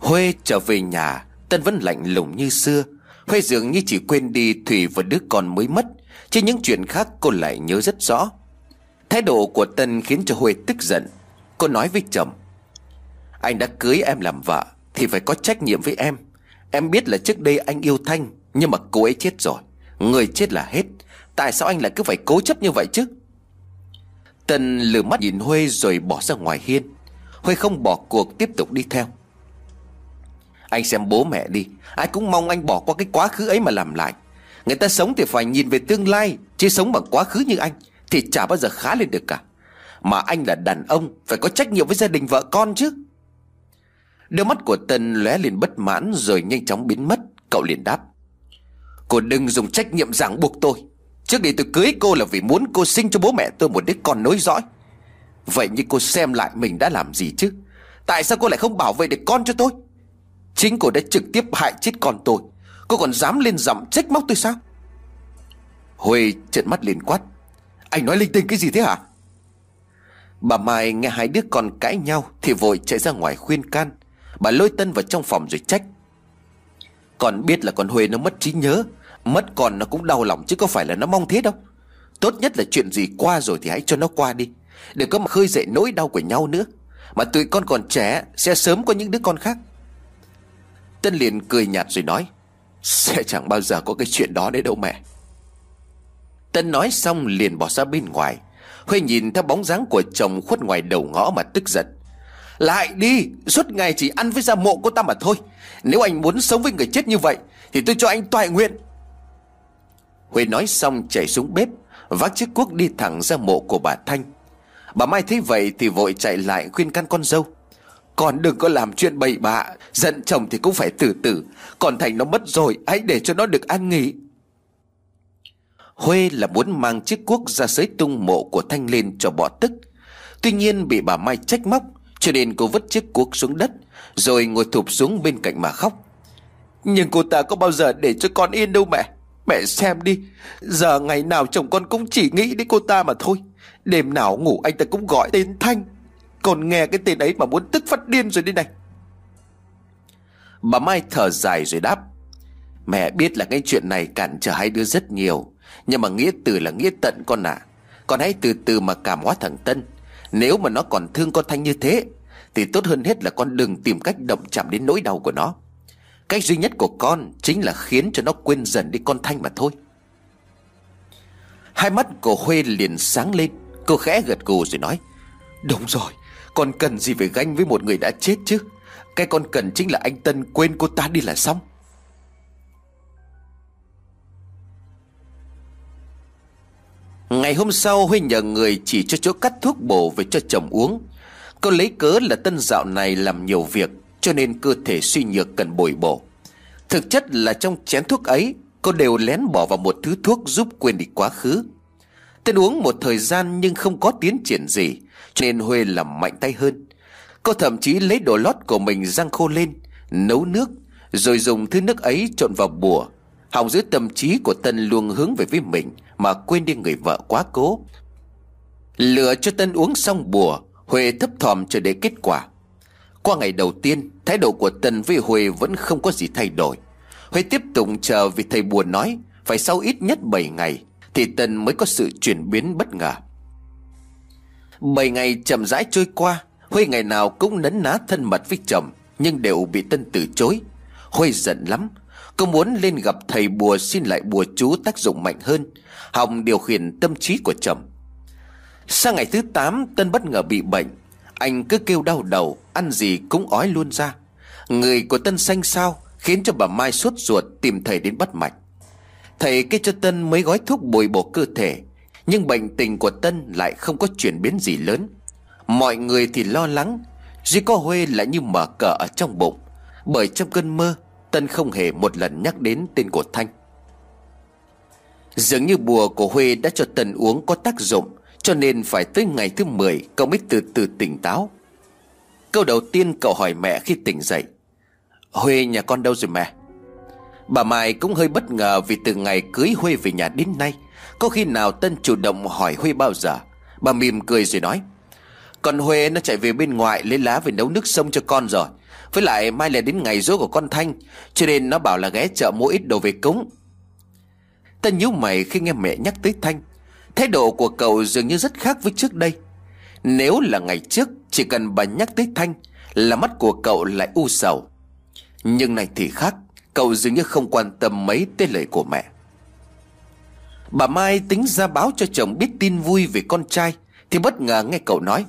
Huê trở về nhà, Tân vẫn lạnh lùng như xưa. Huê dường như chỉ quên đi Thủy và đứa con mới mất, chứ những chuyện khác cô lại nhớ rất rõ. Thái độ của Tân khiến cho Huê tức giận. Cô nói với chồng: "Anh đã cưới em làm vợ thì phải có trách nhiệm với em. Em biết là trước đây anh yêu Thanh, nhưng mà cô ấy chết rồi. Người chết là hết. Tại sao anh lại cứ phải cố chấp như vậy chứ?" Tân lườm mắt nhìn Huê rồi bỏ ra ngoài hiên. Huê không bỏ cuộc, tiếp tục đi theo. "Anh xem bố mẹ đi, ai cũng mong anh bỏ qua cái quá khứ ấy mà làm lại. Người ta sống thì phải nhìn về tương lai, chứ sống bằng quá khứ như anh thì chả bao giờ khá lên được cả. Mà anh là đàn ông, phải có trách nhiệm với gia đình vợ con chứ." Đôi mắt của Tân lóe lên bất mãn rồi nhanh chóng biến mất. Cậu liền đáp: "Cô đừng dùng trách nhiệm ràng buộc tôi. Trước đây tôi cưới cô là vì muốn cô sinh cho bố mẹ tôi một đứa con nối dõi. Vậy nhưng cô xem lại mình đã làm gì chứ? Tại sao cô lại không bảo vệ được con cho tôi? Chính cô đã trực tiếp hại chết con tôi. Cô còn dám lên giọng trách móc tôi sao?" Huê trợn mắt lên quát: "Anh nói linh tinh cái gì thế hả?" Bà Mai nghe hai đứa con cãi nhau thì vội chạy ra ngoài khuyên can. Bà lôi Tân vào trong phòng rồi trách: "Con biết là con Huê nó mất trí nhớ, mất con nó cũng đau lòng chứ có phải là nó mong thế đâu. Tốt nhất là chuyện gì qua rồi thì hãy cho nó qua đi, đừng có mà khơi dậy nỗi đau của nhau nữa. Mà tụi con còn trẻ, sẽ sớm có những đứa con khác." Tân liền cười nhạt rồi nói: "Sẽ chẳng bao giờ có cái chuyện đó đấy đâu mẹ." Tân nói xong liền bỏ ra bên ngoài. Huê nhìn theo bóng dáng của chồng khuất ngoài đầu ngõ mà tức giận: "Lại đi, suốt ngày chỉ ăn với da mộ của ta mà thôi. Nếu anh muốn sống với người chết như vậy thì tôi cho anh toại nguyện." Huê nói xong chạy xuống bếp, vác chiếc cuốc đi thẳng ra mộ của bà Thanh. Bà Mai thấy vậy thì vội chạy lại khuyên can con dâu: "Con đừng có làm chuyện bậy bạ, giận chồng thì cũng phải từ từ. Còn Thành nó mất rồi, hãy để cho nó được an nghỉ." Huê là muốn mang chiếc cuốc ra xới tung mộ của Thanh lên cho bỏ tức. Tuy nhiên bị bà Mai trách móc, cho nên cô vứt chiếc cuốc xuống đất rồi ngồi thụp xuống bên cạnh mà khóc. "Nhưng cô ta có bao giờ để cho con yên đâu mẹ. Mẹ xem đi, giờ ngày nào chồng con cũng chỉ nghĩ đến cô ta mà thôi. Đêm nào ngủ anh ta cũng gọi tên Thanh. Còn nghe cái tên ấy mà muốn tức phát điên rồi đây này." Bà Mai thở dài rồi đáp: "Mẹ biết là cái chuyện này cản trở hai đứa rất nhiều, nhưng mà nghĩa tử là nghĩa tận con ạ. Con hãy từ từ mà cảm hóa thằng Tân. Nếu mà nó còn thương con Thanh như thế thì tốt hơn hết là con đừng tìm cách động chạm đến nỗi đau của nó. Cách duy nhất của con chính là khiến cho nó quên dần đi con Thanh mà thôi." Hai mắt của Huê liền sáng lên. Cô khẽ gật gù rồi nói: "Đúng rồi, con cần gì phải ganh với một người đã chết chứ. Cái con cần chính là anh Tân quên cô ta đi là xong." Ngày hôm sau, Huy nhờ người chỉ cho chỗ cắt thuốc bổ về cho chồng uống. Cô lấy cớ là Tân dạo này làm nhiều việc, cho nên cơ thể suy nhược cần bồi bổ. Thực chất là trong chén thuốc ấy, cô đều lén bỏ vào một thứ thuốc giúp quên đi quá khứ. Tân uống một thời gian nhưng không có tiến triển gì, cho nên Huê làm mạnh tay hơn. Cô thậm chí lấy đồ lót của mình rang khô lên, nấu nước, rồi dùng thứ nước ấy trộn vào bùa, hòng giữ tâm trí của Tân luôn hướng về với mình mà quên đi người vợ quá cố. Lựa cho Tân uống xong bùa, Huê thấp thỏm chờ đợi kết quả. Qua ngày đầu tiên, thái độ của Tân với Huê vẫn không có gì thay đổi. Huê tiếp tục chờ vì thầy bùa nói phải sau ít nhất 7 ngày thì Tân mới có sự chuyển biến bất ngờ. 7 ngày chậm rãi trôi qua, Huê ngày nào cũng nấn ná thân mật với chồng nhưng đều bị Tân từ chối. Huê giận lắm, cô muốn lên gặp thầy bùa xin lại bùa chú tác dụng mạnh hơn, hòng điều khiển tâm trí của chồng. Sang ngày thứ 8, Tân bất ngờ bị bệnh. Anh cứ kêu đau đầu, ăn gì cũng ói luôn ra. Người của Tân xanh xao khiến cho bà Mai sốt ruột tìm thầy đến bắt mạch. Thầy kê cho Tân mấy gói thuốc bồi bổ cơ thể, nhưng bệnh tình của Tân lại không có chuyển biến gì lớn. Mọi người thì lo lắng, duy có Huê lại như mở cờ ở trong bụng, bởi trong cơn mơ Tân không hề một lần nhắc đến tên của Thanh. Dường như bùa của Huê đã cho Tân uống có tác dụng, cho nên phải tới ngày thứ 10 cậu mới từ từ tỉnh táo. Câu đầu tiên cậu hỏi mẹ khi tỉnh dậy: "Huê nhà con đâu rồi mẹ?" Bà Mai cũng hơi bất ngờ vì từ ngày cưới Huê về nhà đến nay, có khi nào Tân chủ động hỏi Huê bao giờ. Bà mỉm cười rồi nói: "Con Huê nó chạy về bên ngoại lấy lá về nấu nước sông cho con rồi. Với lại mai là đến ngày giỗ của con Thanh, cho nên nó bảo là ghé chợ mua ít đồ về cúng. Tân nhíu mày khi nghe mẹ nhắc tới Thanh. Thái độ của cậu dường như rất khác với trước đây. Nếu là ngày trước, chỉ cần bà nhắc tới Thanh là mắt của cậu lại u sầu. Nhưng này thì khác, cậu dường như không quan tâm mấy tới lời của mẹ. Bà Mai tính ra báo cho chồng biết tin vui về con trai thì bất ngờ nghe cậu nói: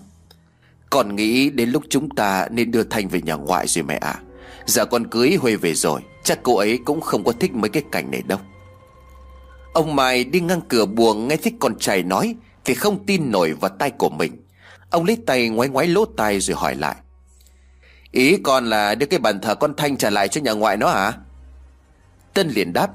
"Con nghĩ đến lúc chúng ta nên đưa Thanh về nhà ngoại rồi mẹ ạ. Giờ con cưới Huê về rồi, chắc cô ấy cũng không có thích mấy cái cảnh này đâu." Ông Mai đi ngang cửa buồng nghe thích con trai nói thì không tin nổi vào tai của mình. Ông lấy tay ngoái ngoái lỗ tai rồi hỏi lại: "Ý con là đưa cái bàn thờ con Thanh trả lại cho nhà ngoại nó hả?" Tân liền đáp: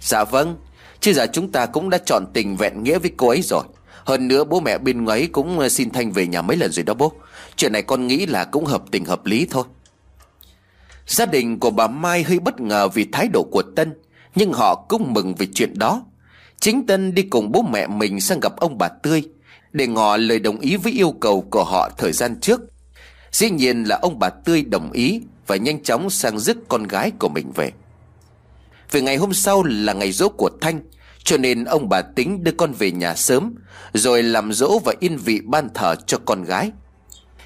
"Dạ vâng, chứ giờ chúng ta cũng đã chọn tình vẹn nghĩa với cô ấy rồi. Hơn nữa bố mẹ bên ấy cũng xin Thanh về nhà mấy lần rồi đó bố. Chuyện này con nghĩ là cũng hợp tình hợp lý thôi." Gia đình của bà Mai hơi bất ngờ vì thái độ của Tân, nhưng họ cũng mừng về chuyện đó. Chính Tân đi cùng bố mẹ mình sang gặp ông bà Tươi để ngỏ lời đồng ý với yêu cầu của họ thời gian trước. Dĩ nhiên là ông bà Tươi đồng ý và nhanh chóng sang rước con gái của mình về. Vì ngày hôm sau là ngày giỗ của Thanh, cho nên ông bà tính đưa con về nhà sớm rồi làm giỗ và yên vị ban thờ cho con gái.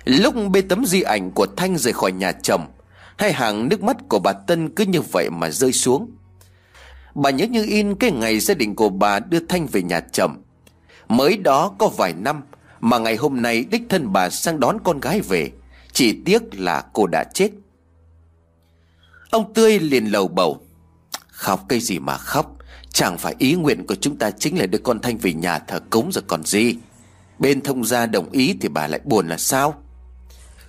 Lúc bê tấm di ảnh của Thanh rời khỏi nhà chồng, hai hàng nước mắt của bà Tân cứ như vậy mà rơi xuống. Bà nhớ như in cái ngày gia đình của bà đưa Thanh về nhà chồng. Mới đó có vài năm mà ngày hôm nay đích thân bà sang đón con gái về, chỉ tiếc là cô đã chết. Ông Tươi liền lầu bầu: "Khóc cái gì mà khóc, chẳng phải ý nguyện của chúng ta chính là đưa con Thanh về nhà thờ cúng rồi còn gì. Bên thông gia đồng ý thì bà lại buồn là sao?"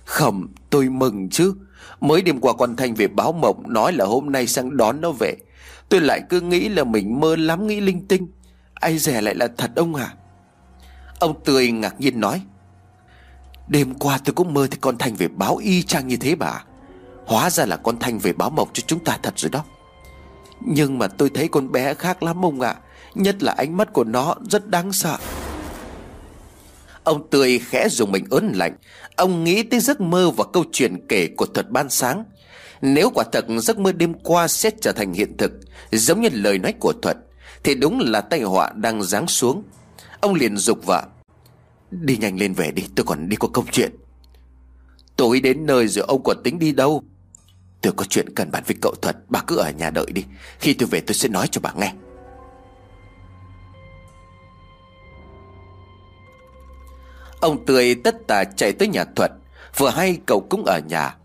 "Không, tôi mừng chứ. Mới đêm qua con Thanh về báo mộng nói là hôm nay sang đón nó về. Tôi lại cứ nghĩ là mình mơ lắm, nghĩ linh tinh. Ai dè lại là thật ông à?" Ông Tươi ngạc nhiên nói: "Đêm qua tôi cũng mơ thấy con Thanh về báo y chang như thế bà. Hóa ra là con Thanh về báo mộng cho chúng ta thật rồi đó. Nhưng mà tôi thấy con bé khác lắm ông ạ. Nhất là ánh mắt của nó rất đáng sợ." Ông Tươi khẽ dùng mình ớn lạnh. Ông nghĩ tới giấc mơ và câu chuyện kể của Thuật ban sáng. Nếu quả thật giấc mơ đêm qua sẽ trở thành hiện thực giống như lời nói của Thuật thì đúng là tai họa đang giáng xuống. Ông liền giục vợ: "Đi nhanh lên về đi, tôi còn đi có công chuyện." "Tối đến nơi rồi ông còn tính đi đâu?" "Tôi có chuyện cần bàn với cậu Thuật, bà cứ ở nhà đợi đi. Khi tôi về tôi sẽ nói cho bà nghe." Ông Tươi tất tả chạy tới nhà Thuật, vừa hay cậu cũng ở nhà.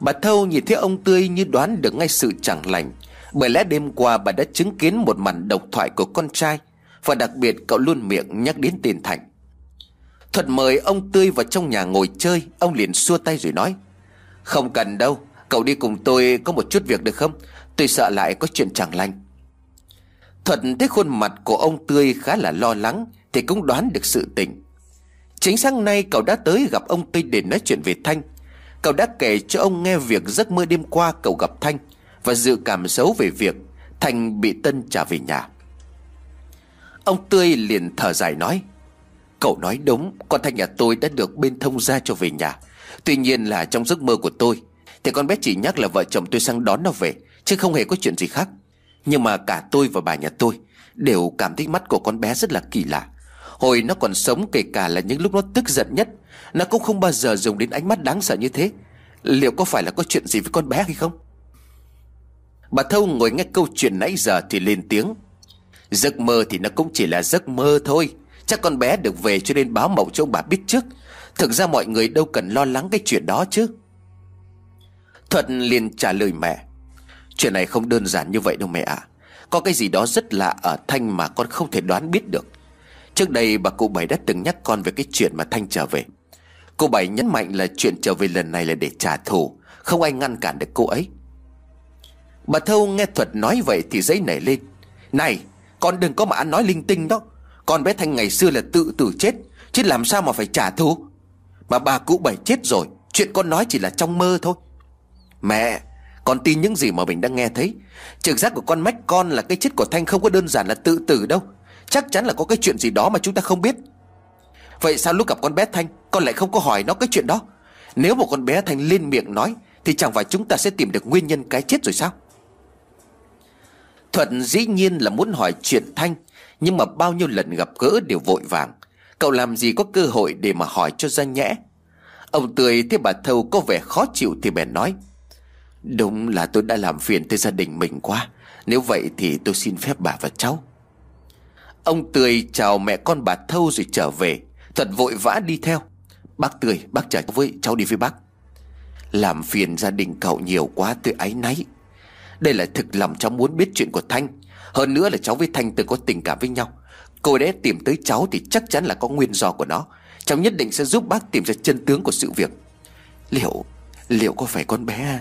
Bà Thâu nhìn thấy ông Tươi như đoán được ngay sự chẳng lành, bởi lẽ đêm qua bà đã chứng kiến một màn độc thoại của con trai, và đặc biệt cậu luôn miệng nhắc đến tên Thành. Thuật mời ông Tươi vào trong nhà ngồi chơi. Ông liền xua tay rồi nói: "Không cần đâu, cậu đi cùng tôi có một chút việc được không? Tôi sợ lại có chuyện chẳng lành." Thuật thấy khuôn mặt của ông Tươi khá là lo lắng thì cũng đoán được sự tình. Chính sáng nay cậu đã tới gặp ông Tươi để nói chuyện về Thanh. Cậu đã kể cho ông nghe việc giấc mơ đêm qua cậu gặp Thanh và dự cảm xấu về việc Thanh bị Tân trả về nhà. Ông Tươi liền thở dài nói: "Cậu nói đúng, con Thanh nhà tôi đã được bên thông gia cho về nhà. Tuy nhiên là trong giấc mơ của tôi thì con bé chỉ nhắc là vợ chồng tôi sang đón nó về, chứ không hề có chuyện gì khác. Nhưng mà cả tôi và bà nhà tôi đều cảm thấy mắt của con bé rất là kỳ lạ. Hồi nó còn sống, kể cả là những lúc nó tức giận nhất, nó cũng không bao giờ dùng đến ánh mắt đáng sợ như thế. Liệu có phải là có chuyện gì với con bé hay không?" Bà Thâu ngồi nghe câu chuyện nãy giờ thì lên tiếng: "Giấc mơ thì nó cũng chỉ là giấc mơ thôi. Chắc con bé được về cho nên báo mộng cho ông bà biết trước. Thực ra mọi người đâu cần lo lắng cái chuyện đó chứ." Thuật liền trả lời mẹ: "Chuyện này không đơn giản như vậy đâu mẹ ạ. Có cái gì đó rất lạ ở Thanh mà con không thể đoán biết được. Trước đây bà cụ Bảy đã từng nhắc con về cái chuyện mà Thanh trở về. Cô Bảy nhấn mạnh là chuyện trở về lần này là để trả thù, không ai ngăn cản được cô ấy." Bà Thâu nghe Thuật nói vậy thì giấy nảy lên: "Này, con đừng có mà ăn nói linh tinh đó. Con bé Thanh ngày xưa là tự tử chết, chứ làm sao mà phải trả thù. Mà bà cụ Bảy chết rồi, chuyện con nói chỉ là trong mơ thôi." "Mẹ, con tin những gì mà mình đã nghe thấy. Trực giác của con mách con là cái chết của Thanh không có đơn giản là tự tử đâu. Chắc chắn là có cái chuyện gì đó mà chúng ta không biết. Vậy sao lúc gặp con bé Thanh, con lại không có hỏi nó cái chuyện đó? Nếu một con bé Thanh lên miệng nói thì chẳng phải chúng ta sẽ tìm được nguyên nhân cái chết rồi sao? Thuận dĩ nhiên là muốn hỏi chuyện Thanh, nhưng mà bao nhiêu lần gặp gỡ đều vội vàng, cậu làm gì có cơ hội để mà hỏi cho ra nhẽ. Ông Tươi thấy bà Thâu có vẻ khó chịu thì bèn nói: Đúng là tôi đã làm phiền tới gia đình mình quá, nếu vậy thì tôi xin phép bà và cháu. Ông Tươi chào mẹ con bà Thâu rồi trở về. Thuật vội vã đi theo: Bác Tươi, bác chở với cháu đi với bác. Làm phiền gia đình cậu nhiều quá, tôi áy náy. Đây là thực lòng cháu muốn biết chuyện của Thanh, hơn nữa là cháu với Thanh từng có tình cảm với nhau. Cô đã tìm tới cháu thì chắc chắn là có nguyên do của nó. Cháu nhất định sẽ giúp bác tìm ra chân tướng của sự việc. Liệu có phải con bé à?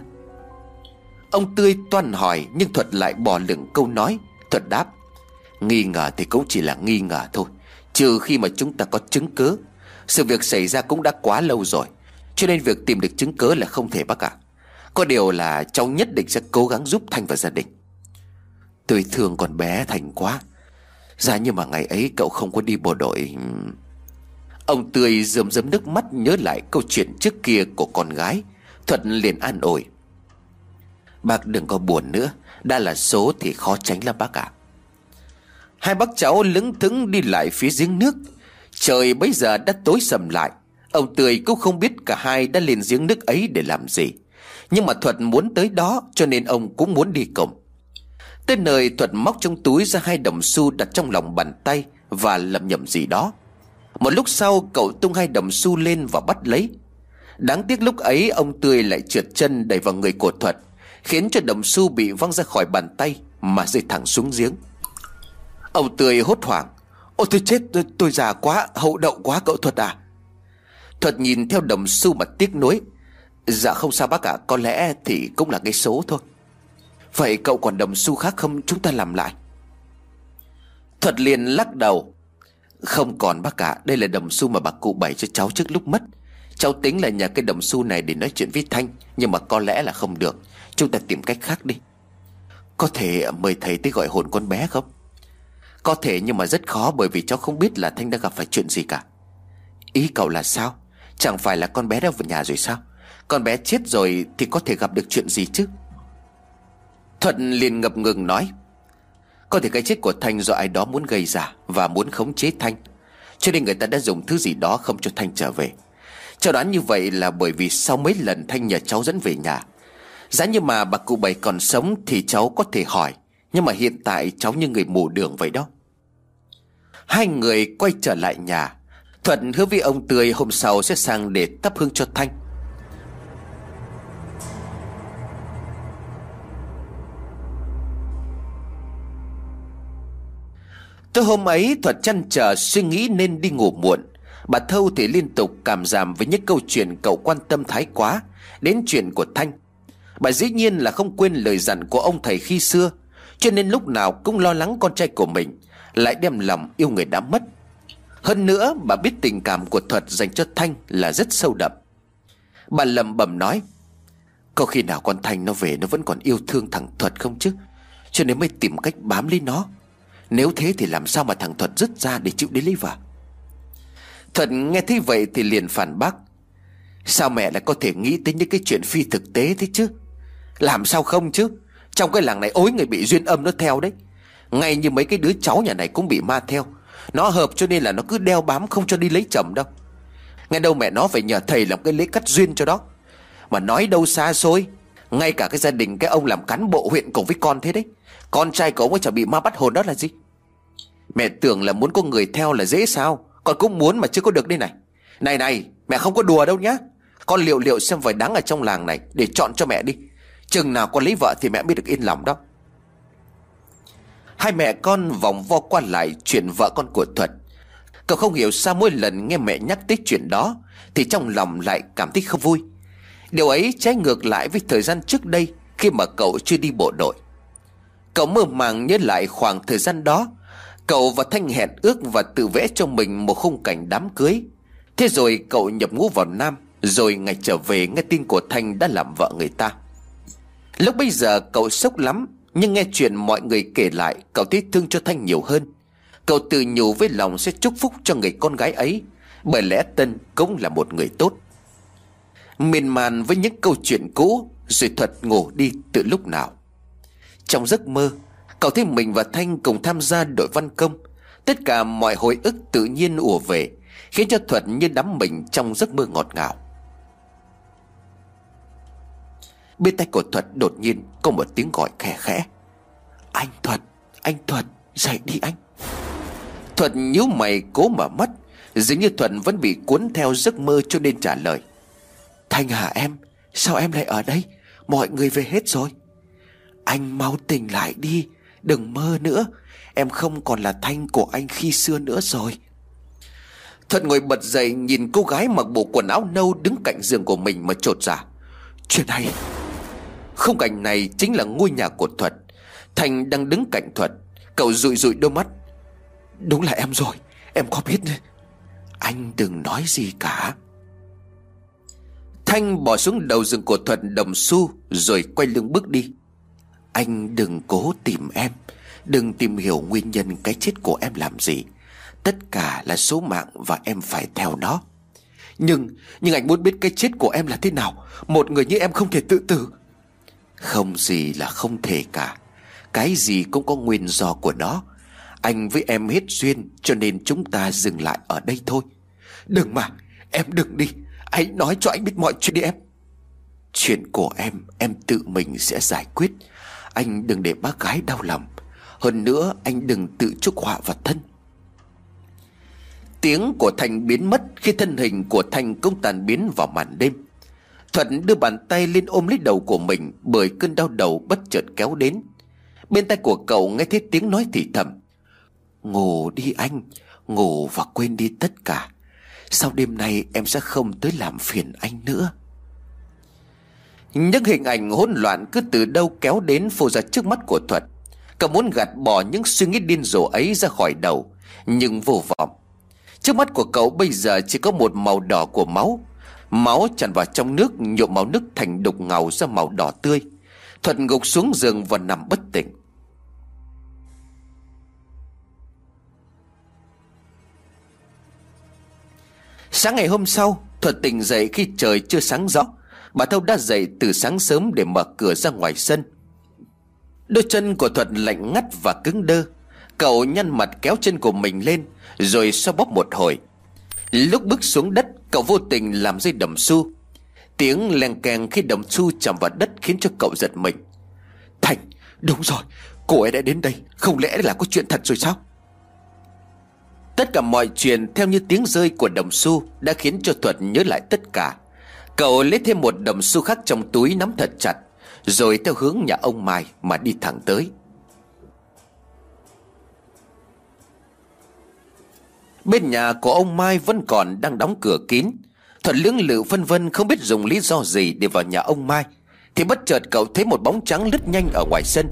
Ông Tươi toan hỏi nhưng Thuật lại bỏ lửng câu nói. Thuật đáp: Nghi ngờ thì cũng chỉ là nghi ngờ thôi, trừ khi mà chúng ta có chứng cứ. Sự việc xảy ra cũng đã quá lâu rồi, cho nên việc tìm được chứng cứ là không thể bác ạ. Có điều là cháu nhất định sẽ cố gắng giúp Thanh và gia đình. Tôi thương con bé Thành quá. Dạ nhưng mà ngày ấy cậu không có đi bộ đội. Ông Tươi rơm rớm nước mắt nhớ lại câu chuyện trước kia của con gái. Thuật liền an ủi: Bác đừng có buồn nữa, đã là số thì khó tránh lắm bác ạ. Hai bác cháu lững thững đi lại phía giếng nước. Trời bấy giờ đã tối sầm lại. Ông Tươi cũng không biết cả hai đã lên giếng nước ấy để làm gì, nhưng mà Thuật muốn tới đó cho nên ông cũng muốn đi cùng. Tới nơi, Thuật móc trong túi ra 2 đồng xu đặt trong lòng bàn tay và lẩm nhẩm gì đó. Một lúc sau cậu tung 2 đồng xu lên và bắt lấy. Đáng tiếc lúc ấy ông Tươi lại trượt chân đẩy vào người của Thuật, khiến cho đồng xu bị văng ra khỏi bàn tay mà rơi thẳng xuống giếng. Ông Tươi hốt hoảng: Ôi tôi chết, tôi già quá, hậu đậu quá cậu Thuật à. Thuật nhìn theo đồng xu mà tiếc nuối: Dạ không sao bác ạ, có lẽ thì cũng là cái số thôi. Vậy cậu còn đồng xu khác không, chúng ta làm lại? Thuật liền lắc đầu: Không còn bác ạ, đây là đồng xu mà bà cụ Bảy cho cháu trước lúc mất. Cháu tính là nhờ cái đồng xu này để nói chuyện với Thanh, nhưng mà có lẽ là không được. Chúng ta tìm cách khác đi. Có thể mời thầy tới gọi hồn con bé không? Có thể nhưng mà rất khó, bởi vì cháu không biết là Thanh đã gặp phải chuyện gì cả. Ý cậu là sao? Chẳng phải là con bé đã vào nhà rồi sao? Con bé chết rồi thì có thể gặp được chuyện gì chứ? Thuận liền ngập ngừng nói: Có thể cái chết của Thanh do ai đó muốn gây ra và muốn khống chế Thanh, cho nên người ta đã dùng thứ gì đó không cho Thanh trở về. Cháu đoán như vậy là bởi vì sau mấy lần Thanh nhờ cháu dẫn về nhà. Giá như mà bà cụ Bảy còn sống thì cháu có thể hỏi, nhưng mà hiện tại cháu như người mù đường vậy đó. Hai người quay trở lại nhà. Thuận hứa với ông Tươi hôm sau sẽ sang để thắp hương cho Thanh. Tối hôm ấy Thuật chăn trở suy nghĩ nên đi ngủ muộn. Bà Thâu thì liên tục cảm giảm với những câu chuyện cậu quan tâm thái quá đến chuyện của Thanh. Bà dĩ nhiên là không quên lời dặn của ông thầy khi xưa, cho nên lúc nào cũng lo lắng con trai của mình lại đem lòng yêu người đã mất. Hơn nữa bà biết tình cảm của Thuật dành cho Thanh là rất sâu đậm. Bà lẩm bẩm nói: Có khi nào con Thanh nó về nó vẫn còn yêu thương thằng Thuật không chứ, cho nên mới tìm cách bám lấy nó. Nếu thế thì làm sao mà thằng Thuật dứt ra để chịu đến lấy vợ? Thuật nghe thấy vậy thì liền phản bác: Sao mẹ lại có thể nghĩ tới những cái chuyện phi thực tế thế chứ? Làm sao không chứ? Trong cái làng này ối người bị duyên âm nó theo đấy. Ngay như mấy cái đứa cháu nhà này cũng bị ma theo. Nó hợp cho nên là nó cứ đeo bám không cho đi lấy chồng đâu. Nghe đâu mẹ nó phải nhờ thầy làm cái lễ cắt duyên cho đó. Mà nói đâu xa xôi, ngay cả cái gia đình cái ông làm cán bộ huyện cùng với con thế đấy, con trai của ông ấy chẳng bị ma bắt hồn đó là gì. Mẹ tưởng là muốn có người theo là dễ sao, con cũng muốn mà chưa có được đây này. Này mẹ không có đùa đâu nhá. Con liệu xem vài đáng ở trong làng này để chọn cho mẹ đi. Chừng nào con lấy vợ thì mẹ mới được yên lòng đó. Hai mẹ con vòng vo qua lại chuyện vợ con của Thuật. Cậu không hiểu sao mỗi lần nghe mẹ nhắc tới chuyện đó thì trong lòng lại cảm thấy không vui. Điều ấy trái ngược lại với thời gian trước đây khi mà cậu chưa đi bộ đội. Cậu mơ màng nhớ lại khoảng thời gian đó, cậu và Thanh hẹn ước và tự vẽ cho mình một khung cảnh đám cưới. Thế rồi cậu nhập ngũ vào Nam, rồi ngày trở về nghe tin của Thanh đã làm vợ người ta. Lúc bây giờ cậu sốc lắm, nhưng nghe chuyện mọi người kể lại cậu thấy thương cho Thanh nhiều hơn. Cậu tự nhủ với lòng sẽ chúc phúc cho người con gái ấy, bởi lẽ Tân cũng là một người tốt. miên man với những câu chuyện cũ, rồi Thuật ngủ đi từ lúc nào. Trong giấc mơ, cậu thấy mình và Thanh cùng tham gia đội văn công. Tất cả mọi hồi ức tự nhiên ùa về, khiến cho Thuật như đắm mình trong giấc mơ ngọt ngào. Bên tai của Thuật đột nhiên có một tiếng gọi khẽ khẽ. "Anh Thuật, anh Thuật, dậy đi anh." Thuật nhíu mày cố mở mắt, dường như Thuật vẫn bị cuốn theo giấc mơ cho nên trả lời: "Thanh hả em, sao em lại ở đây? Mọi người về hết rồi." "Anh mau tỉnh lại đi, đừng mơ nữa. Em không còn là Thanh của anh khi xưa nữa rồi." Thuật ngồi bật dậy nhìn cô gái mặc bộ quần áo nâu đứng cạnh giường của mình mà chột dạ. Chuyện này. Khung cảnh này chính là ngôi nhà của Thuật. Thanh đang đứng cạnh Thuật. Cậu dụi dụi đôi mắt. "Đúng là em rồi, em có biết." "Anh đừng nói gì cả." Thanh bỏ xuống đầu giường của Thuật đồng xu rồi quay lưng bước đi. "Anh đừng cố tìm em, đừng tìm hiểu nguyên nhân cái chết của em làm gì. Tất cả là số mạng và em phải theo nó." Nhưng anh muốn biết cái chết của em là thế nào. Một người như em không thể tự tử." "Không gì là không thể cả. Cái gì cũng có nguyên do của nó. Anh với em hết duyên, cho nên chúng ta dừng lại ở đây thôi." "Đừng mà, em đừng đi. Hãy nói cho anh biết mọi chuyện đi em." "Chuyện của em tự mình sẽ giải quyết. Anh đừng để bác gái đau lòng. Hơn nữa anh đừng tự chuốc họa vào thân." Tiếng của Thanh biến mất khi thân hình của Thanh cũng tan biến vào màn đêm. Thuận đưa bàn tay lên ôm lấy đầu của mình bởi cơn đau đầu bất chợt kéo đến. Bên tai của cậu nghe thấy tiếng nói thì thầm: "Ngủ đi anh, ngủ và quên đi tất cả. Sau đêm nay em sẽ không tới làm phiền anh nữa." Những hình ảnh hỗn loạn cứ từ đâu kéo đến phô ra trước mắt của Thuật. Cậu muốn gạt bỏ những suy nghĩ điên rồ ấy ra khỏi đầu, nhưng vô vọng. Trước mắt của cậu bây giờ chỉ có một màu đỏ của máu. Máu tràn vào trong nước, nhuộm màu nước thành đục ngầu ra màu đỏ tươi. Thuật gục xuống giường và nằm bất tỉnh. Sáng ngày hôm sau, Thuật tỉnh dậy khi trời chưa sáng rõ. Bà Thâu đã dậy từ sáng sớm để mở cửa ra ngoài sân. Đôi chân của Thuật lạnh ngắt và cứng đơ. Cậu nhăn mặt kéo chân của mình lên rồi xoa bóp một hồi. Lúc bước xuống đất, cậu vô tình làm rơi đồng xu. Tiếng leng keng khi đồng xu chạm vào đất khiến cho cậu giật mình. "Thành, đúng rồi, cô ấy đã đến đây. Không lẽ là có chuyện thật rồi sao?" Tất cả mọi chuyện theo như tiếng rơi của đồng xu đã khiến cho Thuật nhớ lại tất cả. Cậu lấy thêm một đồng xu khác trong túi, nắm thật chặt, rồi theo hướng nhà ông Mai mà đi thẳng tới. Bên nhà của ông Mai vẫn còn đang đóng cửa kín. Thuật lưỡng lự phân vân không biết dùng lý do gì để vào nhà ông Mai, thì bất chợt cậu thấy một bóng trắng lướt nhanh ở ngoài sân.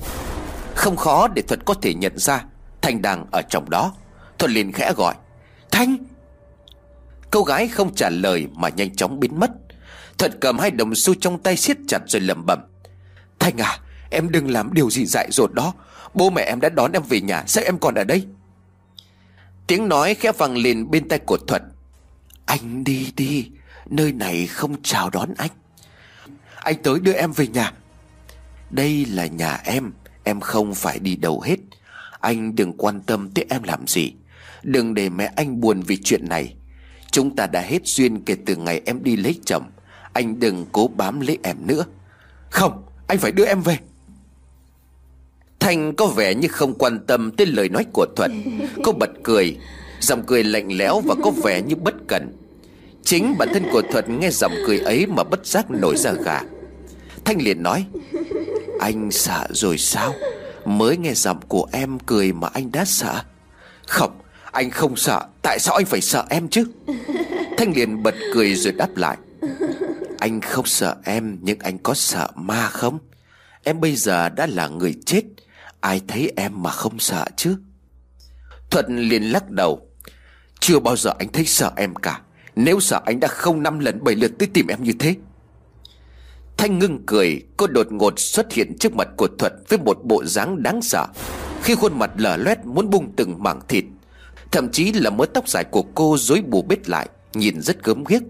Không khó để Thuật có thể nhận ra Thanh đang ở trong đó. Thuật liền khẽ gọi: "Thanh!" Cô gái không trả lời mà nhanh chóng biến mất. Thuật cầm hai đồng xu trong tay siết chặt rồi lẩm bẩm: "Thanh à, em đừng làm điều gì dại dột đó. Bố mẹ em đã đón em về nhà, sao em còn ở đây?" Tiếng nói khẽ vang lên bên tai của Thuật: "Anh đi đi, nơi này không chào đón anh. Anh tới đưa em về nhà." "Đây là nhà em không phải đi đâu hết. Anh đừng quan tâm tới em làm gì. Đừng để mẹ anh buồn vì chuyện này. Chúng ta đã hết duyên kể từ ngày em đi lấy chồng. Anh đừng cố bám lấy em nữa." "Không, anh phải đưa em về." Thanh có vẻ như không quan tâm tới lời nói của Thuật. Cô bật cười, giọng cười lạnh lẽo và có vẻ như bất cần. Chính bản thân của Thuật nghe giọng cười ấy mà bất giác nổi da gà. Thanh liền nói: "Anh sợ rồi sao? Mới nghe giọng của em cười mà anh đã sợ." "Không, anh không sợ. Tại sao anh phải sợ em chứ?" Thanh liền bật cười rồi đáp lại: "Anh không sợ em, nhưng anh có sợ ma không? Em bây giờ đã là người chết, ai thấy em mà không sợ chứ?" Thuận liền lắc đầu: "Chưa bao giờ anh thấy sợ em cả. Nếu sợ anh đã không 5 lần 7 lượt tới tìm em như thế." Thanh ngưng cười. Cô đột ngột xuất hiện trước mặt của Thuận với một bộ dáng đáng sợ, khi khuôn mặt lở loét muốn bung từng mảng thịt. Thậm chí là mớ tóc dài của cô rối bù bết lại, nhìn rất gớm ghiếc.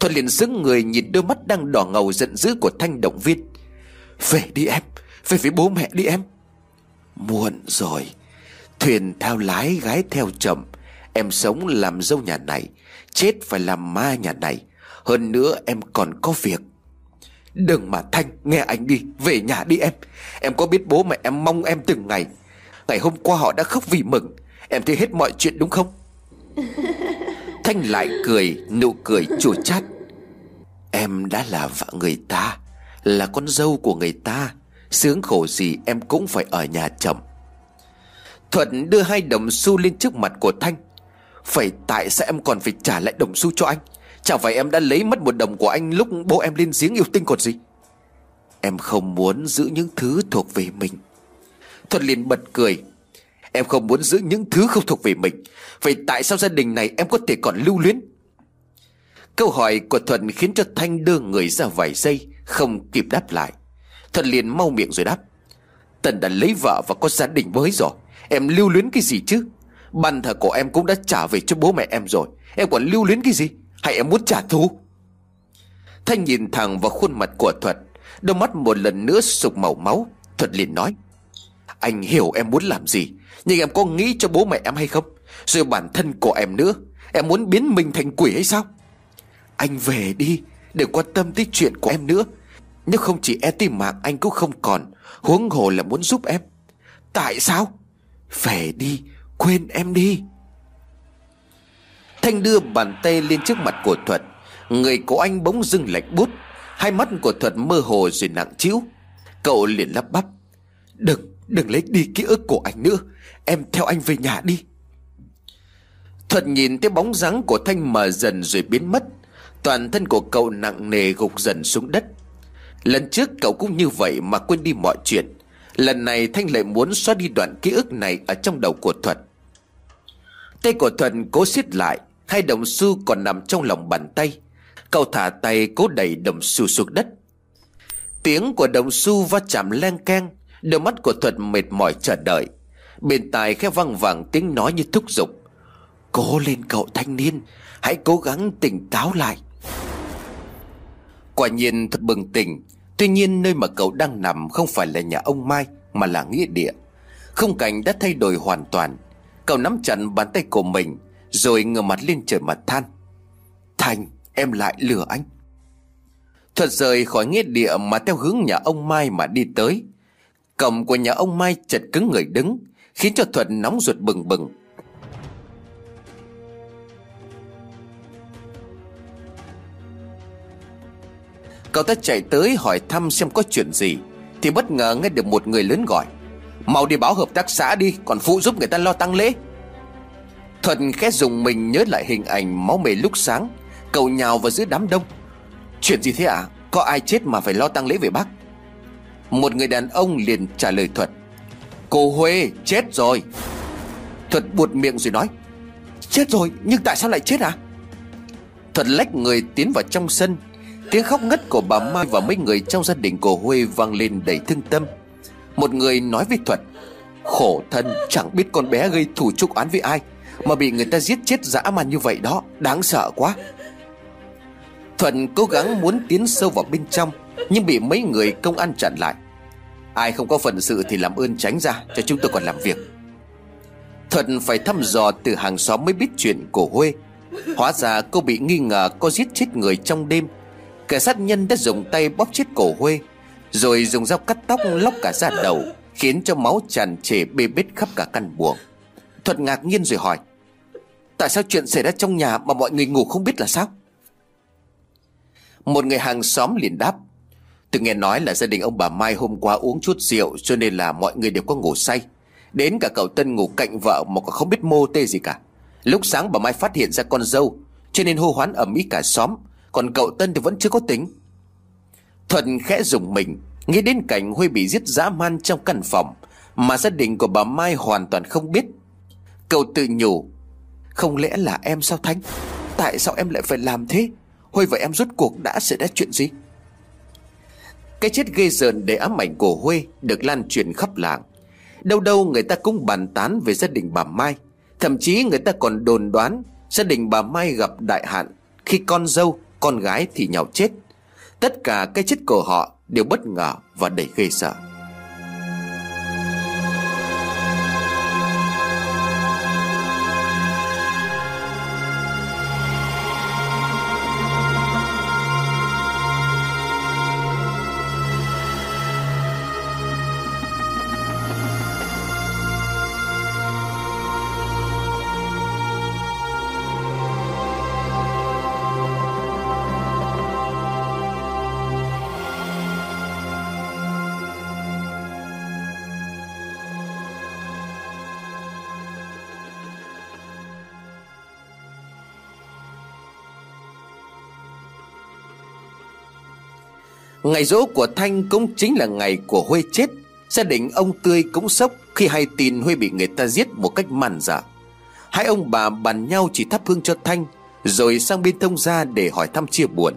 Thuật liền sững người nhìn đôi mắt đang đỏ ngầu giận dữ của Thanh động viên. Về đi em, về với bố mẹ đi em. Muộn rồi, thuyền theo lái gái theo chồng. Em sống làm dâu nhà này, chết phải làm ma nhà này. Hơn nữa em còn có việc. Đừng mà Thanh, nghe anh đi, về nhà đi em. Em có biết bố mẹ em mong em từng ngày. Ngày hôm qua họ đã khóc vì mừng. Em thấy hết mọi chuyện đúng không? Thanh lại cười, nụ cười chua chát. Em đã là vợ người ta, là con dâu của người ta, sướng khổ gì em cũng phải ở nhà chồng. Thuận đưa 2 đồng xu lên trước mặt của Thanh. Phải, tại sao em còn phải trả lại đồng xu cho anh? Chẳng phải em đã lấy mất 1 đồng của anh lúc bố em lên giếng yêu tinh còn gì. Em không muốn giữ những thứ thuộc về mình. Thuận liền bật cười. Em không muốn giữ những thứ không thuộc về mình, vậy tại sao gia đình này em có thể còn lưu luyến? Câu hỏi của Thuận khiến cho Thanh đưa người ra vài giây, không kịp đáp lại. Thuận liền mau miệng rồi đáp. Tân đã lấy vợ và có gia đình mới rồi, em lưu luyến cái gì chứ? Bàn thờ của em cũng đã trả về cho bố mẹ em rồi, em còn lưu luyến cái gì? Hay em muốn trả thù? Thanh nhìn thẳng vào khuôn mặt của Thuận, đôi mắt một lần nữa sục màu máu. Thuận liền nói. Anh hiểu em muốn làm gì, nhưng em có nghĩ cho bố mẹ em hay không? Rồi bản thân của em nữa. Em muốn biến mình thành quỷ hay sao? Anh về đi, đừng quan tâm tới chuyện của em nữa. Nếu không chỉ e tim mạng anh cũng không còn, huống hồ là muốn giúp em. Tại sao? Về đi, quên em đi. Thanh đưa bàn tay lên trước mặt của Thuật. Người của anh bỗng dưng lạnh buốt. Hai mắt của Thuật mơ hồ rồi nặng trĩu. Cậu liền lắp bắp. Đừng lấy đi ký ức của anh nữa. Em theo anh về nhà đi. Thuật nhìn thấy bóng dáng của Thanh mờ dần rồi biến mất. Toàn thân của cậu nặng nề gục dần xuống đất. Lần trước cậu cũng như vậy mà quên đi mọi chuyện. Lần này Thanh lại muốn xóa đi đoạn ký ức này ở trong đầu của Thuật. Tay của Thuật cố siết lại. 2 đồng xu còn nằm trong lòng bàn tay. Cậu thả tay cố đẩy đồng xu xuống đất. Tiếng của đồng xu va chạm leng keng. Đôi mắt của Thuật mệt mỏi chờ đợi. Bên tai khẽ văng vẳng tiếng nói như thúc giục. Cố lên cậu thanh niên, hãy cố gắng tỉnh táo lại. Quả nhiên Thuật bừng tỉnh. Tuy nhiên nơi mà cậu đang nằm không phải là nhà ông Mai mà là nghĩa địa. Khung cảnh đã thay đổi hoàn toàn. Cậu nắm chặt bàn tay của mình rồi ngửa mặt lên trời mà than. Thành, em lại lừa anh. Thuật rời khỏi nghĩa địa mà theo hướng nhà ông Mai mà đi tới. Cổng của nhà ông Mai chật cứng người đứng, khiến cho Thuật nóng ruột bừng bừng. Cậu ta chạy tới hỏi thăm xem có chuyện gì thì bất ngờ nghe được một người lớn gọi. Mau đi báo hợp tác xã đi, còn phụ giúp người ta lo tang lễ. Thuật khẽ dùng mình nhớ lại hình ảnh máu mề lúc sáng. Cậu nhào vào giữa đám đông. Chuyện gì thế ạ? Có ai chết mà phải lo tang lễ về bác? Một người đàn ông liền trả lời Thuật. Cô Huê chết rồi. Thuật buột miệng rồi nói. Chết rồi, nhưng tại sao lại chết à? Thuật lách người tiến vào trong sân. Tiếng khóc ngất của bà Mai và mấy người trong gia đình của Huê vang lên đầy thương tâm. Một người nói với Thuật. Khổ thân, chẳng biết con bé gây thù chuốc oán với ai mà bị người ta giết chết dã man như vậy đó, đáng sợ quá. Thuật cố gắng muốn tiến sâu vào bên trong nhưng bị mấy người công an chặn lại. Ai không có phần sự thì làm ơn tránh ra, cho chúng tôi còn làm việc. Thuật phải thăm dò từ hàng xóm mới biết chuyện của Huê. Hóa ra cô bị nghi ngờ có giết chết người trong đêm. Kẻ sát nhân đã dùng tay bóp chết cổ Huê, rồi dùng dao cắt tóc lóc cả da đầu, khiến cho máu tràn trề bê bết khắp cả căn buồng. Thuật ngạc nhiên rồi hỏi. Tại sao chuyện xảy ra trong nhà mà mọi người ngủ không biết là sao? Một người hàng xóm liền đáp. Tôi nghe nói là gia đình ông bà Mai hôm qua uống chút rượu, cho nên là mọi người đều có ngủ say. Đến cả cậu Tân ngủ cạnh vợ mà còn không biết mô tê gì cả. Lúc sáng bà Mai phát hiện ra con dâu, cho nên hô hoán ầm ĩ cả xóm. Còn cậu Tân thì vẫn chưa có tính. Thuận khẽ rùng mình, nghĩ đến cảnh Huy bị giết dã man trong căn phòng mà gia đình của bà Mai hoàn toàn không biết. Cậu tự nhủ. Không lẽ là em sao Thanh? Tại sao em lại phải làm thế? Huy và em rốt cuộc đã xảy ra chuyện gì? Cái chết ghê rợn để ám ảnh của Huê được lan truyền khắp làng. Đâu đâu người ta cũng bàn tán về gia đình bà Mai. Thậm chí người ta còn đồn đoán gia đình bà Mai gặp đại hạn khi con dâu con gái thì nhau chết. Tất cả cái chết của họ đều bất ngờ và đầy ghê sợ. Ngày giỗ của Thanh cũng chính là ngày của Huê chết. Gia đình ông Tươi cũng sốc khi hay tin Huê bị người ta giết một cách man dợ. Hai ông bà bàn nhau chỉ thắp hương cho Thanh, rồi sang bên thông gia để hỏi thăm chia buồn.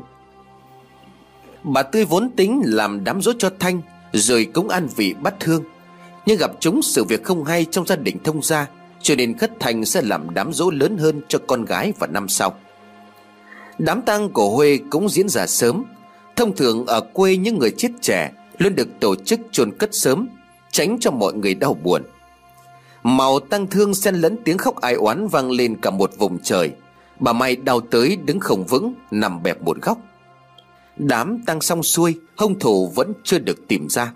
Bà Tươi vốn tính làm đám giỗ cho Thanh, rồi cũng an vị bắt hương, nhưng gặp chúng sự việc không hay trong gia đình thông gia, cho nên khất Thanh sẽ làm đám giỗ lớn hơn cho con gái vào năm sau. Đám tang của Huê cũng diễn ra sớm. Thông thường ở quê những người chết trẻ luôn được tổ chức chôn cất sớm, tránh cho mọi người đau buồn. Màu tang thương xen lẫn tiếng khóc ai oán vang lên cả một vùng trời. Bà Mai đau tới đứng không vững, nằm bẹp một góc. Đám tang xong xuôi, hung thủ vẫn chưa được tìm ra.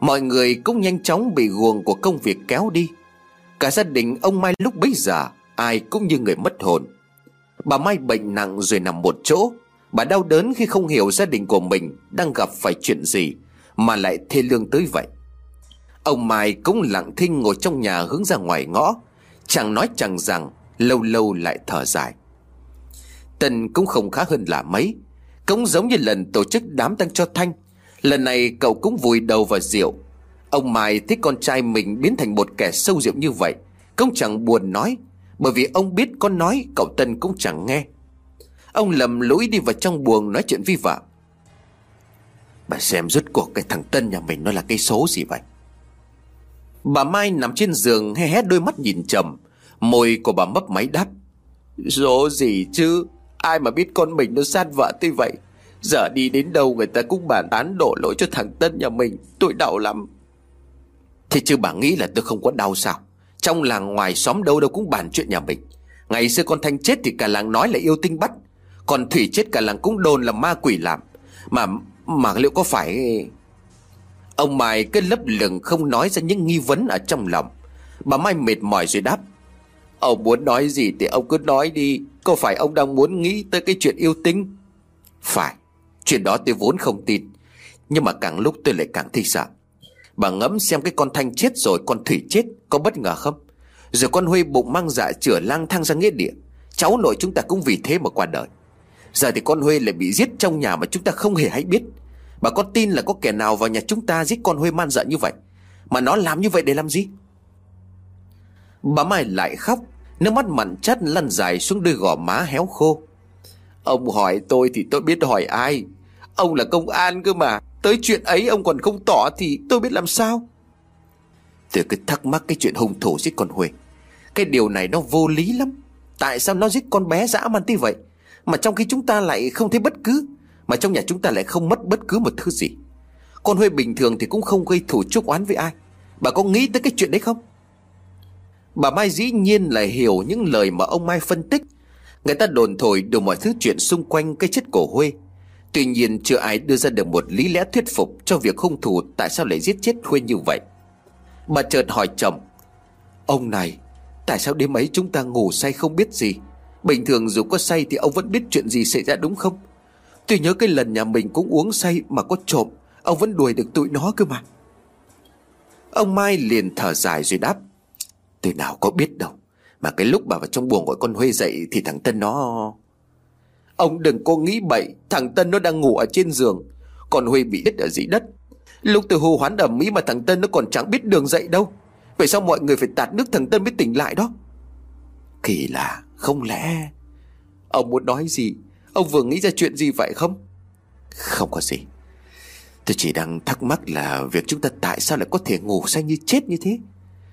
Mọi người cũng nhanh chóng bị guồng của công việc kéo đi. Cả gia đình ông Mai lúc bấy giờ ai cũng như người mất hồn. Bà Mai bệnh nặng rồi nằm một chỗ. Bà đau đớn khi không hiểu gia đình của mình đang gặp phải chuyện gì mà lại thê lương tới vậy. Ông Mai cũng lặng thinh ngồi trong nhà hướng ra ngoài ngõ, chẳng nói chẳng rằng, lâu lâu lại thở dài. Tân cũng không khá hơn là mấy. Cũng giống như lần tổ chức đám tang cho Thanh, lần này cậu cũng vùi đầu vào rượu. Ông Mai thấy con trai mình biến thành một kẻ sâu rượu như vậy, cũng chẳng buồn nói, bởi vì ông biết con nói cậu Tân cũng chẳng nghe. Ông lầm lũi đi vào trong buồng nói chuyện với vợ. Bà xem rốt cuộc cái thằng Tân nhà mình nó là cái số gì vậy? Bà Mai nằm trên giường hé hé đôi mắt nhìn trầm. Môi của bà mấp máy đáp. Số gì chứ? Ai mà biết con mình nó sát vợ tới vậy? Giờ đi đến đâu người ta cũng bàn tán đổ lỗi cho thằng Tân nhà mình. Tôi đau lắm. Thế chứ bà nghĩ là tôi không có đau sao? Trong làng ngoài xóm đâu đâu cũng bàn chuyện nhà mình. Ngày xưa con Thanh chết thì cả làng nói là yêu tinh bắt, còn Thủy chết cả làng cũng đồn là ma quỷ làm. Mà liệu có phải... Ông Mai cứ lấp lửng không nói ra những nghi vấn ở trong lòng. Bà Mai mệt mỏi rồi đáp. Ông muốn nói gì thì ông cứ nói đi. Có phải ông đang muốn nghĩ tới cái chuyện yêu tinh? Phải. Chuyện đó tôi vốn không tin, nhưng mà càng lúc tôi lại càng thấy sợ. Bà ngẫm xem cái con Thanh chết rồi con Thủy chết có bất ngờ không? Rồi con Huy bụng mang dạ chửa lang thang ra nghĩa địa. Cháu nội chúng ta cũng vì thế mà qua đời. Giờ thì con Huê lại bị giết trong nhà mà chúng ta không hề hay biết. Bà có tin là có kẻ nào vào nhà chúng ta giết con Huê man dợ như vậy? Mà nó làm như vậy để làm gì? Bà Mai lại khóc, nước mắt mặn chát lăn dài xuống đôi gò má héo khô. Ông hỏi tôi thì tôi biết hỏi ai. Ông là công an cơ mà. Tới chuyện ấy ông còn không tỏ thì tôi biết làm sao? Tôi cứ thắc mắc cái chuyện hung thủ giết con Huê. Cái điều này nó vô lý lắm. Tại sao nó giết con bé dã man thế vậy? Mà trong khi chúng ta lại không thấy bất cứ, mà trong nhà chúng ta lại không mất bất cứ một thứ gì. Con Huê bình thường thì cũng không gây thù chuốc oán với ai. Bà có nghĩ tới cái chuyện đấy không? Bà Mai dĩ nhiên là hiểu những lời mà ông Mai phân tích. Người ta đồn thổi đủ mọi thứ chuyện xung quanh cái chết của Huê. Tuy nhiên chưa ai đưa ra được một lý lẽ thuyết phục cho việc hung thủ tại sao lại giết chết Huê như vậy. Bà chợt hỏi chồng. Ông này, tại sao đêm ấy chúng ta ngủ say không biết gì? Bình thường dù có say thì ông vẫn biết chuyện gì xảy ra đúng không? Tôi nhớ cái lần nhà mình cũng uống say mà có trộm, ông vẫn đuổi được tụi nó cơ mà. Ông Mai liền thở dài rồi đáp. Tôi nào có biết đâu. Mà cái lúc bà vào trong buồng gọi con Huê dậy thì thằng Tân nó... Ông đừng có nghĩ bậy. Thằng Tân nó đang ngủ ở trên giường, còn Huê bị đứt ở dưới đất. Lúc tôi hô hoán ở Mỹ mà thằng Tân nó còn chẳng biết đường dậy đâu. Vậy sao mọi người phải tạt nước thằng Tân mới tỉnh lại đó? Kỳ lạ. Không lẽ ông muốn nói gì? Ông vừa nghĩ ra chuyện gì vậy không? Không có gì. Tôi chỉ đang thắc mắc là việc chúng ta tại sao lại có thể ngủ say như chết như thế.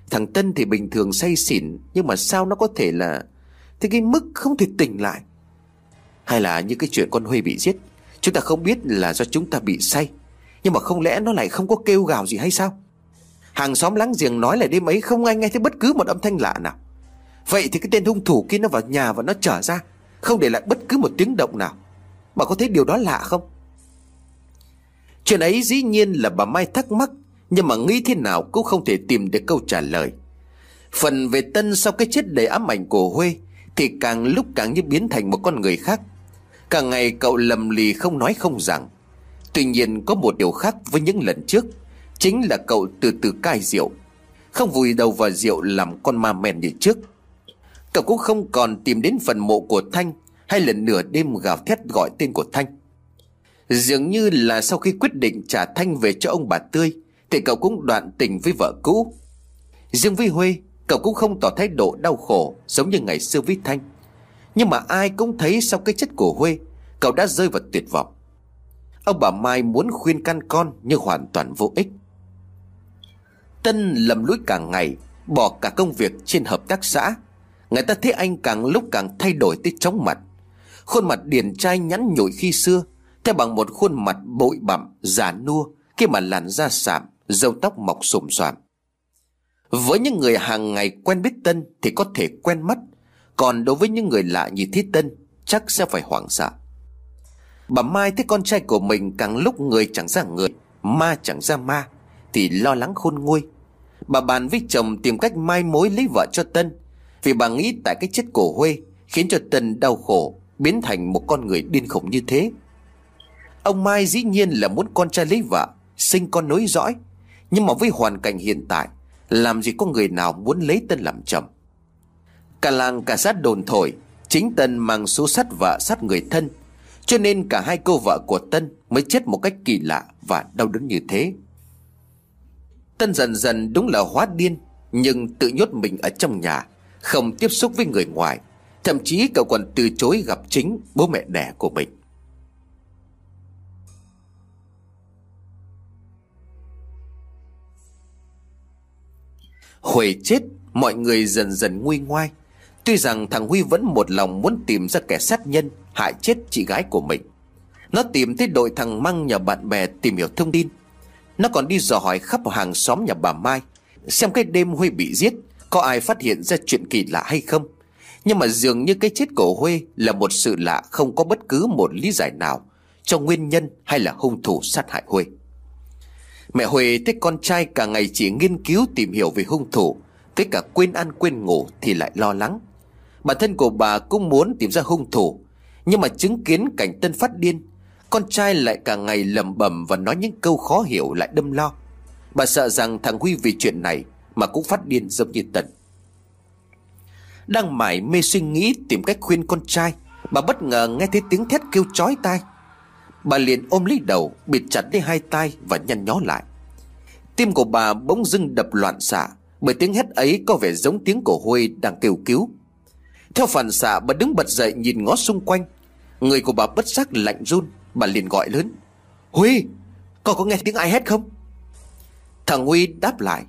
Thằng Tân thì bình thường say xỉn, nhưng mà sao nó có thể là thế cái mức không thể tỉnh lại? hay là những cái chuyện con Huy bị giết, chúng ta không biết là do chúng ta bị say. Nhưng mà không lẽ nó lại không có kêu gào gì hay sao? Hàng xóm láng giềng nói là đêm ấy không ai nghe thấy bất cứ một âm thanh lạ nào. Vậy thì cái tên hung thủ kia nó vào nhà và nó trở ra, không để lại bất cứ một tiếng động nào. Bà có thấy điều đó lạ không? Chuyện ấy dĩ nhiên là bà Mai thắc mắc, nhưng mà nghĩ thế nào cũng không thể tìm được câu trả lời. Phần về Tân sau cái chết đầy ám ảnh của Huê thì càng lúc càng như biến thành một con người khác. Càng ngày cậu lầm lì không nói không rằng. Tuy nhiên có một điều khác với những lần trước, chính là cậu từ từ cai rượu, không vùi đầu vào rượu làm con ma men như trước. Cậu cũng không còn tìm đến phần mộ của Thanh hay là nửa đêm gào thét gọi tên của Thanh. Dường như là sau khi quyết định trả Thanh về cho ông bà Tươi thì cậu cũng đoạn tình với vợ cũ. Riêng với Huê, cậu cũng không tỏ thái độ đau khổ giống như ngày xưa với Thanh. Nhưng mà ai cũng thấy sau cái chết của Huê, cậu đã rơi vào tuyệt vọng. Ông bà Mai muốn khuyên can con nhưng hoàn toàn vô ích. Tân lầm lũi càng ngày, bỏ cả công việc trên hợp tác xã. Người ta thấy anh càng lúc càng thay đổi tới chóng mặt. Khuôn mặt điển trai nhắn nhủi khi xưa theo bằng một khuôn mặt bụi bặm, già nua, khi mà làn da sạm, râu tóc mọc xồm xoàm. Với những người hàng ngày quen biết Tân thì có thể quen mắt, còn đối với những người lạ như thế Tân chắc sẽ phải hoảng sợ. Bà Mai thấy con trai của mình càng lúc người chẳng ra người, ma chẳng ra ma, thì lo lắng khôn nguôi. Bà bàn với chồng tìm cách mai mối lấy vợ cho Tân, vì bà nghĩ tại cái chết của Huê khiến cho Tân đau khổ, biến thành một con người điên khủng như thế. Ông Mai dĩ nhiên là muốn con trai lấy vợ, sinh con nối dõi, nhưng mà với hoàn cảnh hiện tại, làm gì có người nào muốn lấy Tân làm chồng. Cả làng cả sát đồn thổi chính Tân mang số sát vợ sát người thân, cho nên cả hai cô vợ của Tân mới chết một cách kỳ lạ và đau đớn như thế. Tân dần dần đúng là hóa điên, nhưng tự nhốt mình ở trong nhà, không tiếp xúc với người ngoài. Thậm chí cậu còn từ chối gặp chính bố mẹ đẻ của mình. Huê chết, mọi người dần dần nguôi ngoai. Tuy rằng thằng Huy vẫn một lòng muốn tìm ra kẻ sát nhân hại chết chị gái của mình. Nó tìm tới đội thằng Măng nhà bạn bè tìm hiểu thông tin. Nó còn đi dò hỏi khắp hàng xóm nhà bà Mai, xem cái đêm Huy bị giết có ai phát hiện ra chuyện kỳ lạ hay không. Nhưng mà dường như cái chết của Huê là một sự lạ, không có bất cứ một lý giải nào cho nguyên nhân hay là hung thủ sát hại Huê. Mẹ Huê thấy con trai cả ngày chỉ nghiên cứu tìm hiểu về hung thủ, tới cả quên ăn quên ngủ thì lại lo lắng. Bản thân của bà cũng muốn tìm ra hung thủ, nhưng mà chứng kiến cảnh Tân phát điên, con trai lại cả ngày lẩm bẩm và nói những câu khó hiểu lại đâm lo. Bà sợ rằng thằng Huy vì chuyện này mà cũng phát điên giống như Tân. Đang mải mê suy nghĩ tìm cách khuyên con trai, bà bất ngờ nghe thấy tiếng thét kêu chói tai. Bà liền ôm lấy đầu, bịt chặt lấy hai tai và nhăn nhó lại. Tim của bà bỗng dưng đập loạn xạ, bởi tiếng hét ấy có vẻ giống tiếng của Huy đang kêu cứu. Theo phản xạ, bà đứng bật dậy nhìn ngó xung quanh. Người của bà bất giác lạnh run. Bà liền gọi lớn: "Huy, con có nghe tiếng ai hét không?" Thằng Huy đáp lại: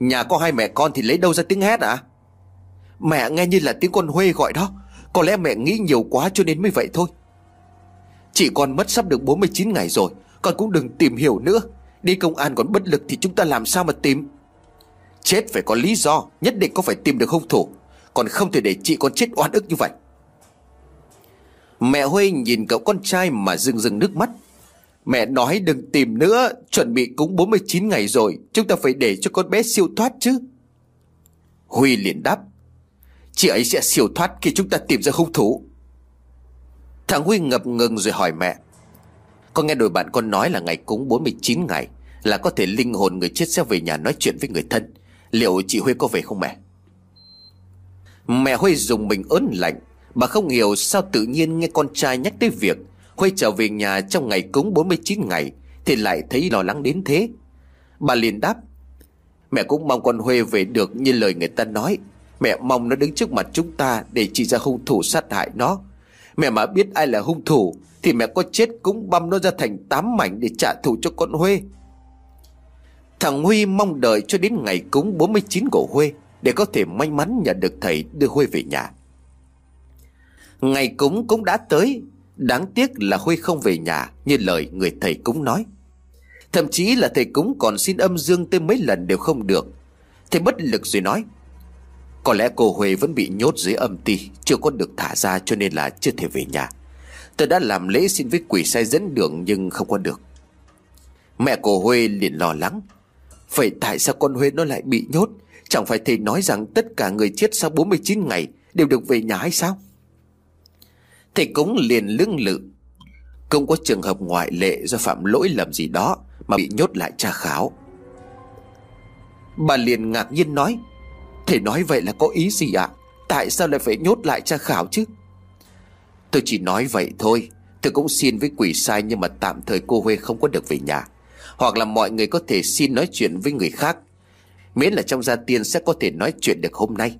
"Nhà có hai mẹ con thì lấy đâu ra tiếng hét à? Mẹ nghe như là tiếng con Huê gọi đó. Có lẽ mẹ nghĩ nhiều quá cho nên mới vậy thôi. Chị con mất sắp được 49 ngày rồi. Con cũng đừng tìm hiểu nữa. Đi công an còn bất lực thì chúng ta làm sao mà tìm. Chết phải có lý do, nhất định có phải tìm được hung thủ. Còn không thể để chị con chết oan ức như vậy." Mẹ Huê nhìn cậu con trai mà rưng rưng nước mắt. "Mẹ nói đừng tìm nữa, chuẩn bị cúng 49 ngày rồi, chúng ta phải để cho con bé siêu thoát chứ." Huy liền đáp: "Chị ấy sẽ siêu thoát khi chúng ta tìm ra hung thủ." Thằng Huy ngập ngừng rồi hỏi mẹ: "Con nghe đôi bạn con nói là ngày cúng 49 ngày là có thể linh hồn người chết sẽ về nhà nói chuyện với người thân. Liệu chị Huê có về không mẹ?" Mẹ Huê dùng mình ớn lạnh. Bà không hiểu sao tự nhiên nghe con trai nhắc tới việc Huê trở về nhà trong ngày cúng 49 ngày thì lại thấy lo lắng đến thế. Bà liền đáp: "Mẹ cũng mong con Huê về được như lời người ta nói. Mẹ mong nó đứng trước mặt chúng ta để chỉ ra hung thủ sát hại nó. Mẹ mà biết ai là hung thủ thì mẹ có chết cũng băm nó ra thành 8 mảnh để trả thù cho con Huê." Thằng Huy mong đợi cho đến ngày cúng 49 của Huê để có thể may mắn nhận được thầy đưa Huê về nhà. Ngày cúng cũng đã tới. Đáng tiếc là Huy không về nhà như lời người thầy cúng nói. Thậm chí là thầy cúng còn xin âm dương tới mấy lần đều không được. Thầy bất lực rồi nói, có lẽ cô Huê vẫn bị nhốt dưới âm ti, chưa có được thả ra cho nên là chưa thể về nhà. Tôi đã làm lễ xin với quỷ sai dẫn đường nhưng không qua được. Mẹ cô Huê liền lo lắng, vậy tại sao con Huê nó lại bị nhốt? Chẳng phải thầy nói rằng tất cả người chết sau 49 ngày đều được về nhà hay sao? Thầy cúng liền lưỡng lự, không có trường hợp ngoại lệ do phạm lỗi lầm gì đó mà bị nhốt lại tra khảo. Bà liền ngạc nhiên nói, thầy nói vậy là có ý gì ạ? Tại sao lại phải nhốt lại tra khảo chứ? Tôi chỉ nói vậy thôi, tôi cũng xin với quỷ sai nhưng mà tạm thời cô Huê không có được về nhà. Hoặc là mọi người có thể xin nói chuyện với người khác, miễn là trong gia tiên sẽ có thể nói chuyện được hôm nay.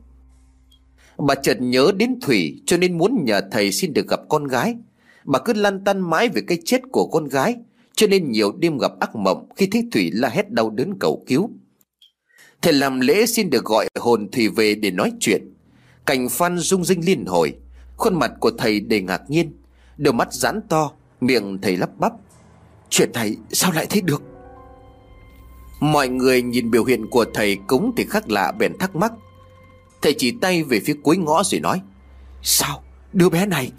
Bà chợt nhớ đến Thủy cho nên muốn nhờ thầy xin được gặp con gái. Bà cứ lăn tăn mãi về cái chết của con gái, cho nên nhiều đêm gặp ác mộng khi thấy Thủy la hét đau đớn cầu cứu. Thầy làm lễ xin được gọi hồn Thủy về để nói chuyện. Cảnh phan rung rinh liên hồi, khuôn mặt của thầy đầy ngạc nhiên, đôi mắt giãn to, miệng thầy lắp bắp, chuyện này sao lại thế được? Mọi người nhìn biểu hiện của thầy cúng thì khác lạ bèn thắc mắc. Thầy chỉ tay về phía cuối ngõ rồi nói, sao đứa bé này?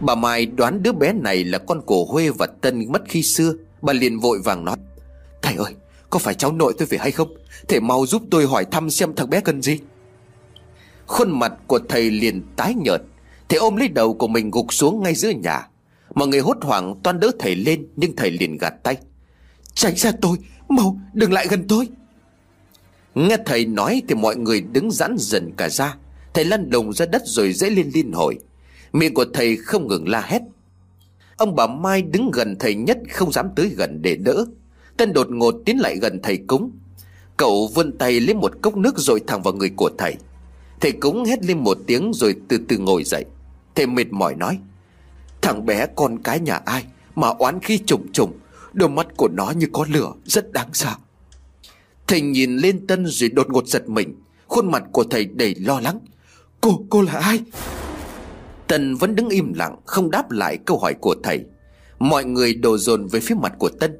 Bà Mai đoán đứa bé này là con của Huê và Tân mất khi xưa. Bà liền vội vàng nói, thầy ơi, có phải cháu nội tôi về hay không? Thầy mau giúp tôi hỏi thăm xem thằng bé cần gì. Khuôn mặt của thầy liền tái nhợt, thầy ôm lấy đầu của mình gục xuống ngay giữa nhà. Mọi người hốt hoảng toan đỡ thầy lên nhưng thầy liền gạt tay, tránh ra tôi, mau đừng lại gần tôi. Nghe thầy nói thì mọi người đứng giãn dần cả ra. Thầy lăn đồng ra đất rồi dễ lên liên hồi, miệng của thầy không ngừng la hét. Ông bà Mai đứng gần thầy nhất không dám tới gần để đỡ. Tân đột ngột tiến lại gần thầy cúng, cậu vươn tay lấy một cốc nước dội thẳng vào người của thầy. Thầy cúng hét lên một tiếng rồi từ từ ngồi dậy. Thầy mệt mỏi nói, thằng bé con cái nhà ai mà oán khí trùng trùng, đôi mắt của nó như có lửa, rất đáng sợ. Thầy nhìn lên Tân rồi đột ngột giật mình, khuôn mặt của thầy đầy lo lắng, cô là ai? Tân vẫn đứng im lặng không đáp lại câu hỏi của thầy. Mọi người đổ dồn về phía mặt của Tân.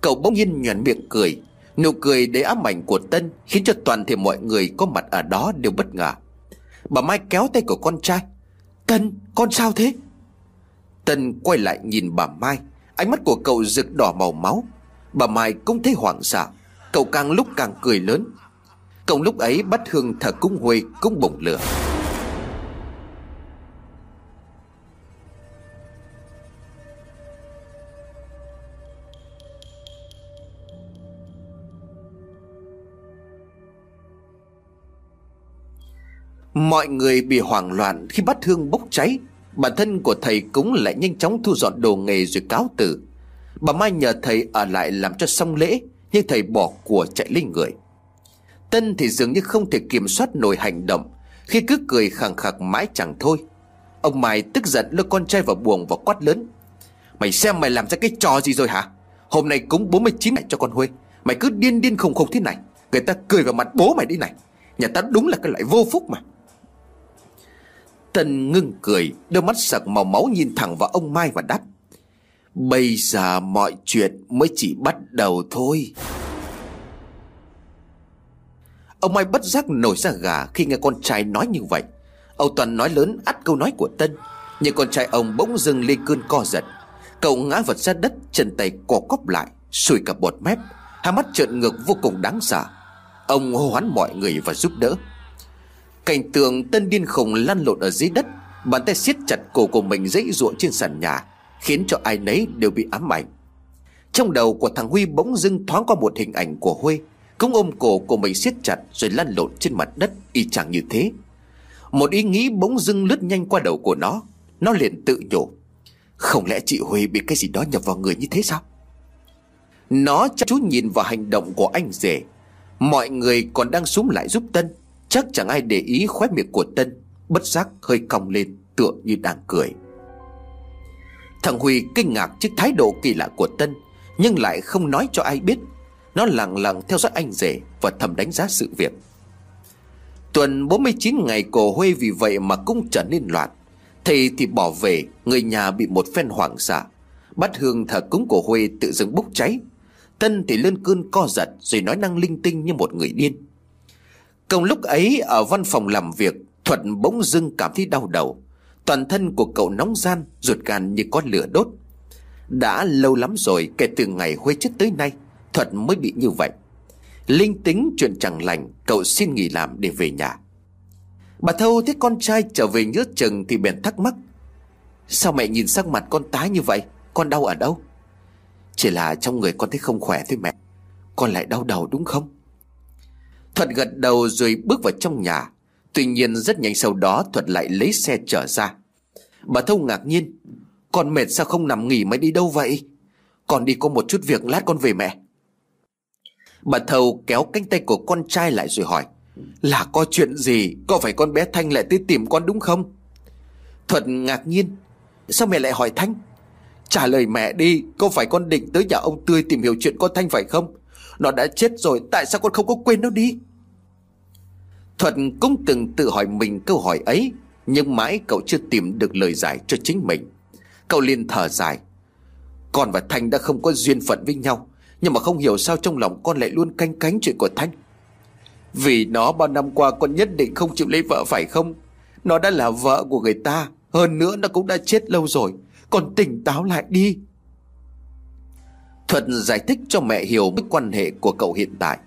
Cậu bỗng nhiên nhoẻn miệng cười, nụ cười đầy ám ảnh của Tân khiến cho toàn thể mọi người có mặt ở đó đều bất ngờ. Bà Mai kéo tay của con trai, Tân, con sao thế? Tân quay lại nhìn bà Mai, ánh mắt của cậu rực đỏ màu máu. Bà Mai cũng thấy hoảng sợ, cậu càng lúc càng cười lớn. Cậu lúc ấy bắt hương thờ cúng Huê cũng bùng lửa. Mọi người bị hoảng loạn khi bát hương bốc cháy. Bản thân của thầy cúng lại nhanh chóng thu dọn đồ nghề rồi cáo từ. Bà Mai nhờ thầy ở lại làm cho xong lễ, nhưng thầy bỏ của chạy lên người. Tân thì dường như không thể kiểm soát nổi hành động, khi cứ cười khẳng khặc mãi chẳng thôi. Ông Mai tức giận lôi con trai vào buồng và quát lớn, mày xem mày làm ra cái trò gì rồi hả? Hôm nay cúng 49 ngày cho con Huê, mày cứ điên điên khùng khùng thế này, người ta cười vào mặt bố mày đi này. Nhà ta đúng là cái loại vô phúc mà. Tân ngưng cười, đôi mắt sặc màu máu nhìn thẳng vào ông Mai và đáp, bây giờ mọi chuyện mới chỉ bắt đầu thôi. Ông Mai bất giác nổi da gà khi nghe con trai nói như vậy. Ông toàn nói lớn ắt câu nói của Tân, nhưng con trai ông bỗng dưng lên cơn co giật. Cậu ngã vật ra đất, chân tay co quắp lại, sùi cả bọt mép, hai mắt trợn ngược vô cùng đáng sợ. Ông hô hoán mọi người và giúp đỡ. Cảnh tượng Tân điên khùng lăn lộn ở dưới đất, bàn tay siết chặt cổ của mình giãy giụa trên sàn nhà, khiến cho ai nấy đều bị ám ảnh. Trong đầu của thằng Huy bỗng dưng thoáng qua một hình ảnh của Huê, cũng ôm cổ của mình siết chặt rồi lăn lộn trên mặt đất y chang như thế. Một ý nghĩ bỗng dưng lướt nhanh qua đầu của nó liền tự nhủ, không lẽ chị Huê bị cái gì đó nhập vào người như thế sao? Nó chăm chú nhìn vào hành động của anh rể. Mọi người còn đang xúm lại giúp Tân, chắc chẳng ai để ý khóe miệng của Tân bất giác hơi cong lên tựa như đang cười. Thằng Huy kinh ngạc trước thái độ kỳ lạ của Tân, nhưng lại không nói cho ai biết. Nó lặng lặng theo dõi anh rể và thầm đánh giá sự việc. Tuần 49 ngày của Huê vì vậy mà cũng trở nên loạn. Thầy thì bỏ về, người nhà bị một phen hoảng sợ. Bát hương thờ cúng của Huê tự dưng bốc cháy. Tân thì lên cơn co giật rồi nói năng linh tinh như một người điên. Cùng lúc ấy ở văn phòng làm việc, Thuật bỗng dưng cảm thấy đau đầu. Toàn thân của cậu nóng ran, ruột gan như có lửa đốt. Đã lâu lắm rồi, kể từ ngày Huê chết tới nay, Thuật mới bị như vậy. Linh tính chuyện chẳng lành, cậu xin nghỉ làm để về nhà. Bà Thâu thấy con trai trở về nhớ chừng thì bèn thắc mắc: sao mẹ nhìn sắc mặt con tái như vậy? Con đau ở đâu? Chỉ là trong người con thấy không khỏe thôi mẹ. Con lại đau đầu đúng không? Thuật gật đầu rồi bước vào trong nhà. Tuy nhiên rất nhanh sau đó Thuật lại lấy xe trở ra. Bà Thâu ngạc nhiên: con mệt sao không nằm nghỉ mà đi đâu vậy? Con đi có một chút việc, lát con về mẹ. Bà Thâu kéo cánh tay của con trai lại rồi hỏi: là có chuyện gì? Có phải con bé Thanh lại tới tìm con đúng không? Thuật ngạc nhiên: sao mẹ lại hỏi Thanh? Trả lời mẹ đi, có phải con định tới nhà ông Tươi tìm hiểu chuyện con Thanh phải không? Nó đã chết rồi, tại sao con không có quên nó đi? Thuật cũng từng tự hỏi mình câu hỏi ấy, nhưng mãi cậu chưa tìm được lời giải cho chính mình. Cậu liền thở dài: con và Thanh đã không có duyên phận với nhau, nhưng mà không hiểu sao trong lòng con lại luôn canh cánh chuyện của Thanh. Vì nó bao năm qua con nhất định không chịu lấy vợ phải không? Nó đã là vợ của người ta, hơn nữa nó cũng đã chết lâu rồi. Con tỉnh táo lại đi. Thuật giải thích cho mẹ hiểu bức quan hệ của cậu hiện tại.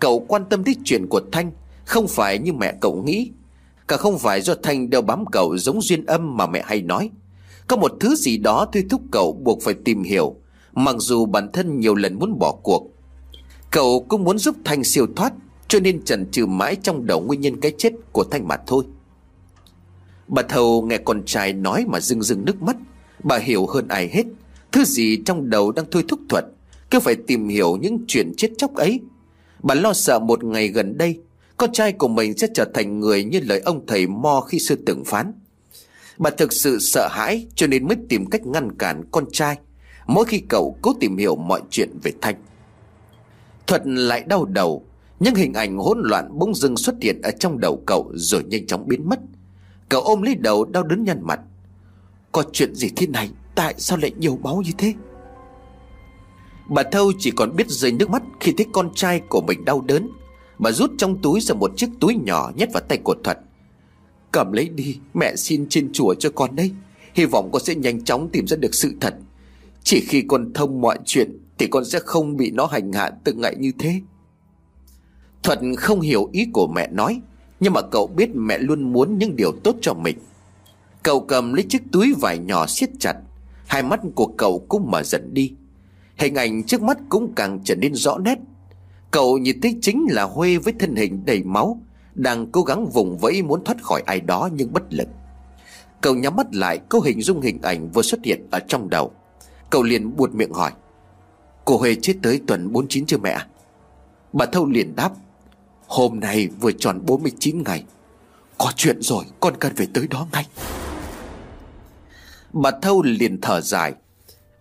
Cậu quan tâm đến chuyện của Thanh, không phải như mẹ cậu nghĩ. Cả không phải do Thanh đeo bám cậu giống duyên âm mà mẹ hay nói. Có một thứ gì đó thôi thúc cậu buộc phải tìm hiểu, mặc dù bản thân nhiều lần muốn bỏ cuộc. Cậu cũng muốn giúp Thanh siêu thoát, cho nên chần chừ mãi trong đầu nguyên nhân cái chết của Thanh mà thôi. Bà Thầu nghe con trai nói mà rưng rưng nước mắt. Bà hiểu hơn ai hết thứ gì trong đầu đang thôi thúc Thuật cứ phải tìm hiểu những chuyện chết chóc ấy. Bà lo sợ một ngày gần đây con trai của mình sẽ trở thành người như lời ông thầy Mo khi xưa từng phán. Bà thực sự sợ hãi cho nên mới tìm cách ngăn cản con trai mỗi khi cậu cố tìm hiểu mọi chuyện về Thanh. Thuật lại đau đầu, những hình ảnh hỗn loạn bỗng dưng xuất hiện ở trong đầu cậu rồi nhanh chóng biến mất. Cậu ôm lấy đầu đau đớn nhăn mặt: có chuyện gì thế này? Tại sao lại nhiều máu như thế? Bà Thâu chỉ còn biết rơi nước mắt khi thấy con trai của mình đau đớn. Bà rút trong túi ra một chiếc túi nhỏ nhét vào tay của Thuật: cầm lấy đi, mẹ xin trên chùa cho con đấy. Hy vọng con sẽ nhanh chóng tìm ra được sự thật. Chỉ khi con thông mọi chuyện thì con sẽ không bị nó hành hạ từng ngày như thế. Thuật không hiểu ý của mẹ nói, nhưng mà cậu biết mẹ luôn muốn những điều tốt cho mình. Cậu cầm lấy chiếc túi vải nhỏ siết chặt. Hai mắt của cậu cũng mở dần đi. Hình ảnh trước mắt cũng càng trở nên rõ nét. Cậu nhìn thấy chính là Huê với thân hình đầy máu, đang cố gắng vùng vẫy muốn thoát khỏi ai đó nhưng bất lực. Cậu nhắm mắt lại, câu hình dung hình ảnh vừa xuất hiện ở trong đầu. Cậu liền buột miệng hỏi: cô Huê chết tới tuần 49 chưa mẹ? Bà Thâu liền đáp: hôm nay vừa tròn 49 ngày. Có chuyện rồi, con cần phải tới đó ngay. Bà Thâu liền thở dài: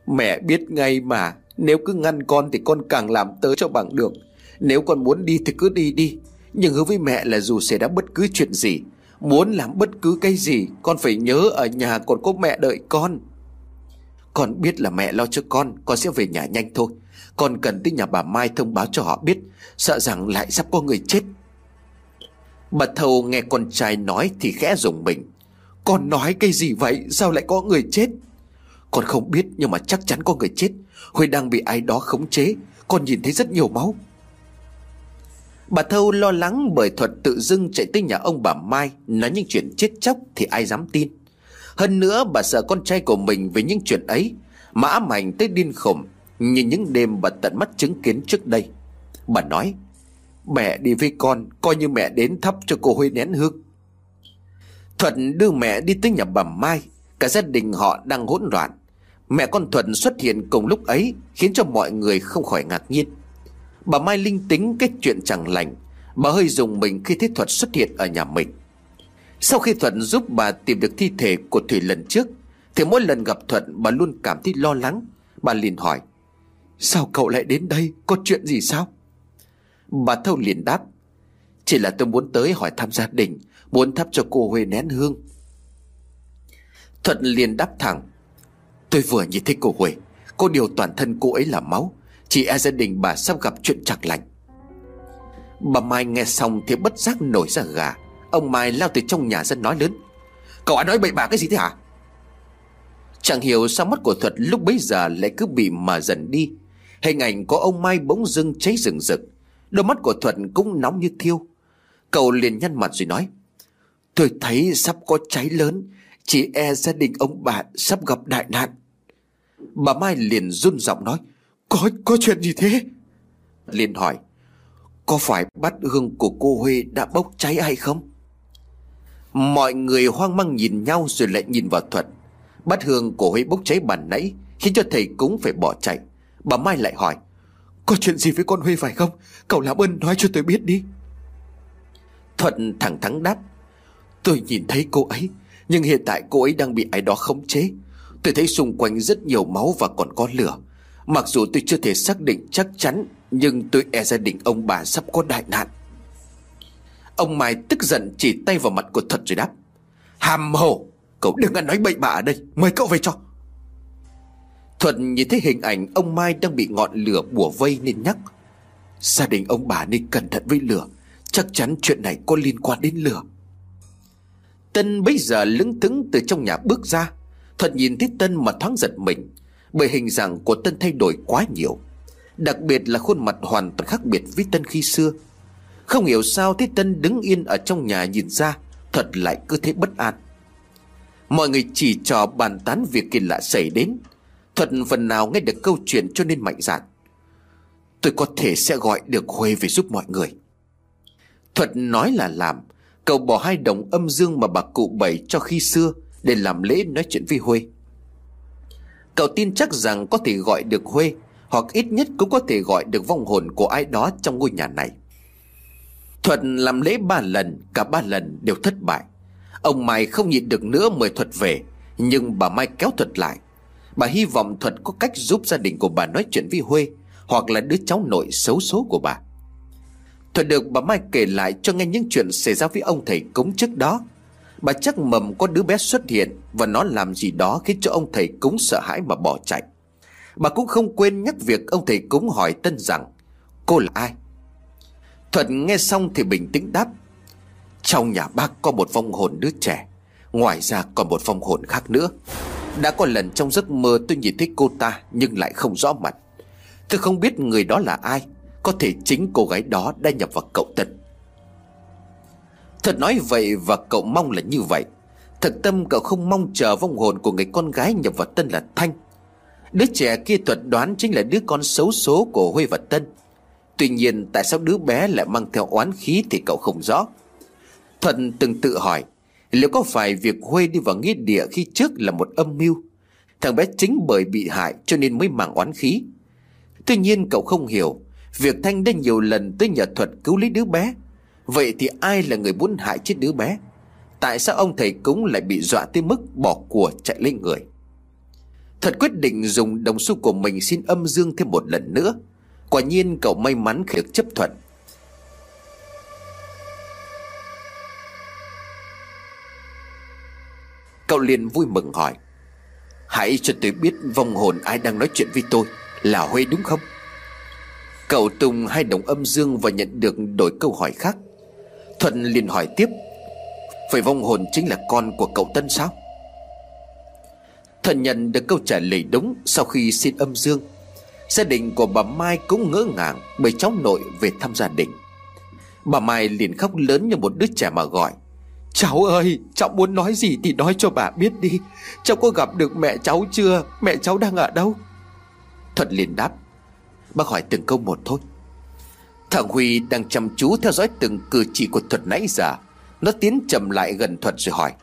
mẹ biết ngay mà, nếu cứ ngăn con thì con càng làm tới cho bằng được. Nếu con muốn đi thì cứ đi. Nhưng hứa với mẹ là dù xảy ra bất cứ chuyện gì, muốn làm bất cứ cái gì, con phải nhớ ở nhà còn có mẹ đợi con. Con biết là mẹ lo cho con sẽ về nhà nhanh thôi. Con cần tới nhà bà Mai thông báo cho họ biết, sợ rằng lại sắp có người chết. Bà Thâu nghe con trai nói thì khẽ rùng mình: con nói cái gì vậy? Sao lại có người chết? Con không biết, nhưng mà chắc chắn có người chết. Huy đang bị ai đó khống chế, con nhìn thấy rất nhiều máu. Bà Thâu lo lắng bởi Thuật tự dưng chạy tới nhà ông bà Mai nói những chuyện chết chóc thì ai dám tin. Hơn nữa bà sợ con trai của mình về những chuyện ấy mà ám ảnh tới điên khủng như những đêm bà tận mắt chứng kiến trước đây. Bà nói: mẹ đi với con, coi như mẹ đến thắp cho cô Huy nén hương. Thuật đưa mẹ đi tới nhà bà Mai. Cả gia đình họ đang hỗn loạn. Mẹ con Thuật xuất hiện cùng lúc ấy khiến cho mọi người không khỏi ngạc nhiên. Bà Mai linh tính cái chuyện chẳng lành. Bà hơi rùng mình khi thấy Thuật xuất hiện ở nhà mình. Sau khi Thuật giúp bà tìm được thi thể của Thủy lần trước thì mỗi lần gặp Thuật bà luôn cảm thấy lo lắng. Bà liền hỏi: sao cậu lại đến đây? Có chuyện gì sao? Bà Thâu liền đáp: chỉ là tôi muốn tới hỏi thăm gia đình, muốn thắp cho cô Huê nén hương. Thuận liền đáp thẳng: Tôi vừa nhìn thấy cô Huê, cô điều toàn thân cô ấy là máu, chỉ e gia đình bà sắp gặp chuyện chẳng lành. Bà Mai nghe xong thì bất giác nổi da gà. Ông Mai lao từ trong nhà ra nói lớn: Cậu đã nói bậy bạ cái gì thế hả? Chẳng hiểu sao mắt của Thuật lúc bấy giờ lại cứ bị mà dần đi. Hình ảnh của ông Mai bỗng dưng cháy rừng rực. Đôi mắt của Thuật cũng nóng như thiêu. Cậu liền nhăn mặt rồi nói: Tôi thấy sắp có cháy lớn, chỉ e gia đình ông bà sắp gặp đại nạn. Bà Mai liền run giọng nói: Có chuyện gì thế? Liền hỏi: Có phải bát hương của cô Huê đã bốc cháy hay không? Mọi người hoang mang nhìn nhau rồi lại nhìn vào Thuật. Bát hương của Huê bốc cháy bàn nãy khiến cho thầy cúng phải bỏ chạy. Bà Mai lại hỏi: Có chuyện gì với con Huê phải không? Cậu làm ơn nói cho tôi biết đi. Thuận thẳng thắn đáp: Tôi nhìn thấy cô ấy, nhưng hiện tại cô ấy đang bị ai đó khống chế. Tôi thấy xung quanh rất nhiều máu và còn có lửa. Mặc dù tôi chưa thể xác định chắc chắn, nhưng tôi e gia đình ông bà sắp có đại nạn. Ông Mai tức giận chỉ tay vào mặt của Thuật rồi đáp: Hàm hồ, cậu đừng ăn nói bậy bạ ở đây, mời cậu về cho. Thuận nhìn thấy hình ảnh ông Mai đang bị ngọn lửa bủa vây nên nhắc: Gia đình ông bà nên cẩn thận với lửa, chắc chắn chuyện này có liên quan đến lửa. Tân bấy giờ lững thững từ trong nhà bước ra. Thuận nhìn thấy Tân mà thoáng giật mình, bởi hình dạng của Tân thay đổi quá nhiều, đặc biệt là khuôn mặt hoàn toàn khác biệt với Tân khi xưa. Không hiểu sao thấy Tân đứng yên ở trong nhà nhìn ra, Thuật lại cứ thấy bất an. Mọi người chỉ trò bàn tán việc kỳ lạ xảy đến. Thuật phần nào nghe được câu chuyện cho nên mạnh dạn: Tôi có thể sẽ gọi được Huê về giúp mọi người. Thuật nói là làm. Cậu bỏ 2 đồng âm dương mà bà cụ Bảy cho khi xưa để làm lễ nói chuyện với Huê. Cậu tin chắc rằng có thể gọi được Huê, hoặc ít nhất cũng có thể gọi được vong hồn của ai đó trong ngôi nhà này. Thuật làm lễ 3 lần, cả 3 lần đều thất bại. Ông Mai không nhịn được nữa mời Thuật về, nhưng bà Mai kéo Thuật lại. Bà hy vọng Thuật có cách giúp gia đình của bà nói chuyện với Huê, hoặc là đứa cháu nội xấu số của bà. Thuật được bà Mai kể lại cho nghe những chuyện xảy ra với ông thầy cúng trước đó. Bà chắc mầm có đứa bé xuất hiện và nó làm gì đó khiến cho ông thầy cúng sợ hãi mà bỏ chạy. Bà cũng không quên nhắc việc ông thầy cúng hỏi Tân rằng: Cô là ai? Thuật nghe xong thì bình tĩnh đáp: Trong nhà bác có một vong hồn đứa trẻ, ngoài ra còn một vong hồn khác nữa. Đã có lần trong giấc mơ tôi nhìn thấy cô ta nhưng lại không rõ mặt. Tôi không biết người đó là ai, có thể chính cô gái đó đã nhập vào cậu Tân. Thuật nói vậy và cậu mong là như vậy. Thật tâm cậu không mong chờ vong hồn của người con gái nhập vào Tân là Thanh. Đứa trẻ kia Thuật đoán chính là đứa con xấu số của Huy và Tân. Tuy nhiên tại sao đứa bé lại mang theo oán khí thì cậu không rõ. Thuật từng tự hỏi liệu có phải việc Huy đi vào nghĩa địa khi trước là một âm mưu. Thằng bé chính bởi bị hại cho nên mới mang oán khí. Tuy nhiên cậu không hiểu việc Thanh đã nhiều lần tới nhà Thuật cứu lấy đứa bé. Vậy thì ai là người muốn hại chết đứa bé? Tại sao ông thầy cúng lại bị dọa tới mức bỏ của chạy lên người? Thật quyết định dùng đồng xu của mình xin âm dương thêm một lần nữa. Quả nhiên cậu may mắn khi được chấp thuận. Cậu liền vui mừng hỏi: Hãy cho tôi biết vong hồn ai đang nói chuyện với tôi, là Huê đúng không? Cậu tung 2 đồng âm dương và nhận được đổi câu hỏi khác. Thuận liền hỏi tiếp: Phải vong hồn chính là con của cậu Tân sao? Thuận nhận được câu trả lời đúng sau khi xin âm dương. Gia đình của bà Mai cũng ngỡ ngàng bởi cháu nội về thăm gia đình. Bà Mai liền khóc lớn như một đứa trẻ mà gọi: Cháu ơi, cháu muốn nói gì thì nói cho bà biết đi. Cháu có gặp được mẹ cháu chưa? Mẹ cháu đang ở đâu? Thuận liền đáp: Bác hỏi từng câu một thôi. Thằng Huy đang chăm chú theo dõi từng cử chỉ của Thuật nãy giờ. Nó tiến chậm lại gần Thuật rồi hỏi: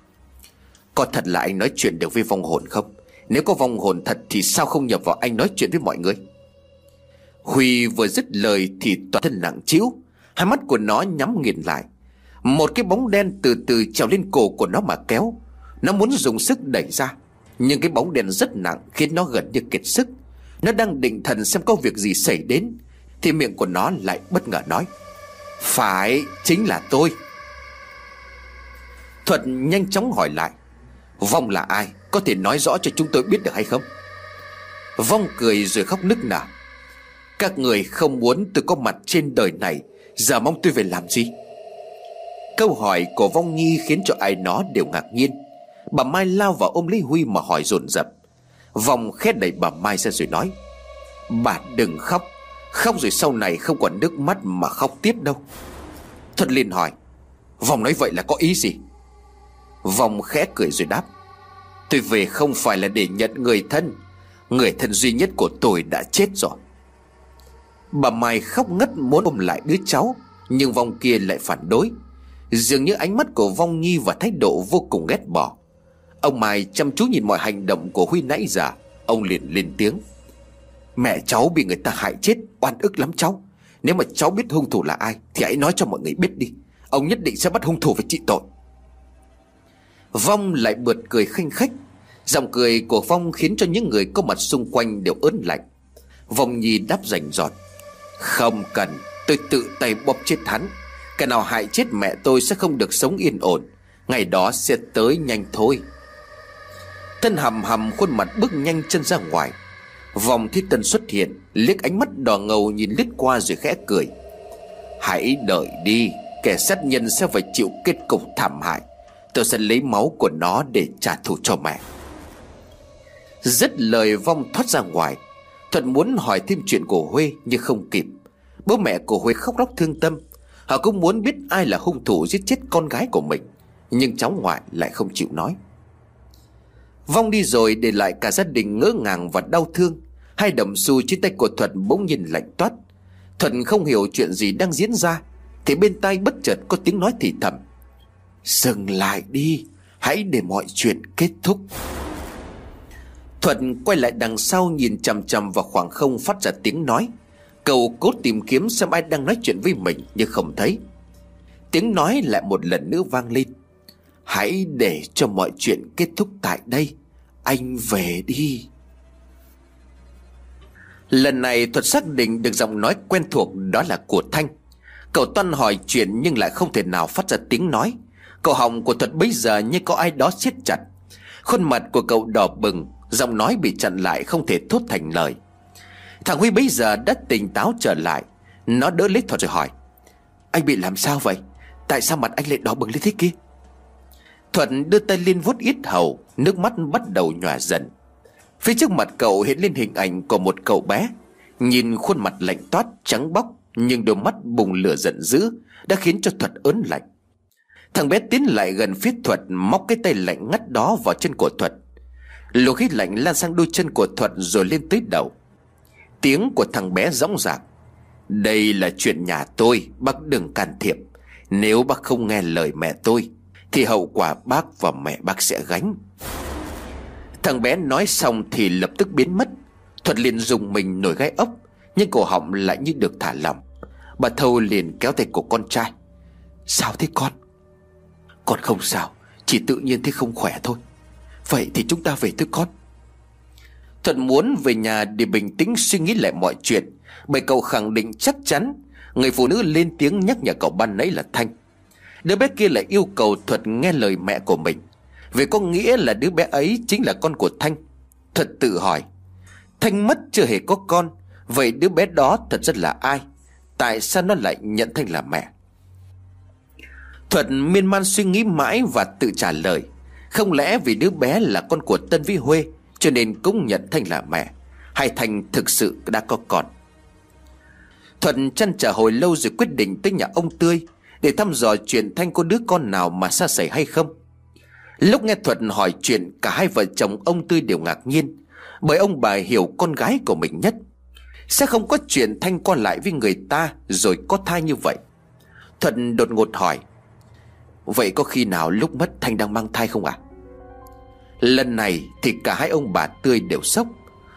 Có thật là anh nói chuyện được với vong hồn không? Nếu có vong hồn thật thì sao không nhập vào anh nói chuyện với mọi người? Huy vừa dứt lời thì toàn thân nặng trĩu, hai mắt của nó nhắm nghiền lại. Một cái bóng đen từ từ trèo lên cổ của nó mà kéo. Nó muốn dùng sức đẩy ra, nhưng cái bóng đen rất nặng khiến nó gần như kiệt sức. Nó đang định thần xem có việc gì xảy đến thì miệng của nó lại bất ngờ nói: Phải, chính là tôi. Thuận nhanh chóng hỏi lại: Vong là ai? có thể nói rõ cho chúng tôi biết được hay không? Vong cười rồi khóc nức nở. Các người không muốn tôi có mặt trên đời này, giờ mong tôi về làm gì? Câu hỏi của Vong Nhi khiến cho ai nó đều ngạc nhiên. Bà Mai lao vào ôm lấy Huy mà hỏi dồn dập. Vong khét đẩy bà Mai ra rồi nói: Bà đừng khóc, khóc rồi sau này không còn nước mắt mà khóc tiếp đâu. Thuật liền hỏi: Vong nói vậy là có ý gì? Vong khẽ cười rồi đáp: Tôi về không phải là để nhận người thân duy nhất của tôi đã chết rồi. Bà Mai khóc ngất muốn ôm lại đứa cháu, nhưng Vong kia lại phản đối. Dường như ánh mắt của Vong Nhi và thái độ vô cùng ghét bỏ. Ông Mai chăm chú nhìn mọi hành động của Huy nãy giờ, ông liền lên tiếng: Mẹ cháu bị người ta hại chết, oan ức lắm cháu. Nếu mà cháu biết hung thủ là ai thì hãy nói cho mọi người biết đi. Ông nhất định sẽ bắt hung thủ phải trị tội. Vong lại bật cười khinh khách. Giọng cười của Vong khiến cho những người có mặt xung quanh đều ớn lạnh. Vong Nhi đáp rành rọt: Không cần, tôi tự tay bóp chết hắn. Kẻ nào hại chết mẹ tôi sẽ không được sống yên ổn, ngày đó sẽ tới nhanh thôi. Tân hầm hầm khuôn mặt bước nhanh chân ra ngoài. Vòng thấy Tân xuất hiện, liếc ánh mắt đỏ ngầu nhìn lướt qua rồi khẽ cười: Hãy đợi đi, kẻ sát nhân sẽ phải chịu kết cục thảm hại. Tôi sẽ lấy máu của nó để trả thù cho mẹ. Dứt lời, Vong thoát ra ngoài. Thuận muốn hỏi thêm chuyện của Huê nhưng không kịp. Bố mẹ của Huê khóc lóc thương tâm. Họ cũng muốn biết ai là hung thủ giết chết con gái của mình, nhưng cháu ngoại lại không chịu nói. Vong đi rồi để lại cả gia đình ngỡ ngàng và đau thương. Hai đồng xu trên tay của Thuật bỗng nhiên lạnh toát. Thuận không hiểu chuyện gì đang diễn ra thì bên tai bất chợt có tiếng nói thì thầm: Dừng lại đi, hãy để mọi chuyện kết thúc. Thuận quay lại đằng sau nhìn chằm chằm vào khoảng không phát ra tiếng nói. Cậu cố tìm kiếm xem ai đang nói chuyện với mình nhưng không thấy. Tiếng nói lại một lần nữa vang lên: Hãy để cho mọi chuyện kết thúc tại đây, anh về đi. Lần này Thuật xác định được giọng nói quen thuộc, đó là của Thanh. Cậu toan hỏi chuyện nhưng lại không thể nào phát ra tiếng nói. Cổ họng của Thuật bây giờ như có ai đó siết chặt. Khuôn mặt của cậu đỏ bừng, giọng nói bị chặn lại không thể thốt thành lời. Thằng Huy bây giờ đã tỉnh táo trở lại. Nó đỡ lấy Thuật rồi hỏi: Anh bị làm sao vậy? Tại sao mặt anh lại đỏ bừng lên thế kia? Thuật đưa tay lên vuốt yết hầu, nước mắt bắt đầu nhòa dần. Phía trước mặt cậu hiện lên hình ảnh của một cậu bé. Nhìn khuôn mặt lạnh toát trắng bóc nhưng đôi mắt bùng lửa giận dữ đã khiến cho Thuật ớn lạnh. Thằng bé tiến lại gần phía Thuật, móc cái tay lạnh ngắt đó vào chân của Thuật. Luồng khí lạnh lan sang đôi chân của Thuật rồi lên tới đầu. Tiếng của thằng bé rõng rạc: Đây là chuyện nhà tôi, bác đừng can thiệp. Nếu bác không nghe lời mẹ tôi thì hậu quả bác và mẹ bác sẽ gánh. Thằng bé nói xong thì lập tức biến mất. Thuật liền dùng mình nổi gai ốc, nhưng cổ họng lại như được thả lỏng. Bà Thâu liền kéo tay của con trai: Sao thế con? Con không sao, chỉ tự nhiên thấy không khỏe thôi. Vậy thì chúng ta về thôi con. Thuật muốn về nhà để bình tĩnh suy nghĩ lại mọi chuyện, bởi cậu khẳng định chắc chắn người phụ nữ lên tiếng nhắc nhở cậu ban nãy là Thanh. Đứa bé kia lại yêu cầu Thuật nghe lời mẹ của mình, vì có nghĩa là đứa bé ấy chính là con của Thanh. Thuật tự hỏi: Thanh mất chưa hề có con, vậy đứa bé đó thật rất là ai? Tại sao nó lại nhận Thanh là mẹ? Thuật miên man suy nghĩ mãi và tự trả lời: Không lẽ vì đứa bé là con của Tân với Huê cho nên cũng nhận Thanh là mẹ, hay Thanh thực sự đã có con? Thuận chăn trở hồi lâu rồi quyết định tới nhà ông Tươi để thăm dò chuyện Thanh có đứa con nào mà sa sẩy hay không. Lúc nghe Thuận hỏi chuyện, cả hai vợ chồng ông Tươi đều ngạc nhiên, bởi ông bà hiểu con gái của mình nhất. Sẽ không có chuyện Thanh qua lại với người ta rồi có thai như vậy. Thuận đột ngột hỏi: Vậy có khi nào lúc mất Thanh đang mang thai không ạ? Lần này thì cả hai ông bà Tươi đều sốc.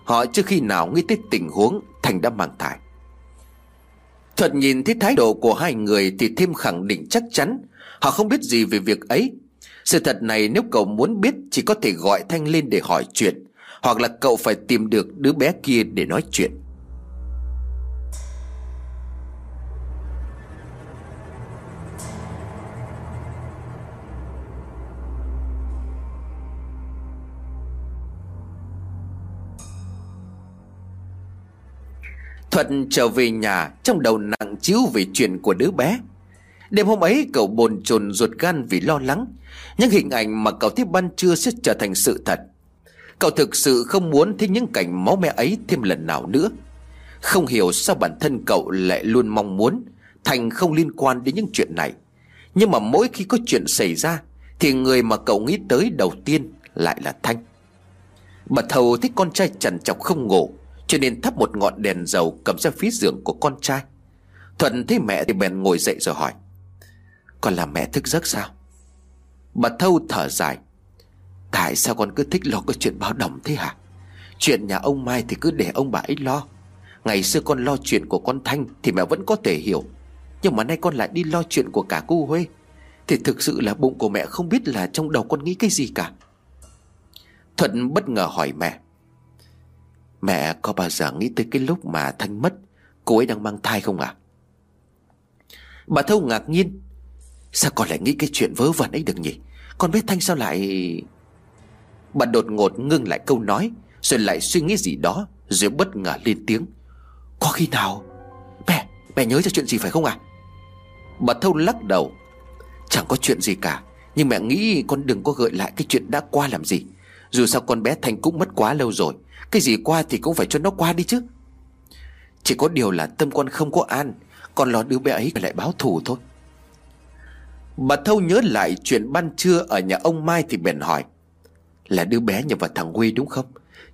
Họ chưa khi nào nghĩ tới tình huống Thanh đã mang thai. Thuật nhìn thấy thái độ của hai người thì thêm khẳng định chắc chắn họ không biết gì về việc ấy. Sự thật này nếu cậu muốn biết chỉ có thể gọi Thanh lên để hỏi chuyện, hoặc là cậu phải tìm được đứa bé kia để nói chuyện. Thuận trở về nhà trong đầu nặng trĩu về chuyện của đứa bé. Đêm hôm ấy cậu bồn chồn ruột gan vì lo lắng. Những hình ảnh mà cậu thấy ban trưa sẽ trở thành sự thật. Cậu thực sự không muốn thấy những cảnh máu me ấy thêm lần nào nữa. Không hiểu sao bản thân cậu lại luôn mong muốn Thành không liên quan đến những chuyện này. Nhưng mà mỗi khi có chuyện xảy ra thì người mà cậu nghĩ tới đầu tiên lại là Thanh. Bà Thầu thích con trai trằn trọc không ngủ, cho nên thắp một ngọn đèn dầu cầm ra phía giường của con trai. Thuận thấy mẹ thì bèn ngồi dậy rồi hỏi: "Con làm mẹ thức giấc sao?" Bà Thâu thở dài: "Tại sao con cứ thích lo cái chuyện báo động thế hả? Chuyện nhà ông Mai thì cứ để ông bà ấy lo. Ngày xưa con lo chuyện của con Thanh thì mẹ vẫn có thể hiểu, nhưng mà nay con lại đi lo chuyện của cả cô Huê thì thực sự là bụng của mẹ không biết là trong đầu con nghĩ cái gì cả." Thuận bất ngờ hỏi mẹ: "Mẹ có bao giờ nghĩ tới cái lúc mà Thanh mất, cô ấy đang mang thai không ạ?" Bà Thâu ngạc nhiên: "Sao con lại nghĩ cái chuyện vớ vẩn ấy được nhỉ? Con biết Thanh sao lại..." Bà đột ngột ngưng lại câu nói, rồi lại suy nghĩ gì đó, rồi bất ngờ lên tiếng: "Có khi nào... Mẹ nhớ ra chuyện gì phải không ạ?" Bà Thâu lắc đầu: "Chẳng có chuyện gì cả. Nhưng mẹ nghĩ con đừng có gợi lại cái chuyện đã qua làm gì. Dù sao con bé Thanh cũng mất quá lâu rồi. Cái gì qua thì cũng phải cho nó qua đi chứ. Chỉ có điều là tâm con không có an. Con lo đứa bé ấy lại báo thù thôi." Bà Thâu nhớ lại chuyện ban trưa ở nhà ông Mai thì bèn hỏi: "Là đứa bé nhập vào thằng Huy đúng không?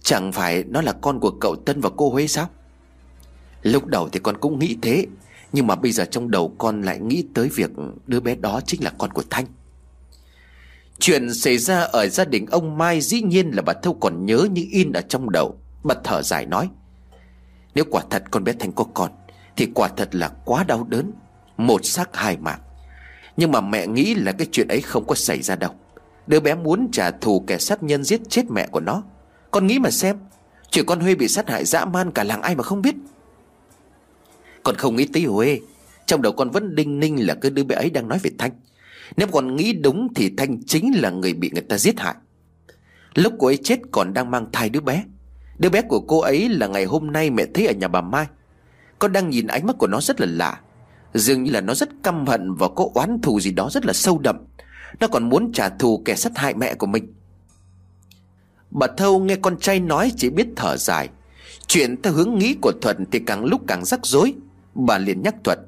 Chẳng phải nó là con của cậu Tân và cô Huê sao?" "Lúc đầu thì con cũng nghĩ thế, nhưng mà bây giờ trong đầu con lại nghĩ tới việc đứa bé đó chính là con của Thanh." Chuyện xảy ra ở gia đình ông Mai dĩ nhiên là bà Thâu còn nhớ như in ở trong đầu. Bà thở dài nói: "Nếu quả thật con bé Thanh có con thì quả thật là quá đau đớn, một xác hai mạng. Nhưng mà mẹ nghĩ là cái chuyện ấy không có xảy ra đâu. Đứa bé muốn trả thù kẻ sát nhân giết chết mẹ của nó. Con nghĩ mà xem, chuyện con Huê bị sát hại dã man cả làng ai mà không biết. Con không nghĩ tới Huê. Trong đầu con vẫn đinh ninh là cái đứa bé ấy đang nói về Thanh. Nếu con nghĩ đúng thì Thanh chính là người bị người ta giết hại. Lúc cô ấy chết còn đang mang thai đứa bé. Đứa bé của cô ấy là ngày hôm nay mẹ thấy ở nhà bà Mai. Con đang nhìn ánh mắt của nó rất là lạ. Dường như là nó rất căm hận và có oán thù gì đó rất là sâu đậm. Nó còn muốn trả thù kẻ sát hại mẹ của mình." Bà Thâu nghe con trai nói chỉ biết thở dài. Chuyện theo hướng nghĩ của Thuận thì càng lúc càng rắc rối. Bà liền nhắc Thuận: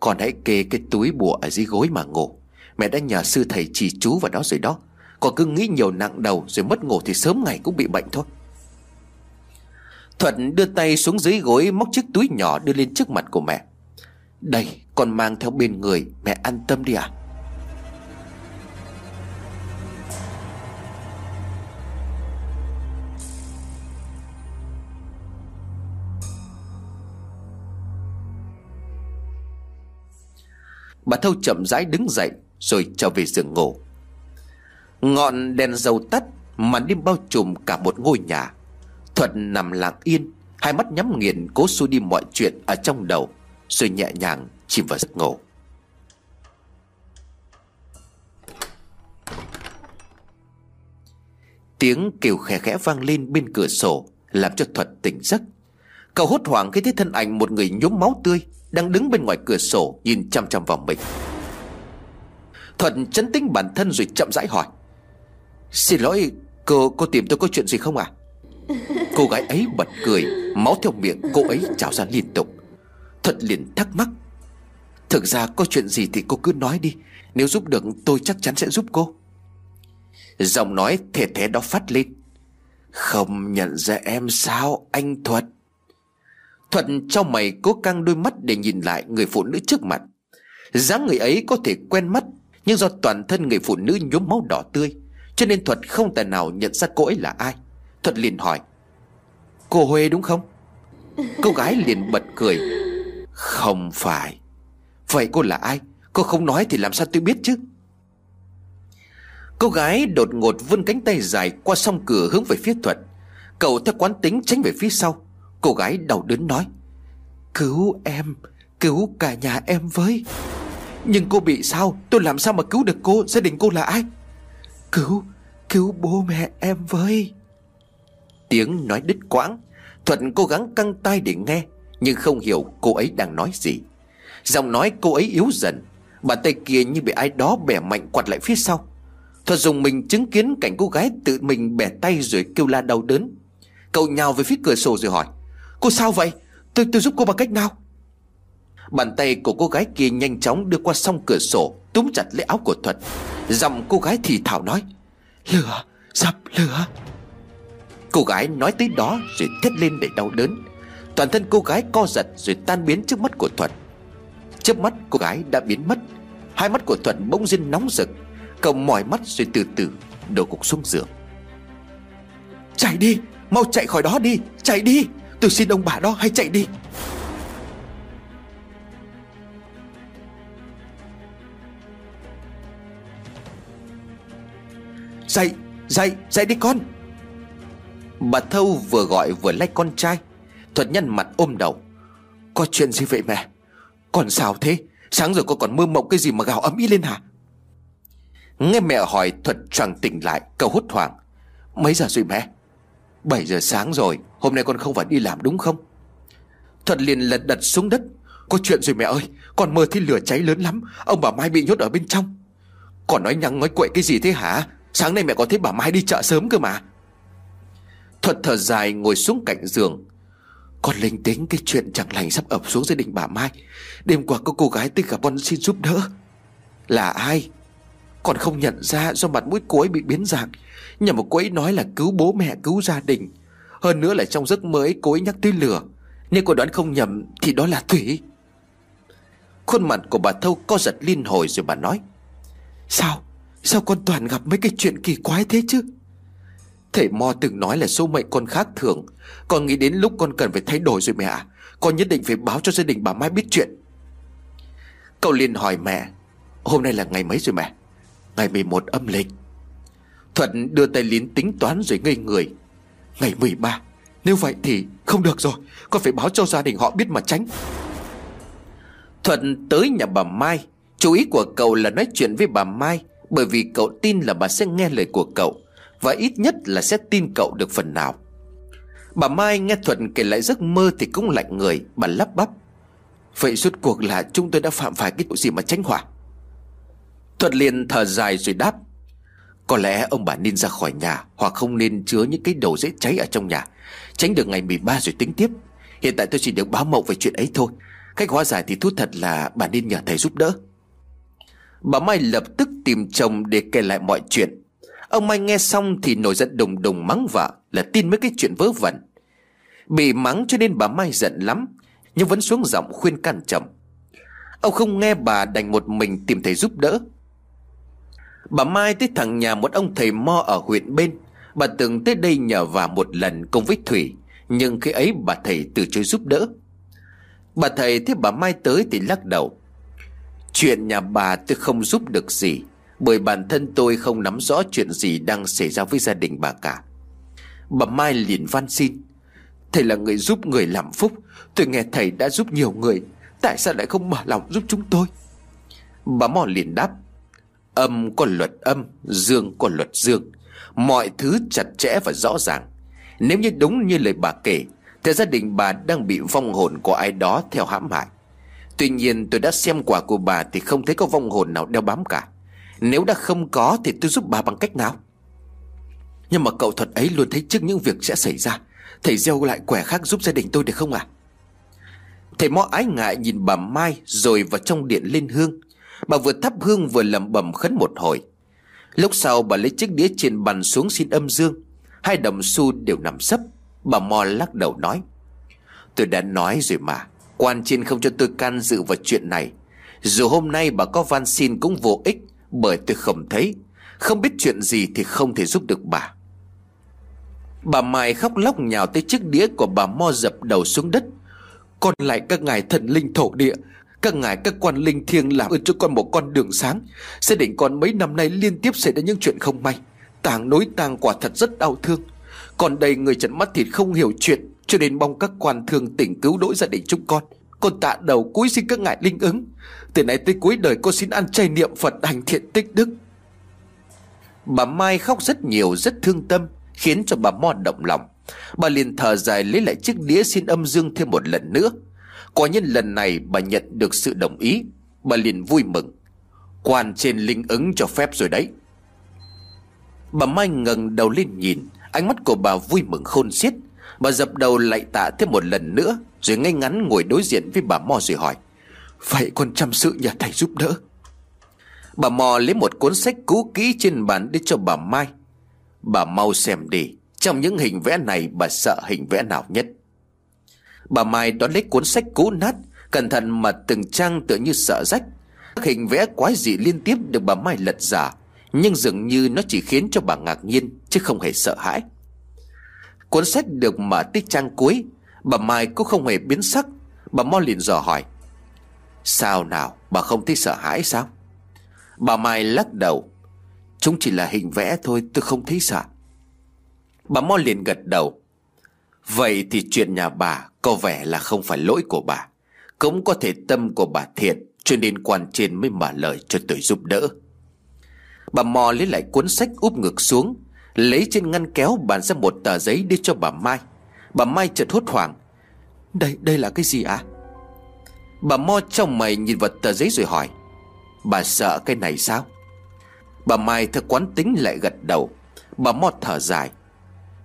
"Con hãy kê cái túi bùa ở dưới gối mà ngủ. Mẹ đã nhờ sư thầy trì chú vào đó rồi đó. Con cứ nghĩ nhiều nặng đầu rồi mất ngủ thì sớm ngày cũng bị bệnh thôi." Thuận đưa tay xuống dưới gối, móc chiếc túi nhỏ đưa lên trước mặt của mẹ: "Đây, con mang theo bên người, mẹ an tâm đi ạ." Bà Thâu chậm rãi đứng dậy rồi trở về giường ngủ. Ngọn đèn dầu tắt, màn đêm bao trùm cả một ngôi nhà. Thuận nằm lặng yên, hai mắt nhắm nghiền cố xua đi mọi chuyện ở trong đầu, rồi nhẹ nhàng chìm vào giấc ngủ. Tiếng kêu khẽ khẽ vang lên bên cửa sổ làm cho Thuận tỉnh giấc. Cậu hốt hoảng khi thấy thân ảnh một người nhuốm máu tươi đang đứng bên ngoài cửa sổ nhìn chăm chăm vào mình. Thuận trấn tĩnh bản thân rồi chậm rãi hỏi: "Xin lỗi, cô tìm tôi có chuyện gì không ạ?" Cô gái ấy bật cười, máu theo miệng cô ấy trào ra liên tục. Thuận liền thắc mắc: "Thực ra có chuyện gì thì cô cứ nói đi, nếu giúp được tôi chắc chắn sẽ giúp cô." Giọng nói thề thé đó phát lên: "Không nhận ra em sao anh Thuật?" Thuận chau mày cố căng đôi mắt để nhìn lại người phụ nữ trước mặt. Dáng người ấy có thể quen mắt, nhưng do toàn thân người phụ nữ nhuốm máu đỏ tươi cho nên Thuận không tài nào nhận ra cô ấy là ai. Thuận liền hỏi: "Cô Huê đúng không?" Cô gái liền bật cười: "Không phải." "Vậy cô là ai? Cô không nói thì làm sao tôi biết chứ?" Cô gái đột ngột vươn cánh tay dài qua song cửa hướng về phía Thuận. Cậu theo quán tính tránh về phía sau. Cô gái đau đớn nói: "Cứu em, cứu cả nhà em với." "Nhưng cô bị sao? Tôi làm sao mà cứu được cô? Gia đình cô là ai?" Cứu bố mẹ em với." Tiếng nói đứt quãng. Thuận cố gắng căng tai để nghe, nhưng không hiểu cô ấy đang nói gì. Giọng nói cô ấy yếu dần, bàn tay kia như bị ai đó bẻ mạnh quạt lại phía sau. Thuật dùng mình chứng kiến cảnh cô gái tự mình bẻ tay rồi kêu la đau đớn. Cậu nhào về phía cửa sổ rồi hỏi: "Cô sao vậy? Tôi giúp cô bằng cách nào?" Bàn tay của cô gái kia nhanh chóng đưa qua song cửa sổ, túm chặt lấy áo của Thuật. Giọng cô gái thì thào nói: "Lửa, dập lửa." Cô gái nói tới đó rồi thét lên để đau đớn. Toàn thân cô gái co giật rồi tan biến trước mắt của Thuật. Chớp mắt cô gái đã biến mất. Hai mắt của Thuật bỗng dưng nóng rực, cậu mỏi mắt rồi từ từ đổ gục xuống giường. "Chạy đi, mau chạy khỏi đó đi, chạy đi, tôi xin ông bà đó, hãy chạy đi." Dậy đi con." Bà Thâu vừa gọi vừa lay con trai. Thuật nhăn mặt ôm đầu: "Có chuyện gì vậy mẹ? Con sao thế? Sáng rồi con còn mơ mộng cái gì mà gào ầm ĩ lên hả?" Nghe mẹ hỏi, Thuật choàng tỉnh lại, cậu hốt hoảng: "Mấy giờ rồi mẹ?" "7 giờ sáng rồi, hôm nay con không phải đi làm đúng không?" Thuật liền lật đật xuống đất: "Có chuyện rồi mẹ ơi, con mơ thấy lửa cháy lớn lắm, ông bà Mai bị nhốt ở bên trong." "Còn nói nhăng nói quậy cái gì thế hả? Sáng nay mẹ có thấy bà Mai đi chợ sớm cơ mà." Thuật thở dài ngồi xuống cạnh giường: "Con linh tính cái chuyện chẳng lành sắp ập xuống gia đình bà Mai. Đêm qua có cô gái tới gặp con xin giúp đỡ." "Là ai?" "Con không nhận ra, do mặt mũi cô ấy bị biến dạng, nhưng mà cô ấy nói là cứu bố mẹ, cứu gia đình. Hơn nữa là trong giấc mơ ấy cô ấy nhắc tới lửa, nên cô đoán không nhầm thì đó là Thủy." Khuôn mặt của bà Thâu co giật liên hồi rồi bà nói: Sao con toàn gặp mấy cái chuyện kỳ quái thế chứ? "Thầy Mo từng nói là số mệnh con khác thường, con nghĩ đến lúc con cần phải thay đổi rồi mẹ ạ. Con nhất định phải báo cho gia đình bà Mai biết chuyện." Cậu liền hỏi mẹ: "Hôm nay là ngày mấy rồi mẹ?" "Ngày 11 âm lịch." Thuận đưa tay lín tính toán rồi ngây người: "Ngày 13, nếu vậy thì không được rồi, con phải báo cho gia đình họ biết mà tránh." Thuận tới nhà bà Mai. Chú ý của cậu là nói chuyện với bà Mai, bởi vì cậu tin là bà sẽ nghe lời của cậu, và ít nhất là sẽ tin cậu được phần nào. Bà Mai nghe Thuận kể lại giấc mơ thì cũng lạnh người. Bà lắp bắp: "Vậy rốt cuộc là chúng tôi đã phạm phải cái tội gì mà tránh hỏa?" Thuận liền thở dài rồi đáp: "Có lẽ ông bà nên ra khỏi nhà, hoặc không nên chứa những cái đầu dễ cháy ở trong nhà. Tránh được ngày 13 rồi tính tiếp. Hiện tại tôi chỉ được báo mộng về chuyện ấy thôi. Cách hóa giải thì thú thật là bà nên nhờ thầy giúp đỡ." Bà Mai lập tức tìm chồng để kể lại mọi chuyện. Ông Mai nghe xong thì nổi giận đùng đùng mắng vợ là tin mấy cái chuyện vớ vẩn. Bị mắng cho nên bà Mai giận lắm, nhưng vẫn xuống giọng khuyên can chồng. Ông không nghe bà, đành một mình tìm thầy giúp đỡ. Bà Mai tới thẳng nhà một ông thầy Mo ở huyện bên. Bà từng tới đây nhờ vả một lần cùng với Thủy, nhưng khi ấy bà thầy từ chối giúp đỡ. Bà thầy thấy bà Mai tới thì lắc đầu: "Chuyện nhà bà tôi không giúp được gì, bởi bản thân tôi không nắm rõ chuyện gì đang xảy ra với gia đình bà cả." Bà Mai liền van xin: "Thầy là người giúp người làm phúc, tôi nghe thầy đã giúp nhiều người, tại sao lại không mở lòng giúp chúng tôi?" Bà Mo liền đáp: "Âm có luật âm, dương có luật dương. Mọi thứ chặt chẽ và rõ ràng. Nếu như đúng như lời bà kể, thì gia đình bà đang bị vong hồn của ai đó theo hãm hại. Tuy nhiên tôi đã xem quả của bà thì không thấy có vong hồn nào đeo bám cả. Nếu đã không có thì tôi giúp bà bằng cách nào?" "Nhưng mà cậu Thuật ấy luôn thấy trước những việc sẽ xảy ra. Thầy gieo lại quẻ khác giúp gia đình tôi được không ạ?" Thầy Mo ái ngại nhìn bà Mai rồi vào trong điện lên hương. Bà vừa thắp hương vừa lẩm bẩm khấn một hồi. Lúc sau bà lấy chiếc đĩa trên bàn xuống xin âm dương. Hai đồng xu đều nằm sấp. Bà Mo lắc đầu nói: "Tôi đã nói rồi mà, quan trên không cho tôi can dự vào chuyện này. Dù hôm nay bà có van xin cũng vô ích, bởi tôi không thấy, không biết chuyện gì thì không thể giúp được bà." Bà Mai khóc lóc nhào tới chiếc đĩa của bà Mo, dập đầu xuống đất: "Con lại các ngài thần linh thổ địa, các ngài các quan linh thiêng làm ơn cho con một con đường sáng. Gia đình con mấy năm nay liên tiếp xảy ra những chuyện không may, tang nối tang quả thật rất đau thương. Còn đây người trần mắt thịt không hiểu chuyện, cho nên mong các quan thương tình cứu đỗi gia đình chúng con. Con tạ đầu cúi xin các ngài linh ứng. Từ nay tới cuối đời con xin ăn chay niệm Phật, hành thiện tích đức." Bà Mai khóc rất nhiều, rất thương tâm, khiến cho bà Mo động lòng. Bà liền thở dài lấy lại chiếc đĩa xin âm dương thêm một lần nữa. Quả nhiên lần này bà nhận được sự đồng ý. Bà liền vui mừng. Quan trên linh ứng cho phép rồi đấy. Bà Mai ngẩng đầu lên nhìn, ánh mắt của bà vui mừng khôn xiết. Bà dập đầu lạy tạ thêm một lần nữa, rồi ngay ngắn ngồi đối diện với bà Mo rồi hỏi: "Vậy con chăm sự nhờ thầy giúp đỡ." Bà Mo lấy một cuốn sách cũ kỹ trên bàn đưa cho bà Mai. "Bà mau xem đi, trong những hình vẽ này bà sợ hình vẽ nào nhất?" Bà Mai đón lấy cuốn sách cũ nát, cẩn thận mà từng trang tựa như sợ rách. Các hình vẽ quái dị liên tiếp được bà Mai lật giả, nhưng dường như nó chỉ khiến cho bà ngạc nhiên chứ không hề sợ hãi. Cuốn sách được mở tích trang cuối, bà Mai cũng không hề biến sắc. Bà Mo liền dò hỏi: "Sao nào, bà không thấy sợ hãi sao?" Bà Mai lắc đầu: "Chúng chỉ là hình vẽ thôi, tôi không thấy sợ." Bà Mo liền gật đầu: "Vậy thì chuyện nhà bà có vẻ là không phải lỗi của bà. Cũng có thể tâm của bà thiện, cho nên quan trên mới mở lời cho tôi giúp đỡ." Bà Mo lấy lại cuốn sách úp ngực xuống, lấy trên ngăn kéo bàn ra một tờ giấy đưa cho bà Mai. Bà Mai chợt hốt hoảng: Đây là cái gì ạ? Bà Mo chồng mày nhìn vào tờ giấy rồi hỏi: "Bà sợ cái này sao?" Bà Mai theo quán tính lại gật đầu. Bà Mo thở dài: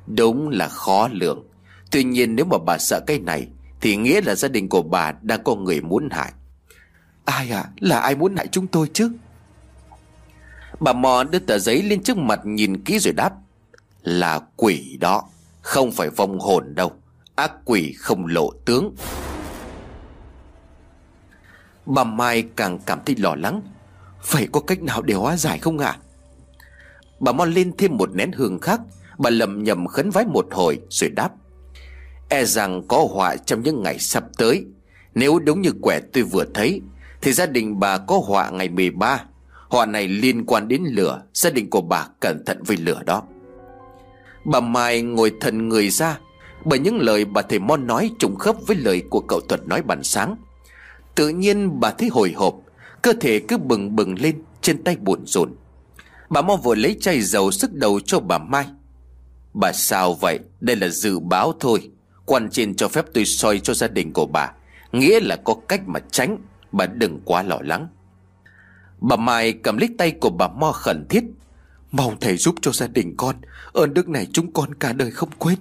"Đúng là khó lường. Tuy nhiên nếu mà bà sợ cái này thì nghĩa là gia đình của bà đang có người muốn hại." "Ai à? Là ai muốn hại chúng tôi chứ?" Bà Mò đưa tờ giấy lên trước mặt nhìn kỹ rồi đáp: "Là quỷ đó, không phải vong hồn đâu. Ác quỷ không lộ tướng." Bà Mai càng cảm thấy lo lắng. "Vậy có cách nào để hóa giải không ạ?" Bà Mò lên thêm một nén hương khác. Bà lầm nhầm khấn vái một hồi rồi đáp: "E rằng có họa trong những ngày sắp tới. Nếu đúng như quẻ tôi vừa thấy thì gia đình bà có họa ngày 13. Họa này liên quan đến lửa. Gia đình của bà cẩn thận với lửa đó." Bà Mai ngồi thần người ra, bởi những lời bà thầy Mo nói trùng khớp với lời của cậu Thuật nói bản sáng. Tự nhiên bà thấy hồi hộp, cơ thể cứ bừng bừng lên, trên tay buồn rộn. Bà Mo vừa lấy chai dầu sức đầu cho bà Mai. "Bà sao vậy? Đây là dự báo thôi. Quan trên cho phép tôi soi cho gia đình của bà, nghĩa là có cách mà tránh. Bà đừng quá lo lắng." Bà Mai cầm lấy tay của bà Mo khẩn thiết: "Mong thầy giúp cho gia đình con, ơn đức này chúng con cả đời không quên."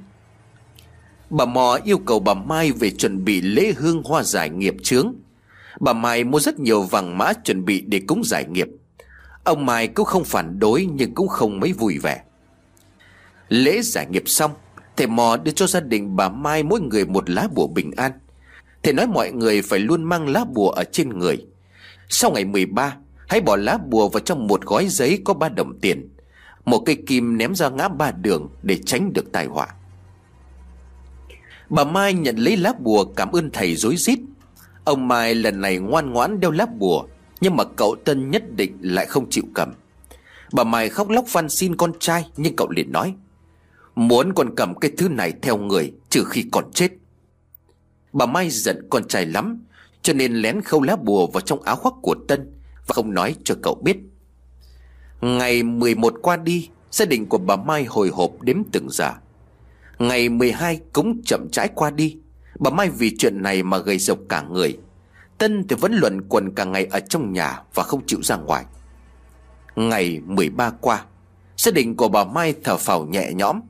Bà Mo yêu cầu bà Mai về chuẩn bị lễ hương hoa giải nghiệp chướng. Bà Mai mua rất nhiều vàng mã chuẩn bị để cúng giải nghiệp. Ông Mai cũng không phản đối nhưng cũng không mấy vui vẻ. Lễ giải nghiệp xong, thầy Mò đưa cho gia đình bà Mai mỗi người một lá bùa bình an. Thầy nói mọi người phải luôn mang lá bùa ở trên người. Sau ngày 13, hãy bỏ lá bùa vào trong một gói giấy có 3 đồng tiền, một cây kim ném ra ngã ba đường để tránh được tai họa. Bà Mai nhận lấy lá bùa cảm ơn thầy rối rít. Ông Mai lần này ngoan ngoãn đeo lá bùa, nhưng mà cậu Tân nhất định lại không chịu cầm. Bà Mai khóc lóc van xin con trai, nhưng cậu liền nói: "Muốn con cầm cái thứ này theo người, trừ khi còn chết." Bà Mai giận con trai lắm, cho nên lén khâu lá bùa vào trong áo khoác của Tân và không nói cho cậu biết. Ngày 11 qua đi, gia đình của bà Mai hồi hộp đếm từng giờ. Ngày 12 cũng chậm rãi qua đi. Bà Mai vì chuyện này mà gầy rộc cả người. Tân thì vẫn luẩn quẩn cả ngày ở trong nhà và không chịu ra ngoài. Ngày 13 qua, gia đình của bà Mai thở phào nhẹ nhõm.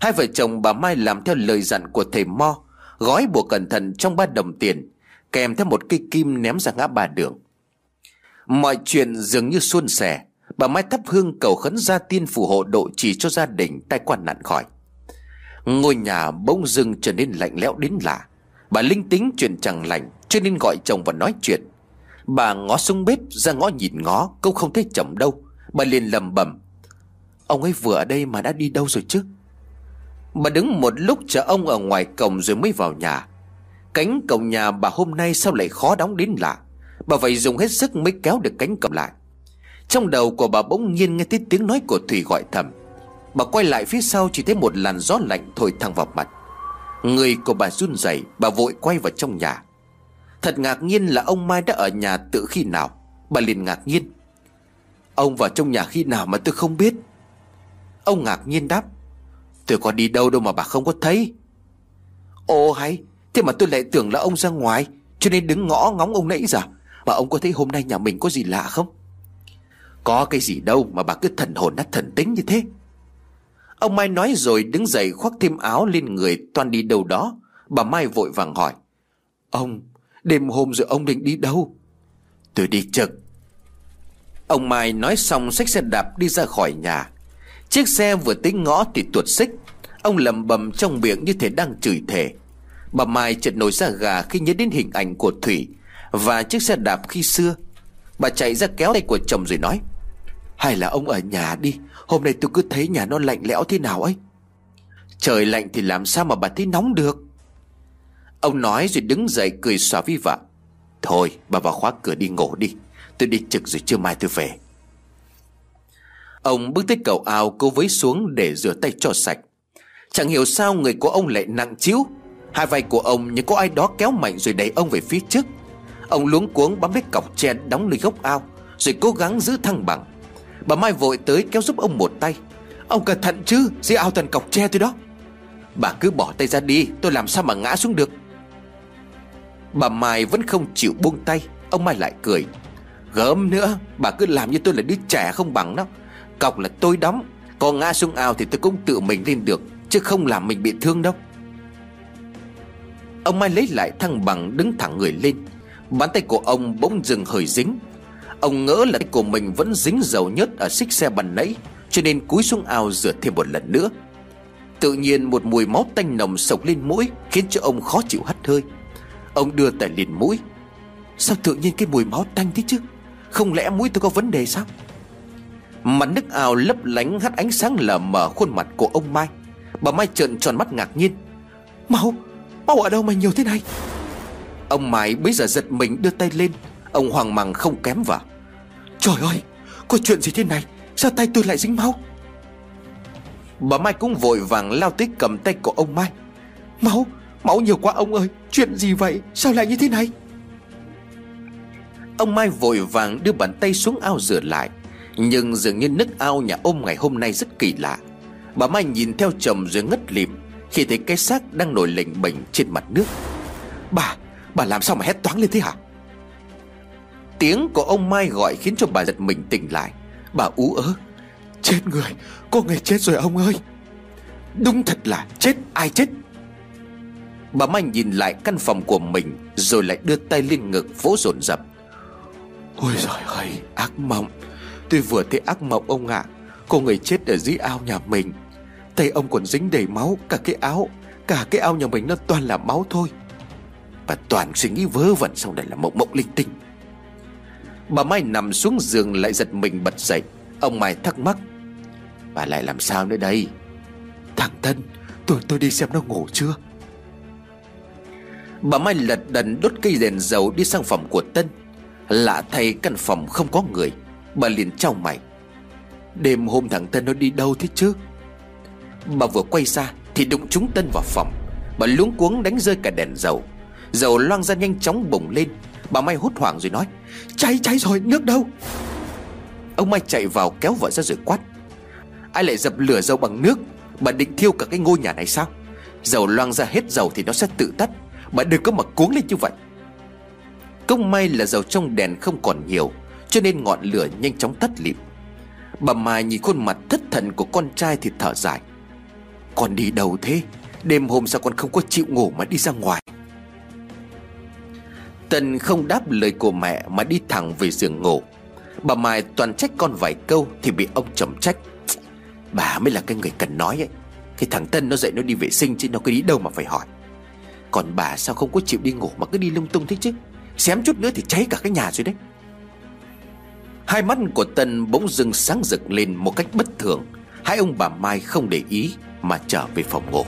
Hai vợ chồng bà Mai làm theo lời dặn của thầy Mo, gói bùa cẩn thận trong 3 đồng tiền, kèm theo một cây kim ném ra ngã ba đường. Mọi chuyện dường như suôn sẻ. Bà Mai thắp hương cầu khấn gia tiên phù hộ độ trì cho gia đình tai quan nạn khỏi. Ngôi nhà bỗng dưng trở nên lạnh lẽo đến lạ. Bà linh tính chuyện chẳng lành, cho nên gọi chồng và nói chuyện. Bà ngó xuống bếp, ra ngõ nhìn ngó cũng không thấy chồng đâu. Bà liền lầm bầm: "Ông ấy vừa ở đây mà đã đi đâu rồi chứ?" Bà đứng một lúc chờ ông ở ngoài cổng rồi mới vào nhà. Cánh cổng nhà bà hôm nay sao lại khó đóng đến lạ. Bà phải dùng hết sức mới kéo được cánh cổng lại. Trong đầu của bà bỗng nhiên nghe thấy tiếng nói của Thủy gọi thầm. Bà quay lại phía sau chỉ thấy một làn gió lạnh thổi thẳng vào mặt. Người của bà run rẩy, bà vội quay vào trong nhà. Thật ngạc nhiên là ông Mai đã ở nhà từ khi nào. Bà liền ngạc nhiên: "Ông vào trong nhà khi nào mà tôi không biết?" Ông ngạc nhiên đáp: "Tôi có đi đâu đâu mà bà không có thấy." "Ồ hay, thế mà tôi lại tưởng là ông ra ngoài, cho nên đứng ngõ ngóng ông nãy giờ. Mà ông có thấy hôm nay nhà mình có gì lạ không? Có cái gì đâu mà bà cứ thần hồn nát thần tính như thế. Ông Mai nói rồi đứng dậy khoác thêm áo lên người toan đi đâu đó. Bà Mai vội vàng hỏi: Ông, đêm hôm rồi ông định đi đâu? Tôi đi trực. Ông Mai nói xong xách xe đạp đi ra khỏi nhà. Chiếc xe vừa tới ngõ thì tuột xích. Ông lẩm bẩm trong miệng như thể đang chửi thề. Bà Mai chợt nổi da gà khi nhớ đến hình ảnh của Thủy và chiếc xe đạp khi xưa. Bà chạy ra kéo tay của chồng rồi nói: Hay là ông ở nhà đi, hôm nay tôi cứ thấy nhà nó lạnh lẽo thế nào ấy. Trời lạnh thì làm sao mà bà thấy nóng được. Ông nói rồi đứng dậy cười xòa vi vả: Thôi bà vào khóa cửa đi ngủ đi, tôi đi trực rồi trưa mai tôi về. Ông bước tới cầu ao, cố với xuống để rửa tay cho sạch. Chẳng hiểu sao người của ông lại nặng trĩu. Hai vai của ông như có ai đó kéo mạnh rồi đẩy ông về phía trước. Ông luống cuống bám lấy cọc tre đóng nơi gốc ao rồi cố gắng giữ thăng bằng. Bà Mai vội tới kéo giúp ông một tay: Ông cẩn thận chứ, dưới ao toàn cọc tre thôi đó. Bà cứ bỏ tay ra đi, tôi làm sao mà ngã xuống được. Bà Mai vẫn không chịu buông tay. Ông Mai lại cười: Gớm nữa, bà cứ làm như tôi là đứa trẻ không bằng đó. Cọc là tôi đóng, có ngã xuống ao thì tôi cũng tự mình lên được, chứ không làm mình bị thương đâu. Ông Mai lấy lại thăng bằng, đứng thẳng người lên. Bàn tay của ông bỗng dừng hơi dính. Ông ngỡ là tay của mình vẫn dính dầu nhớt ở xích xe bàn nãy, cho nên cúi xuống ao rửa thêm một lần nữa. Tự nhiên một mùi máu tanh nồng sộc lên mũi, khiến cho ông khó chịu hắt hơi. Ông đưa tay lên mũi: Sao tự nhiên cái mùi máu tanh thế chứ? Không lẽ mũi tôi có vấn đề sao? Mặt nước ao lấp lánh hắt ánh sáng lờ mờ khuôn mặt của ông Mai. Bà Mai trợn tròn mắt ngạc nhiên: Máu ở đâu mà nhiều thế này? Ông Mai bấy giờ giật mình đưa tay lên. Ông hoang mang không kém vào: Trời ơi, có chuyện gì thế này? Sao tay tôi lại dính máu? Bà Mai cũng vội vàng lao tới cầm tay của ông Mai: Máu nhiều quá ông ơi, chuyện gì vậy? Sao lại như thế này? Ông Mai vội vàng đưa bàn tay xuống ao rửa lại, nhưng dường như nước ao nhà ông ngày hôm nay rất kỳ lạ. Bà Mai nhìn theo chồng rồi ngất lịm khi thấy cái xác đang nổi lềnh bềnh trên mặt nước. Bà làm sao mà hét toáng lên thế hả? Tiếng của ông Mai gọi khiến cho bà giật mình tỉnh lại. Bà ú ớ: Chết người, cô người chết rồi ông ơi. Đúng thật là chết, ai chết? Bà Mai nhìn lại căn phòng của mình rồi lại đưa tay lên ngực vỗ dồn dập: Ôi giời ơi, ác mộng. Tôi vừa thấy ác mộng ông ạ. Cô người chết ở dưới ao nhà mình, tay ông còn dính đầy máu. Cả cái ao nhà mình nó toàn là máu thôi. Bà toàn suy nghĩ vớ vẩn, sau này là mộng linh tinh. Bà Mai nằm xuống giường lại giật mình bật dậy. Ông Mai thắc mắc: Bà lại làm sao nữa đây? Thằng Tân, tôi đi xem nó ngủ chưa. Bà Mai lật đật đốt cây đèn dầu đi sang phòng của Tân. Lạ thay, căn phòng không có người. Bà liền chau mày: Đêm hôm thằng Tân nó đi đâu thế chứ? Bà vừa quay ra thì đụng trúng Tân vào phòng. Bà luống cuống đánh rơi cả đèn dầu. Dầu loang ra nhanh chóng bùng lên. Bà Mai hốt hoảng rồi nói: Cháy rồi, nước đâu? Ông Mai chạy vào kéo vợ ra rồi quát: Ai lại dập lửa dầu bằng nước? Bà định thiêu cả cái ngôi nhà này sao? Dầu loang ra hết dầu thì nó sẽ tự tắt. Bà đừng có mà cuống lên như vậy. Công may là dầu trong đèn không còn nhiều, cho nên ngọn lửa nhanh chóng tắt lịm. Bà Mai nhìn khuôn mặt thất thần của con trai thì thở dài: Con đi đâu thế? Đêm hôm sao con không có chịu ngủ mà đi ra ngoài? Tân không đáp lời của mẹ mà đi thẳng về giường ngủ. Bà Mai toàn trách con vài câu thì bị ông chồng trách: Bà mới là cái người cần nói ấy. Cái thằng Tân nó dậy nó đi vệ sinh chứ nó cứ đi đâu mà phải hỏi. Còn bà sao không có chịu đi ngủ mà cứ đi lung tung thế chứ? Xém chút nữa thì cháy cả cái nhà rồi đấy. Hai mắt của Tân bỗng dưng sáng rực lên một cách bất thường. Hai ông bà Mai không để ý mà trở về phòng ngủ.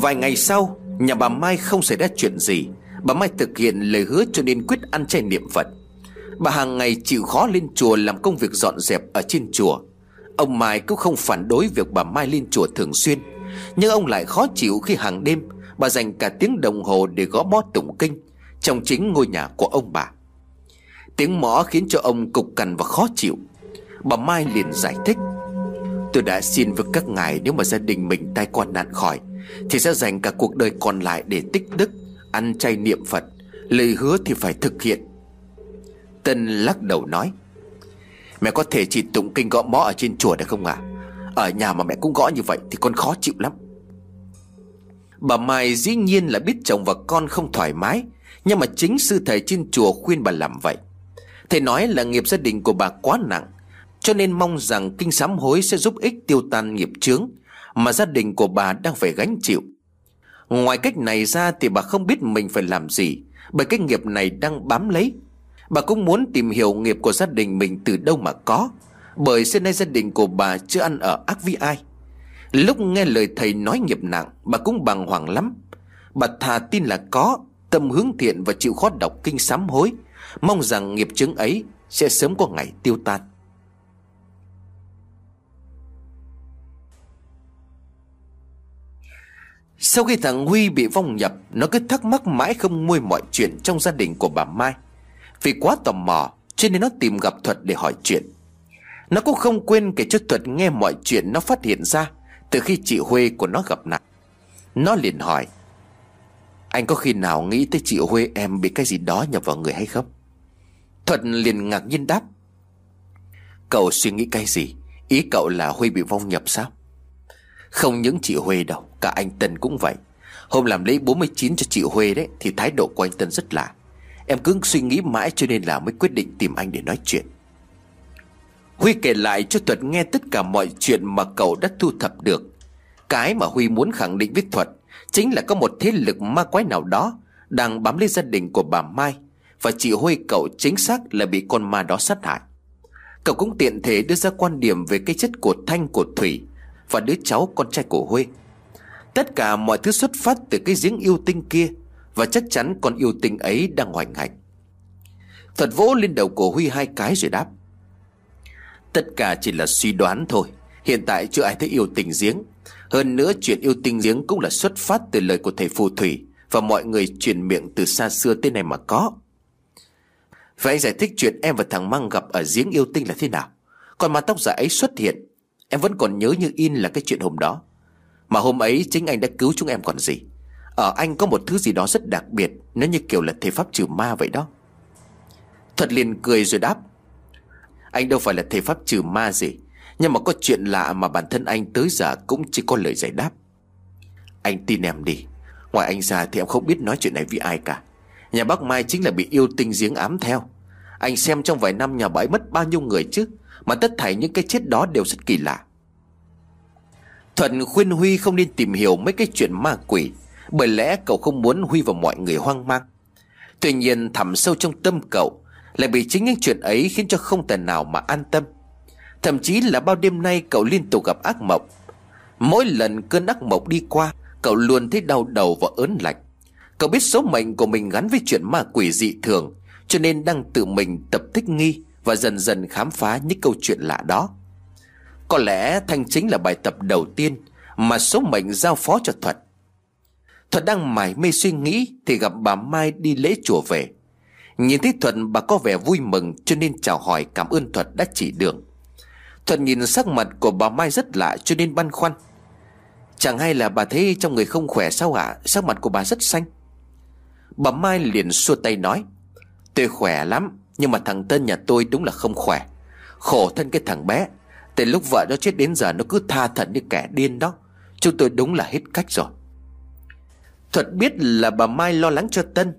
Vài ngày sau, nhà bà Mai không xảy ra chuyện gì. Bà Mai thực hiện lời hứa cho nên quyết ăn chay niệm Phật. Bà hàng ngày chịu khó lên chùa làm công việc dọn dẹp ở trên chùa. Ông Mai cũng không phản đối việc bà Mai lên chùa thường xuyên, nhưng ông lại khó chịu khi hàng đêm bà dành cả tiếng đồng hồ để gõ mõ tụng kinh trong chính ngôi nhà của ông bà. Tiếng mõ khiến cho ông cục cằn và khó chịu. Bà Mai liền giải thích: Tôi đã xin với các ngài, nếu mà gia đình mình tai qua nạn khỏi thì sẽ dành cả cuộc đời còn lại để tích đức, ăn chay niệm Phật, lời hứa thì phải thực hiện. Tân lắc đầu nói: Mẹ có thể chỉ tụng kinh gõ mõ ở trên chùa được không ạ? Ở nhà mà mẹ cũng gõ như vậy thì con khó chịu lắm. Bà Mai dĩ nhiên là biết chồng và con không thoải mái, nhưng mà chính sư thầy trên chùa khuyên bà làm vậy. Thầy nói là nghiệp gia đình của bà quá nặng, cho nên mong rằng kinh sám hối sẽ giúp ích tiêu tan nghiệp chướng mà gia đình của bà đang phải gánh chịu. Ngoài cách này ra thì bà không biết mình phải làm gì, bởi cái nghiệp này đang bám lấy. Bà cũng muốn tìm hiểu nghiệp của gia đình mình từ đâu mà có, bởi xưa nay gia đình của bà chưa ăn ở ác với ai. Lúc nghe lời thầy nói nghiệp nặng, bà cũng bàng hoàng lắm. Bà thà tin là có tâm hướng thiện và chịu khó đọc kinh sám hối, mong rằng nghiệp chướng ấy sẽ sớm có ngày tiêu tan. Sau khi thằng Huy bị vong nhập, nó cứ thắc mắc mãi không nguôi mọi chuyện trong gia đình của bà Mai. Vì quá tò mò cho nên nó tìm gặp Thuật để hỏi chuyện. Nó cũng không quên kể cho Thuật nghe mọi chuyện nó phát hiện ra từ khi chị Huê của nó gặp nạn. Nó liền hỏi: Anh có khi nào nghĩ tới chị Huê em bị cái gì đó nhập vào người hay không? Thuật liền ngạc nhiên đáp: Cậu suy nghĩ cái gì? Ý cậu là Huê bị vong nhập sao? Không những chị Huê đâu, cả anh Tân cũng vậy. Hôm làm lễ 49 cho chị Huê đấy, thì thái độ của anh Tân rất lạ. Em cứ suy nghĩ mãi cho nên là mới quyết định tìm anh để nói chuyện. Huy kể lại cho Thuật nghe tất cả mọi chuyện mà cậu đã thu thập được. Cái mà Huy muốn khẳng định với Thuật chính là có một thế lực ma quái nào đó đang bám lấy gia đình của bà Mai, và chị Huê cậu chính xác là bị con ma đó sát hại. Cậu cũng tiện thể đưa ra quan điểm về cái chết của Thanh, của Thủy và đứa cháu con trai của Huê. Tất cả mọi thứ xuất phát từ cái giếng yêu tinh kia, và chắc chắn con yêu tinh ấy đang hoành hành. Thuật vỗ lên đầu của Huy hai cái rồi đáp: Tất cả chỉ là suy đoán thôi, hiện tại chưa ai thấy yêu tinh giếng. Hơn nữa chuyện yêu tinh giếng cũng là xuất phát từ lời của thầy phù thủy và mọi người truyền miệng từ xa xưa tới nay mà có. Vậy anh giải thích chuyện em và thằng Măng gặp ở giếng yêu tinh là thế nào? Còn mà tóc giả ấy xuất hiện, em vẫn còn nhớ như in là cái chuyện hôm đó. Mà hôm ấy chính anh đã cứu chúng em còn gì. Ở anh có một thứ gì đó rất đặc biệt, nó như kiểu là thầy pháp trừ ma vậy đó. Thuật liền cười rồi đáp: Anh đâu phải là thầy pháp trừ ma gì, nhưng mà có chuyện lạ mà bản thân anh tới giờ cũng chỉ có lời giải đáp. Anh tin em đi, ngoài anh ra thì em không biết nói chuyện này với ai cả. Nhà bác Mai chính là bị yêu tinh giếng ám theo. Anh xem trong vài năm nhà bà ấy mất bao nhiêu người chứ, mà tất thảy những cái chết đó đều rất kỳ lạ. Thuận khuyên Huy không nên tìm hiểu mấy cái chuyện ma quỷ, bởi lẽ cậu không muốn Huy và mọi người hoang mang. Tuy nhiên thẳm sâu trong tâm cậu lại bị chính những chuyện ấy khiến cho không thể nào mà an tâm. Thậm chí là bao đêm nay cậu liên tục gặp ác mộng. Mỗi lần cơn ác mộng đi qua, cậu luôn thấy đau đầu và ớn lạnh. Cậu biết số mệnh của mình gắn với chuyện ma quỷ dị thường, cho nên đang tự mình tập thích nghi và dần dần khám phá những câu chuyện lạ đó. Có lẽ Thanh chính là bài tập đầu tiên mà số mệnh giao phó cho Thuật. Thuật đang mải mê suy nghĩ thì gặp bà Mai đi lễ chùa về. Nhìn thấy Thuật, bà có vẻ vui mừng cho nên chào hỏi cảm ơn Thuật đã chỉ đường. Thuật nhìn sắc mặt của bà Mai rất lạ cho nên băn khoăn: Chẳng hay là bà thấy trong người không khỏe sao ạ? Sắc mặt của bà rất xanh. Bà Mai liền xua tay nói: Tôi khỏe lắm, nhưng mà thằng Tân nhà tôi đúng là không khỏe. Khổ thân cái thằng bé, từ lúc vợ nó chết đến giờ nó cứ tha thẩn như kẻ điên đó. Chúng tôi đúng là hết cách rồi. Thuật biết là bà Mai lo lắng cho Tân.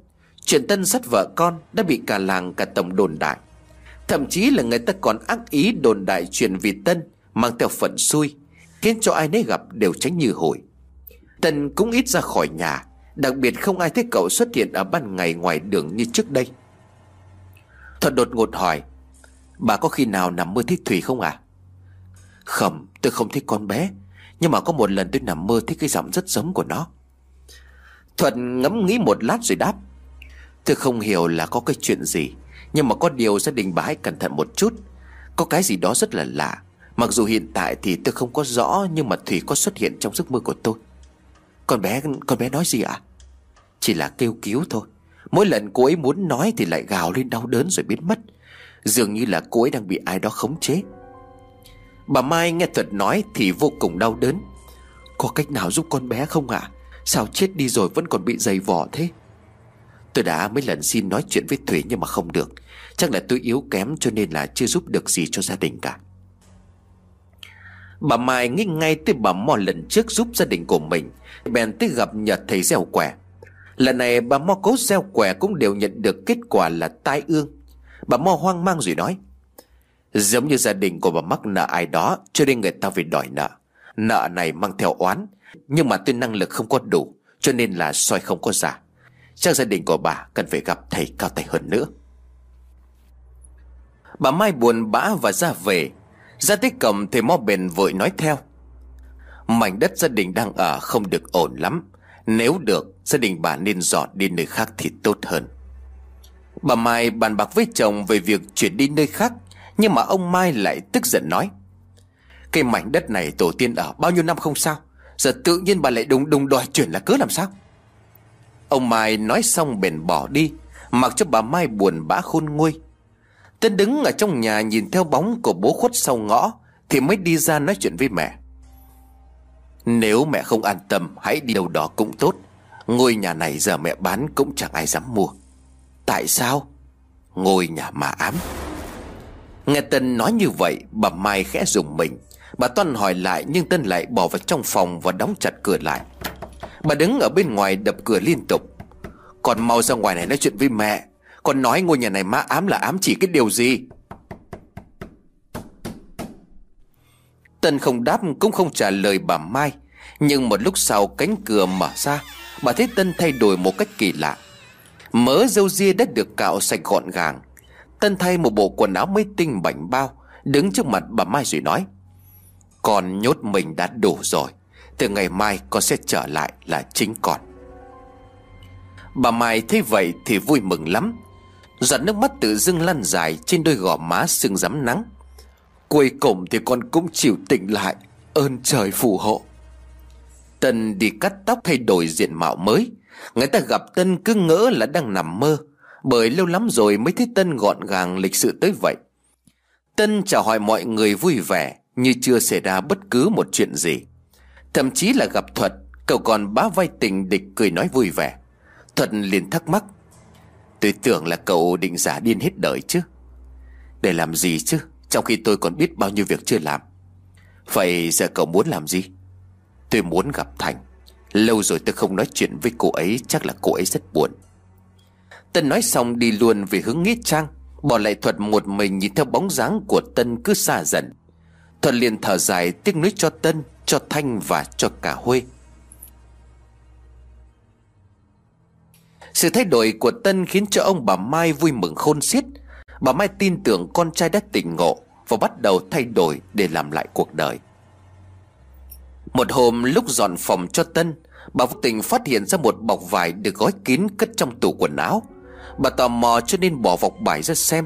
Chuyện Tân sát vợ con đã bị cả làng cả tổng đồn đại. Thậm chí là người ta còn ác ý đồn đại chuyện vì Tân mang theo phận xui, khiến cho ai nấy gặp đều tránh như hủi. Tân cũng ít ra khỏi nhà, đặc biệt không ai thấy cậu xuất hiện ở ban ngày ngoài đường như trước đây. Thuật đột ngột hỏi: Bà có khi nào nằm mơ thấy Thủy không ạ? Không, tôi không thấy con bé, nhưng mà có một lần tôi nằm mơ thấy cái giọng rất giống của nó. Thuật ngẫm nghĩ một lát rồi đáp: Tôi không hiểu là có cái chuyện gì, Nhưng mà có điều gia đình bà hãy cẩn thận một chút. Có cái gì đó rất là lạ. Mặc dù hiện tại thì tôi không có rõ, nhưng mà Thủy có xuất hiện trong giấc mơ của tôi. Con bé nói gì ạ? Chỉ là kêu cứu thôi. Mỗi lần cô ấy muốn nói thì lại gào lên đau đớn rồi biến mất. Dường như là cô ấy đang bị ai đó khống chế. Bà Mai nghe Thuật nói thì vô cùng đau đớn. Có cách nào giúp con bé không ạ? Sao chết đi rồi vẫn còn bị giày vò thế? Tôi đã mấy lần xin nói chuyện với Thủy nhưng mà không được. Chắc là tôi yếu kém cho nên là chưa giúp được gì cho gia đình cả. Bà Mai nghĩ ngay tới bà Mo lần trước giúp gia đình của mình, bèn tới gặp nhờ thầy gieo quẻ. Lần này bà Mo cố gieo quẻ cũng đều nhận được kết quả là tai ương. Bà Mo hoang mang rồi nói: giống như gia đình của bà mắc nợ ai đó cho nên người ta phải đòi nợ. Nợ này mang theo oán, nhưng mà tôi năng lực không có đủ cho nên là soi không có giả. Chắc gia đình của bà cần phải gặp thầy cao tay hơn nữa. Bà Mai buồn bã và ra về. Ra tới cổng thầy Mo bền vội nói theo: mảnh đất gia đình đang ở không được ổn lắm. Nếu được, gia đình bà nên dọn đi nơi khác thì tốt hơn. Bà Mai bàn bạc với chồng về việc chuyển đi nơi khác, nhưng mà ông Mai lại tức giận nói: cái mảnh đất này tổ tiên ở bao nhiêu năm không sao, giờ tự nhiên bà lại đùng đòi chuyển là cớ làm sao? Ông Mai nói xong bèn bỏ đi, mặc cho bà Mai buồn bã khôn nguôi. Tân đứng ở trong nhà nhìn theo bóng của bố khuất sau ngõ thì mới đi ra nói chuyện với mẹ. Nếu mẹ không an tâm hãy đi đâu đó cũng tốt. Ngôi nhà này giờ mẹ bán cũng chẳng ai dám mua. Tại sao? Ngôi nhà mà ám. Nghe Tân nói như vậy, bà Mai khẽ rùng mình. Bà toan hỏi lại nhưng Tân lại bỏ vào trong phòng và đóng chặt cửa lại. Bà đứng ở bên ngoài đập cửa liên tục: còn mau ra ngoài này nói chuyện với mẹ. Con nói ngôi nhà này ma ám là ám chỉ cái điều gì? Tân không đáp cũng không trả lời bà Mai. Nhưng một lúc sau cánh cửa mở ra, bà thấy Tân thay đổi một cách kỳ lạ. Mớ râu ria đã được cạo sạch gọn gàng. Tân thay một bộ quần áo mới tinh bảnh bao, đứng trước mặt bà Mai rồi nói: con nhốt mình đã đủ rồi. Từ ngày mai con sẽ trở lại là chính con. Bà Mai thấy vậy thì vui mừng lắm. Giọt nước mắt tự dưng lăn dài trên đôi gò má sưng rám nắng. Cuối cùng thì con cũng chịu tỉnh lại, ơn trời phù hộ. Tân đi cắt tóc thay đổi diện mạo mới. Người ta gặp Tân cứ ngỡ là đang nằm mơ, bởi lâu lắm rồi mới thấy Tân gọn gàng lịch sự tới vậy. Tân chào hỏi mọi người vui vẻ như chưa xảy ra bất cứ một chuyện gì. Thậm chí là gặp Thuật, cậu còn bá vai tình địch cười nói vui vẻ. Thuật liền thắc mắc: tôi tưởng là cậu định giả điên hết đời chứ. Để làm gì chứ, trong khi tôi còn biết bao nhiêu việc chưa làm. Vậy giờ cậu muốn làm gì? Tôi muốn gặp Thành. Lâu rồi tôi không nói chuyện với cô ấy, chắc là cô ấy rất buồn. Tân nói xong đi luôn về hướng nghĩa trang, bỏ lại Thuật một mình nhìn theo bóng dáng của Tân cứ xa dần. Thuật liền thở dài tiếc nuối cho Tân, cho Thanh và cho cả Huê. Sự thay đổi của Tân khiến cho ông bà Mai vui mừng khôn xiết. Bà Mai tin tưởng con trai đã tỉnh ngộ và bắt đầu thay đổi để làm lại cuộc đời. Một hôm lúc dọn phòng cho Tân, bà vô tình phát hiện ra một bọc vải được gói kín cất trong tủ quần áo. Bà tò mò cho nên bỏ bọc vải ra xem.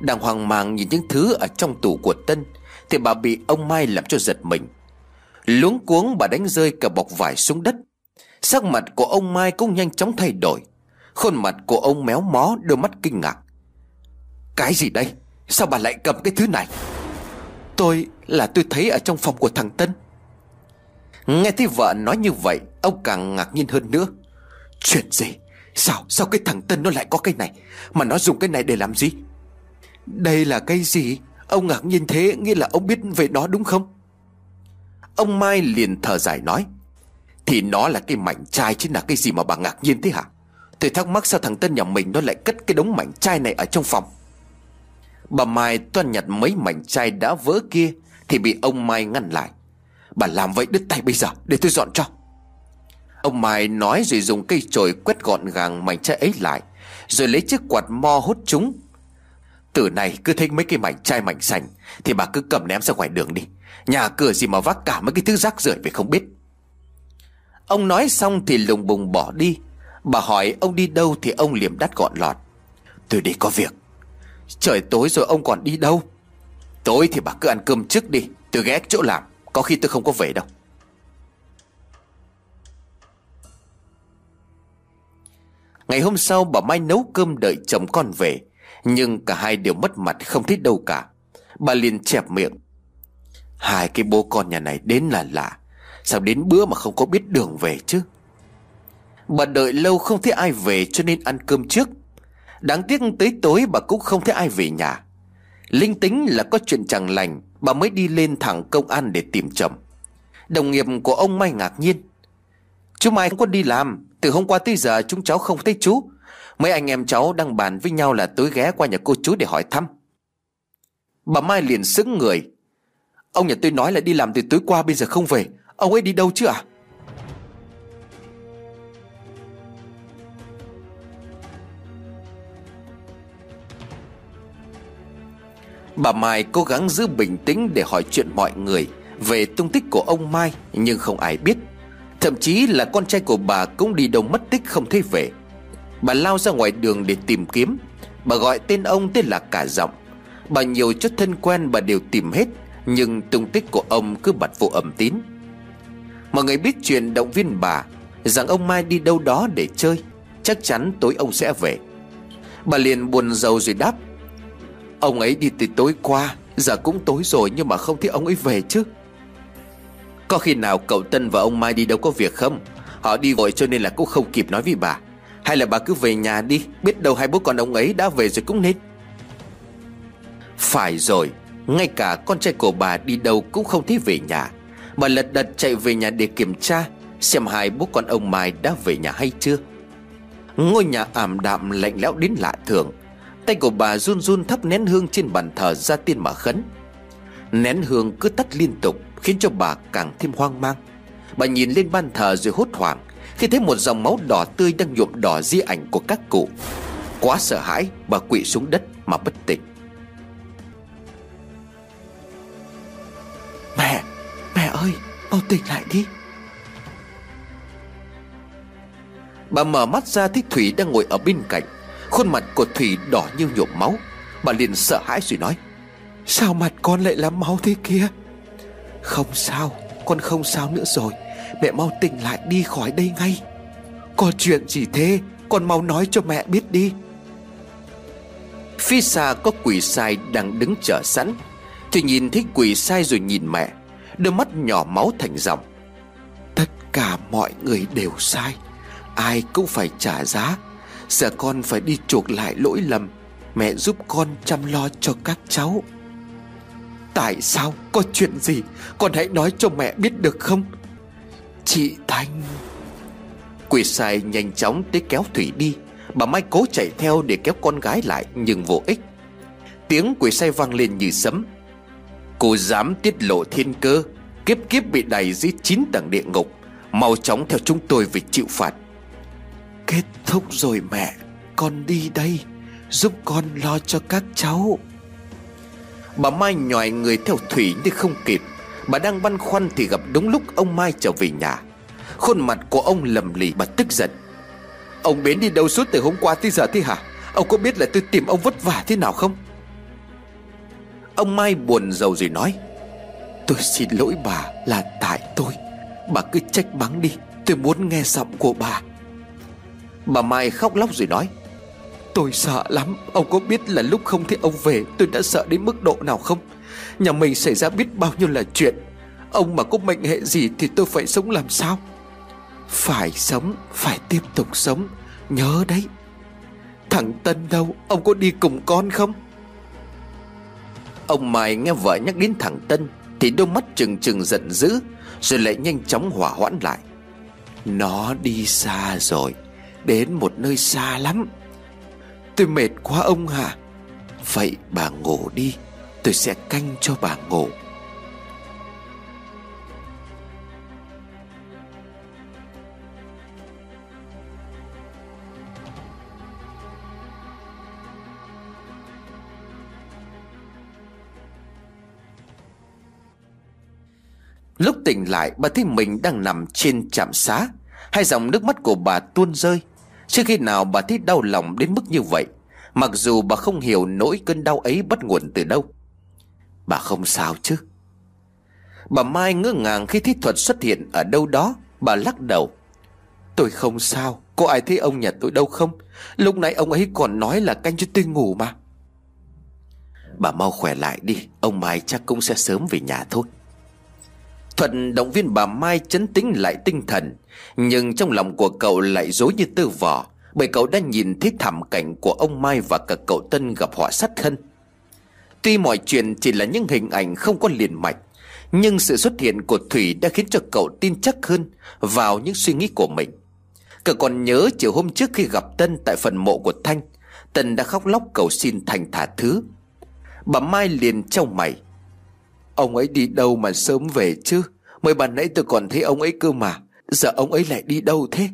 Đang hoang mang nhìn những thứ ở trong tủ của Tân thì bà bị ông Mai làm cho giật mình. Luống cuống bà đánh rơi cả bọc vải xuống đất. Sắc mặt của ông Mai cũng nhanh chóng thay đổi. Khuôn mặt của ông méo mó, đôi mắt kinh ngạc. Cái gì đây? Sao bà lại cầm cái thứ này? Tôi thấy ở trong phòng của thằng Tân. Nghe thấy vợ nói như vậy, ông càng ngạc nhiên hơn nữa. Chuyện gì? Sao cái thằng Tân nó lại có cái này? Mà nó dùng cái này để làm gì? Đây là cái gì? Ông ngạc nhiên thế nghĩa là ông biết về nó đúng không? Ông Mai liền thở dài nói: thì nó là cái mảnh chai chứ là cái gì mà bà ngạc nhiên thế hả? Tôi thắc mắc sao thằng Tân nhà mình nó lại cất cái đống mảnh chai này ở trong phòng. Bà Mai toan nhặt mấy mảnh chai đã vỡ kia thì bị ông Mai ngăn lại. Bà làm vậy đứt tay bây giờ, để tôi dọn cho. Ông Mai nói rồi dùng cây chổi quét gọn gàng mảnh chai ấy lại, rồi lấy chiếc quạt mo hút chúng. Từ này cứ thấy mấy cái mảnh chai mảnh sành thì bà cứ cầm ném ra ngoài đường đi. Nhà cửa gì mà vác cả mấy cái thứ rác rưởi về không biết. Ông nói xong thì lùng bùng bỏ đi. Bà hỏi ông đi đâu thì ông liềm đắt gọn lọt: tôi đi có việc. Trời tối rồi ông còn đi đâu? Tối thì bà cứ ăn cơm trước đi, tôi ghé chỗ làm, có khi tôi không có về đâu. Ngày hôm sau bà Mai nấu cơm đợi chồng con về, nhưng cả hai đều mất mặt không thấy đâu cả. Bà liền chẹp miệng: hai cái bố con nhà này đến là lạ, sao đến bữa mà không có biết đường về chứ. Bà đợi lâu không thấy ai về cho nên ăn cơm trước. Đáng tiếc tới tối bà cũng không thấy ai về nhà. Linh tính là có chuyện chẳng lành, bà mới đi lên thẳng công an để tìm chồng. Đồng nghiệp của ông Mai ngạc nhiên: chú Mai không có đi làm, từ hôm qua tới giờ chúng cháu không thấy chú. Mấy anh em cháu đang bàn với nhau là tối ghé qua nhà cô chú để hỏi thăm. Bà Mai liền sững người: ông nhà tôi nói là đi làm từ tối qua bây giờ không về, ông ấy đi đâu chứ à? Bà Mai cố gắng giữ bình tĩnh để hỏi chuyện mọi người về tung tích của ông Mai, nhưng không ai biết. Thậm chí là con trai của bà cũng đi đâu mất tích không thấy về. Bà lao ra ngoài đường để tìm kiếm. Bà gọi tên ông tên là cả giọng. Bà nhiều chút thân quen bà đều tìm hết, nhưng tung tích của ông cứ bặt vô âm tín. Mọi người biết chuyện động viên bà rằng ông Mai đi đâu đó để chơi, chắc chắn tối ông sẽ về. Bà liền buồn rầu rồi đáp: ông ấy đi từ tối qua, giờ cũng tối rồi nhưng mà không thấy ông ấy về chứ. Có khi nào cậu Tân và ông Mai đi đâu có việc không? Họ đi vội cho nên là cũng không kịp nói với bà. Hay là bà cứ về nhà đi, biết đâu hai bố con ông ấy đã về rồi cũng nên. Phải rồi, ngay cả con trai của bà đi đâu cũng không thấy về nhà. Bà lật đật chạy về nhà để kiểm tra xem hai bố con ông Mai đã về nhà hay chưa. Ngôi nhà ảm đạm lạnh lẽo đến lạ thường. Tay của bà run run thắp nén hương trên bàn thờ gia tiên mà khấn. Nén hương cứ tắt liên tục khiến cho bà càng thêm hoang mang. Bà nhìn lên bàn thờ rồi hốt hoảng khi thấy một dòng máu đỏ tươi đang nhuộm đỏ di ảnh của các cụ. Quá sợ hãi, bà quỵ xuống đất mà bất tỉnh. Mẹ, mẹ ơi, mau tỉnh lại đi. Bà mở mắt ra thấy Thủy đang ngồi ở bên cạnh. Khuôn mặt của Thủy đỏ như nhuộm máu. Bà liền sợ hãi rồi nói: sao mặt con lại làm máu thế kia? Không sao, con không sao nữa rồi. Mẹ mau tỉnh lại đi khỏi đây ngay. Có chuyện gì thế? Con mau nói cho mẹ biết đi. Phía xa có quỷ sai đang đứng chờ sẵn. Thủy nhìn thấy quỷ sai rồi nhìn mẹ, đôi mắt nhỏ máu thành dòng: tất cả mọi người đều sai, ai cũng phải trả giá. Giờ con phải đi chuộc lại lỗi lầm. Mẹ giúp con chăm lo cho các cháu. Tại sao? Có chuyện gì? Con hãy nói cho mẹ biết được không? Chị Thanh. Quỷ sai nhanh chóng tới kéo Thủy đi. Bà Mai cố chạy theo để kéo con gái lại nhưng vô ích. Tiếng quỷ sai vang lên như sấm: cô dám tiết lộ thiên cơ, kiếp kiếp bị đày dưới 9 tầng địa ngục. Mau chóng theo chúng tôi về chịu phạt. Kết thúc rồi mẹ, con đi đây, giúp con lo cho các cháu. Bà Mai nhòi người theo Thủy nhưng không kịp. Bà đang băn khoăn thì gặp đúng lúc ông Mai trở về nhà. Khuôn mặt của ông lầm lì, bà tức giận: ông Bến đi đâu suốt từ hôm qua tới giờ thế hả? Ông có biết là tôi tìm ông vất vả thế nào không? Ông Mai buồn rầu rồi nói: tôi xin lỗi bà, là tại tôi. Bà cứ trách mắng đi, tôi muốn nghe giọng của bà. Bà Mai khóc lóc rồi nói: tôi sợ lắm, ông có biết là lúc không thấy ông về tôi đã sợ đến mức độ nào không? Nhà mình xảy ra biết bao nhiêu là chuyện. Ông mà có mệnh hệ gì thì tôi phải sống làm sao? Phải sống, phải tiếp tục sống, nhớ đấy. Thằng Tân đâu, ông có đi cùng con không? Ông Mai nghe vợ nhắc đến thằng Tân thì đôi mắt trừng trừng giận dữ, rồi lại nhanh chóng hòa hoãn lại: nó đi xa rồi, đến một nơi xa lắm. Tôi mệt quá ông hả? Vậy bà ngủ đi, tôi sẽ canh cho bà ngủ. Lúc tỉnh lại, bà thấy mình đang nằm trên trạm xá. Hai dòng nước mắt của bà tuôn rơi. Trước khi nào bà thấy đau lòng đến mức như vậy. mặc dù bà không hiểu nỗi cơn đau ấy bắt nguồn từ đâu. Bà không sao chứ? Bà Mai ngỡ ngàng khi thấy Thuật xuất hiện ở đâu đó. Bà lắc đầu. Tôi không sao, có ai thấy ông nhà tôi đâu không? Lúc nãy ông ấy còn nói là canh cho tôi ngủ mà. Bà mau khỏe lại đi, ông Mai chắc cũng sẽ sớm về nhà thôi. Thuận động viên bà Mai trấn tĩnh lại tinh thần, nhưng trong lòng của cậu lại rối như tơ vò, bởi cậu đã nhìn thấy thảm cảnh của ông Mai và cả cậu Tân gặp họa sát thân. Tuy mọi chuyện chỉ là những hình ảnh không có liền mạch, nhưng sự xuất hiện của Thủy đã khiến cho cậu tin chắc hơn vào những suy nghĩ của mình. Cậu còn nhớ chiều hôm trước khi gặp Tân tại phần mộ của Thanh, Tân đã khóc lóc cầu xin Thanh tha thứ. Bà Mai liền chau mày. Ông ấy đi đâu mà sớm về chứ? Mới ban nãy tôi còn thấy ông ấy cơ mà. Giờ ông ấy lại đi đâu thế?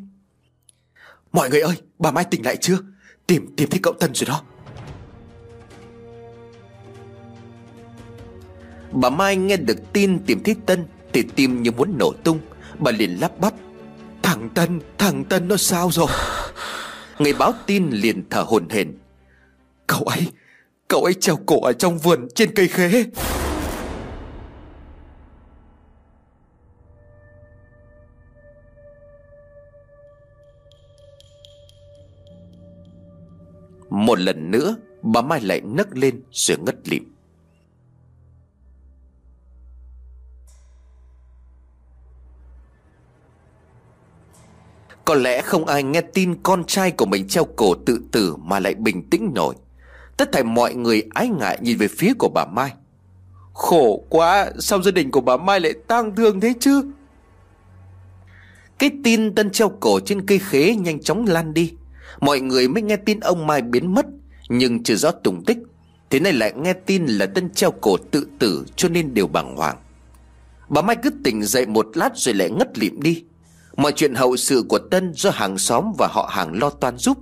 Mọi người ơi, bà Mai tỉnh lại chưa? Tìm thấy cậu Tân rồi đó. Bà Mai nghe được tin tìm thấy Tân thì tim như muốn nổ tung. Bà liền lắp bắp. Thằng Tân nó sao rồi? Người báo tin liền thở hổn hển. Cậu ấy treo cổ ở trong vườn trên cây khế. Một lần nữa bà Mai lại nấc lên rồi ngất lịm. Có lẽ không ai nghe tin con trai của mình treo cổ tự tử mà lại bình tĩnh nổi. Tất thảy mọi người ái ngại nhìn về phía của bà Mai. Khổ quá, sao gia đình của bà Mai lại tang thương thế chứ? Cái tin Tân treo cổ trên cây khế nhanh chóng lan đi. Mọi người mới nghe tin ông Mai biến mất nhưng chưa rõ tung tích. Thế này lại nghe tin là Tân treo cổ tự tử cho nên đều bàng hoàng. Bà Mai cứ tỉnh dậy một lát rồi lại ngất lịm đi. Mọi chuyện hậu sự của Tân do hàng xóm và họ hàng lo toan giúp.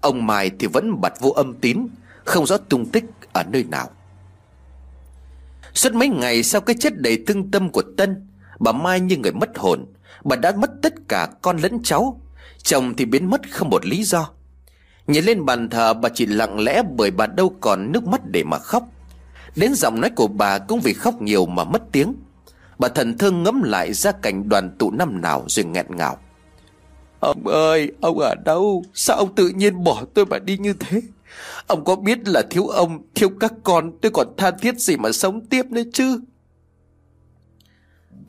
Ông Mai thì vẫn bặt vô âm tín, không rõ tung tích ở nơi nào. Suốt mấy ngày sau cái chết đầy thương tâm của Tân, bà Mai như người mất hồn. Bà đã mất tất cả con lẫn cháu, chồng thì biến mất không một lý do. Nhìn lên bàn thờ bà chỉ lặng lẽ, bởi bà đâu còn nước mắt để mà khóc. Đến giọng nói của bà cũng vì khóc nhiều mà mất tiếng. Bà thần thương ngẫm lại gia cảnh đoàn tụ năm nào rồi nghẹn ngào. Ông ơi, ông ở đâu? Sao ông tự nhiên bỏ tôi mà đi như thế? Ông có biết là thiếu ông, thiếu các con, tôi còn tha thiết gì mà sống tiếp nữa chứ?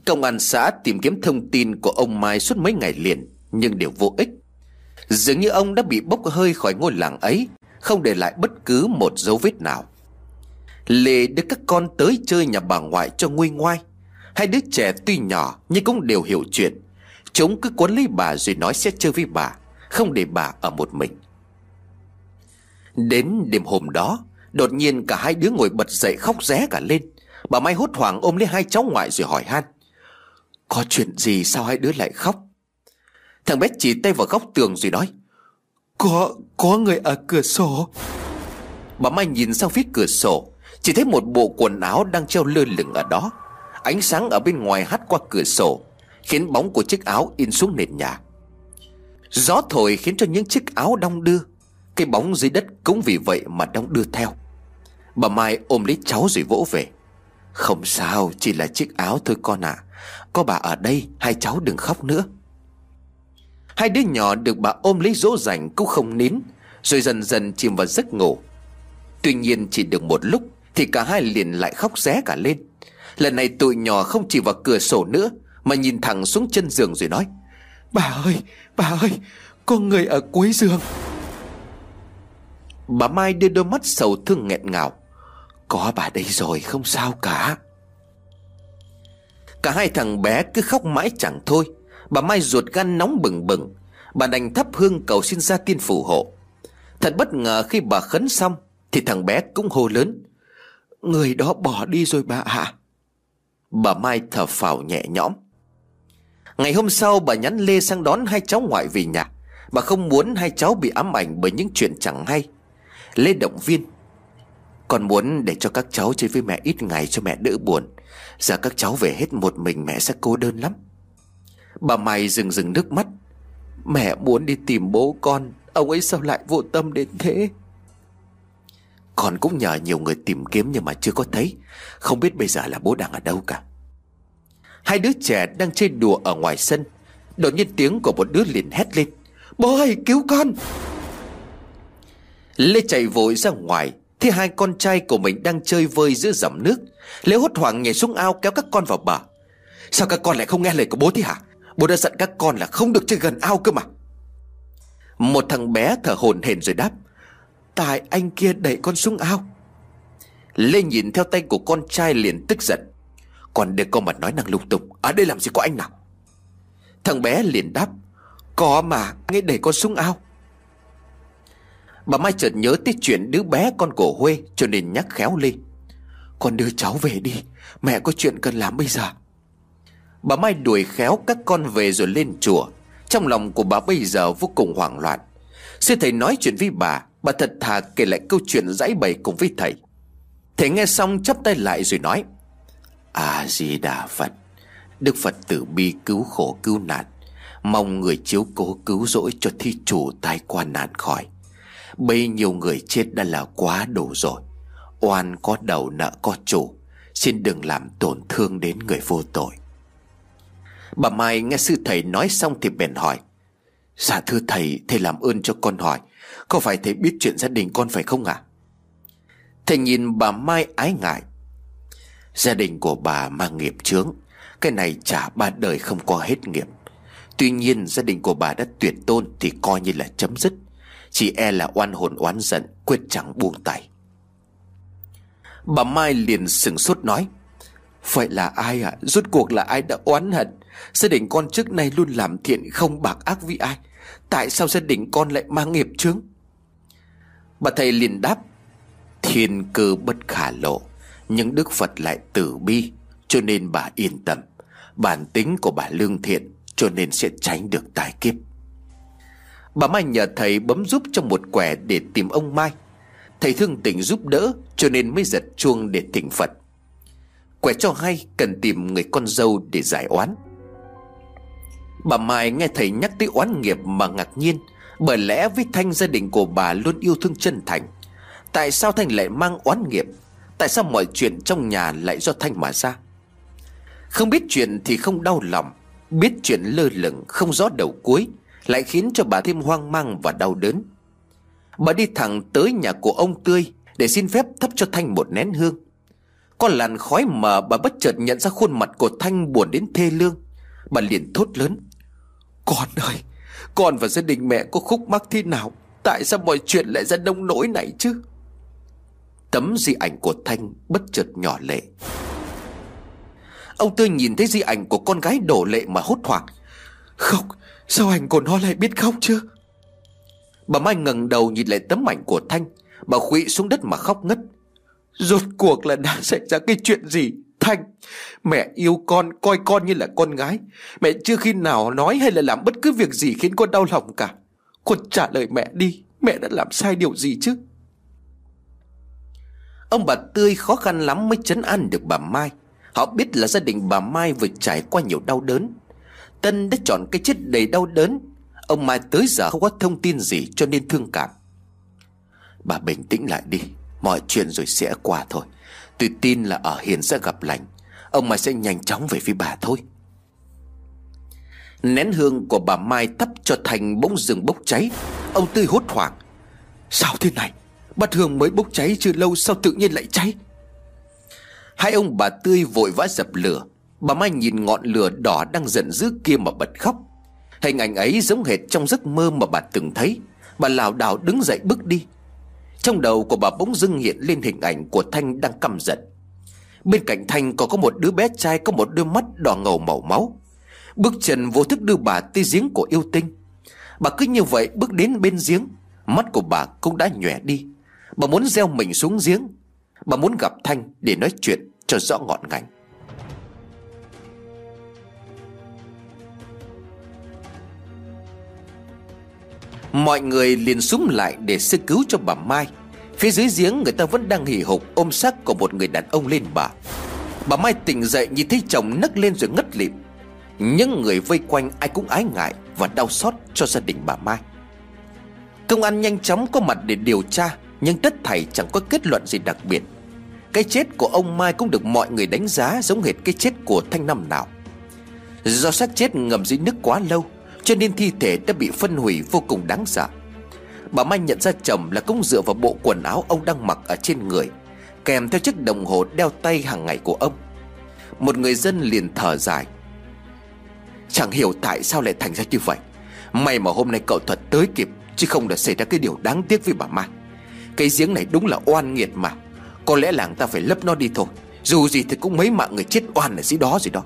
Công an xã tìm kiếm thông tin của ông Mai suốt mấy ngày liền, nhưng đều vô ích. Dường như ông đã bị bốc hơi khỏi ngôi làng ấy, không để lại bất cứ một dấu vết nào. Lệ đưa các con tới chơi nhà bà ngoại cho nguôi ngoai. Hai đứa trẻ tuy nhỏ nhưng cũng đều hiểu chuyện. Chúng cứ quấn lấy bà rồi nói sẽ chơi với bà, không để bà ở một mình. Đến đêm hôm đó, đột nhiên cả hai đứa ngồi bật dậy khóc ré cả lên. Bà Mai hốt hoảng ôm lấy hai cháu ngoại rồi hỏi han. Có chuyện gì sao hai đứa lại khóc? Thằng bé chỉ tay vào góc tường rồi nói. Có người ở cửa sổ. Bà Mai nhìn sang phía cửa sổ, chỉ thấy một bộ quần áo đang treo lơ lửng ở đó. Ánh sáng ở bên ngoài hắt qua cửa sổ khiến bóng của chiếc áo in xuống nền nhà. Gió thổi khiến cho những chiếc áo đong đưa, cái bóng dưới đất cũng vì vậy mà đong đưa theo. Bà Mai ôm lấy cháu rồi vỗ về. Không sao, chỉ là chiếc áo thôi con ạ. Có bà ở đây, hai cháu đừng khóc nữa. Hai đứa nhỏ được bà ôm lấy dỗ dành cũng không nín, rồi dần dần chìm vào giấc ngủ. Tuy nhiên chỉ được một lúc thì cả hai liền lại khóc ré cả lên. Lần này tụi nhỏ không chỉ vào cửa sổ nữa mà nhìn thẳng xuống chân giường rồi nói. Bà ơi, có người ở cuối giường. Bà Mai đưa đôi mắt sầu thương nghẹn ngào. Có bà đây rồi, không sao cả. Cả hai thằng bé cứ khóc mãi chẳng thôi. Bà Mai ruột gan nóng bừng bừng. Bà đành thắp hương cầu xin gia tiên phù hộ. Thật bất ngờ khi bà khấn xong thì thằng bé cũng hô lớn. Người đó bỏ đi rồi bà ạ. Bà Mai thở phào nhẹ nhõm. Ngày hôm sau bà nhắn Lê sang đón hai cháu ngoại về nhà. Bà không muốn hai cháu bị ám ảnh bởi những chuyện chẳng hay. Lê động viên. Con muốn để cho các cháu chơi với mẹ ít ngày cho mẹ đỡ buồn. Giờ các cháu về hết một mình mẹ sẽ cô đơn lắm. Bà Mai rưng rưng nước mắt. Mẹ muốn đi tìm bố con, ông ấy sao lại vô tâm đến thế? Còn cũng nhờ nhiều người tìm kiếm nhưng mà chưa có thấy. Không biết bây giờ là bố đang ở đâu cả. Hai đứa trẻ đang chơi đùa ở ngoài sân. Đột nhiên tiếng của một đứa liền hét lên: "Bố ơi, cứu con!" Lê chạy vội ra ngoài thì hai con trai của mình đang chơi vơi giữa dòng nước. Lê hốt hoảng nhảy xuống ao kéo các con vào bờ. "Sao các con lại không nghe lời của bố thế hả? Bố đã dặn các con là không được chơi gần ao cơ mà." Một thằng bé thở hổn hển rồi đáp: "Tại anh kia đẩy con xuống ao." Lê nhìn theo tay của con trai liền tức giận: "Còn đứa con mà nói năng lung tung, ở đây làm gì có anh nào?" Thằng bé liền đáp: "Có mà, nghe đẩy con xuống ao." Bà Mai chợt nhớ tới chuyện đứa bé con của Huê cho nên nhắc khéo Lê: "Con đưa cháu về đi, mẹ có chuyện cần làm bây giờ." Bà Mai đuổi khéo các con về rồi lên chùa. Trong lòng của bà bây giờ vô cùng hoảng loạn. Sư thầy nói chuyện với bà thật thà kể lại câu chuyện giãi bày cùng với thầy. Thầy nghe xong chắp tay lại rồi nói: "A-di-đà Phật, Đức Phật từ bi cứu khổ cứu nạn, mong người chiếu cố cứu rỗi cho thí chủ tai qua nạn khỏi. Bấy nhiêu người chết đã là quá đủ rồi, oan có đầu nợ có chủ, xin đừng làm tổn thương đến người vô tội." Bà Mai nghe sư thầy nói xong thì bèn hỏi: "Dạ thưa thầy, thầy làm ơn cho con hỏi, có phải thầy biết chuyện gia đình con phải không ạ?" Thầy nhìn bà Mai ái ngại: "Gia đình của bà mang nghiệp chướng, cái này trả ba đời không có hết nghiệp. Tuy nhiên gia đình của bà đã tuyệt tôn thì coi như là chấm dứt, chỉ e là oan hồn oán giận, quyết chẳng buông tay." Bà Mai liền sửng sốt nói: "Vậy là ai ạ? Rốt cuộc là ai đã oán hận? Gia đình con trước nay luôn làm thiện không bạc ác với ai, tại sao gia đình con lại mang nghiệp chướng?" Bà thầy liền đáp: "Thiên cơ bất khả lộ, nhưng Đức Phật lại từ bi, cho nên bà yên tâm. Bản tính của bà lương thiện, cho nên sẽ tránh được tai kiếp." Bà Mai nhờ thầy bấm giúp trong một quẻ để tìm ông Mai. Thầy thương tình giúp đỡ cho nên mới giật chuông để thỉnh Phật. Quẻ cho hay cần tìm người con dâu để giải oán. Bà Mai nghe thầy nhắc tới oán nghiệp mà ngạc nhiên. Bởi lẽ với Thanh, gia đình của bà luôn yêu thương chân thành. Tại sao Thanh lại mang oán nghiệp? Tại sao mọi chuyện trong nhà lại do Thanh mà ra? Không biết chuyện thì không đau lòng, biết chuyện lơ lửng không rõ đầu cuối lại khiến cho bà thêm hoang mang và đau đớn. Bà đi thẳng tới nhà của ông Tươi để xin phép thắp cho Thanh một nén hương. Có làn khói mờ, bà bất chợt nhận ra khuôn mặt của Thanh buồn đến thê lương. Bà liền thốt lớn: "Con ơi, con và gia đình mẹ có khúc mắc thế nào? Tại sao mọi chuyện lại ra nông nỗi này chứ?" Tấm di ảnh của Thanh bất chợt nhỏ lệ. Ông Tươi nhìn thấy di ảnh của con gái đổ lệ mà hốt hoảng: "Không, sao ảnh của nó lại biết khóc chứ?" Bà Mai ngẩng đầu nhìn lại tấm ảnh của Thanh. Bà khuỵu xuống đất mà khóc ngất: "Rốt cuộc là đã xảy ra cái chuyện gì? Thanh, mẹ yêu con, coi con như là con gái. Mẹ chưa khi nào nói hay là làm bất cứ việc gì khiến con đau lòng cả. Con trả lời mẹ đi, mẹ đã làm sai điều gì chứ?" Ông bà Tươi khó khăn lắm mới trấn an được bà Mai. Họ biết là gia đình bà Mai vừa trải qua nhiều đau đớn. Tân đã chọn cái chết đầy đau đớn. Ông Mai tới giờ không có thông tin gì cho nên thương cảm: "Bà bình tĩnh lại đi, mọi chuyện rồi sẽ qua thôi. Tôi tin là ở hiền sẽ gặp lành, ông Mai sẽ nhanh chóng về với bà thôi." Nén hương của bà Mai thắp cho Thành bỗng dừng bốc cháy. Ông Tươi hốt hoảng: "Sao thế này? Bát hương mới bốc cháy chưa lâu sao tự nhiên lại cháy?" Hai ông bà Tươi vội vã dập lửa. Bà Mai nhìn ngọn lửa đỏ đang giận dữ kia mà bật khóc. Hình ảnh ấy giống hệt trong giấc mơ mà bà từng thấy. Bà lảo đảo đứng dậy bước đi. Trong đầu của bà bỗng dưng hiện lên hình ảnh của Thanh đang căm giận. Bên cạnh Thanh còn có một đứa bé trai có một đôi mắt đỏ ngầu màu máu. Bước chân vô thức đưa bà tới giếng của yêu tinh. Bà cứ như vậy bước đến bên giếng, mắt của bà cũng đã nhòe đi. Bà muốn gieo mình xuống giếng. Bà muốn gặp Thanh để nói chuyện cho rõ ngọn ngành. Mọi người liền xúm lại để sơ cứu cho bà Mai. Phía dưới giếng người ta vẫn đang hì hục ôm xác của một người đàn ông lên bờ. Bà Mai tỉnh dậy nhìn thấy chồng nấc lên rồi ngất lịm. Những người vây quanh ai cũng ái ngại và đau xót cho gia đình bà Mai. Công an nhanh chóng có mặt để điều tra. nhưng tất thảy chẳng có kết luận gì đặc biệt. Cái chết của ông Mai cũng được mọi người đánh giá giống hệt cái chết của Thanh năm nào. Do xác chết ngầm dưới nước quá lâu cho nên thi thể đã bị phân hủy vô cùng đáng sợ. Bà Mai nhận ra chồng là cũng dựa vào bộ quần áo ông đang mặc ở trên người, kèm theo chiếc đồng hồ đeo tay hàng ngày của ông. Một người dân liền thở dài: chẳng hiểu tại sao lại thành ra như vậy. May mà hôm nay cậu Thuật tới kịp, chứ không đã xảy ra cái điều đáng tiếc với bà Mai. Cái giếng này đúng là oan nghiệt mà. Có lẽ là người ta phải lấp nó đi thôi. Dù gì thì cũng mấy mạng người chết oan ở dưới đó rồi đó.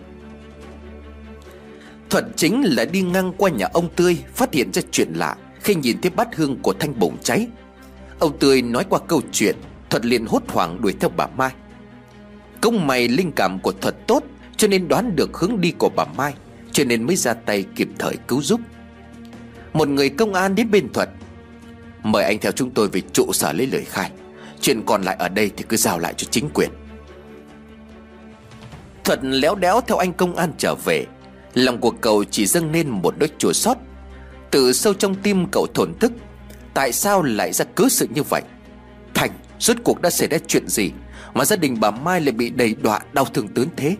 Thuật chính là đi ngang qua nhà ông Tươi, phát hiện ra chuyện lạ khi nhìn thấy bát hương của Thanh bùng cháy. Ông Tươi nói qua câu chuyện, Thuật liền hốt hoảng đuổi theo bà Mai. Cũng may linh cảm của Thuật tốt, cho nên đoán được hướng đi của bà Mai, cho nên mới ra tay kịp thời cứu giúp. Một người công an đến bên Thuật: mời anh theo chúng tôi về trụ sở lấy lời khai. Chuyện còn lại ở đây thì cứ giao lại cho chính quyền. Thuật léo đéo theo anh công an trở về. Lòng của cậu chỉ dâng lên một nỗi chua xót. Từ sâu trong tim cậu thổn thức, tại sao lại ra cớ sự như vậy? Thành, rốt cuộc đã xảy ra chuyện gì mà gia đình bà Mai lại bị đầy đọa đau thương tớn thế?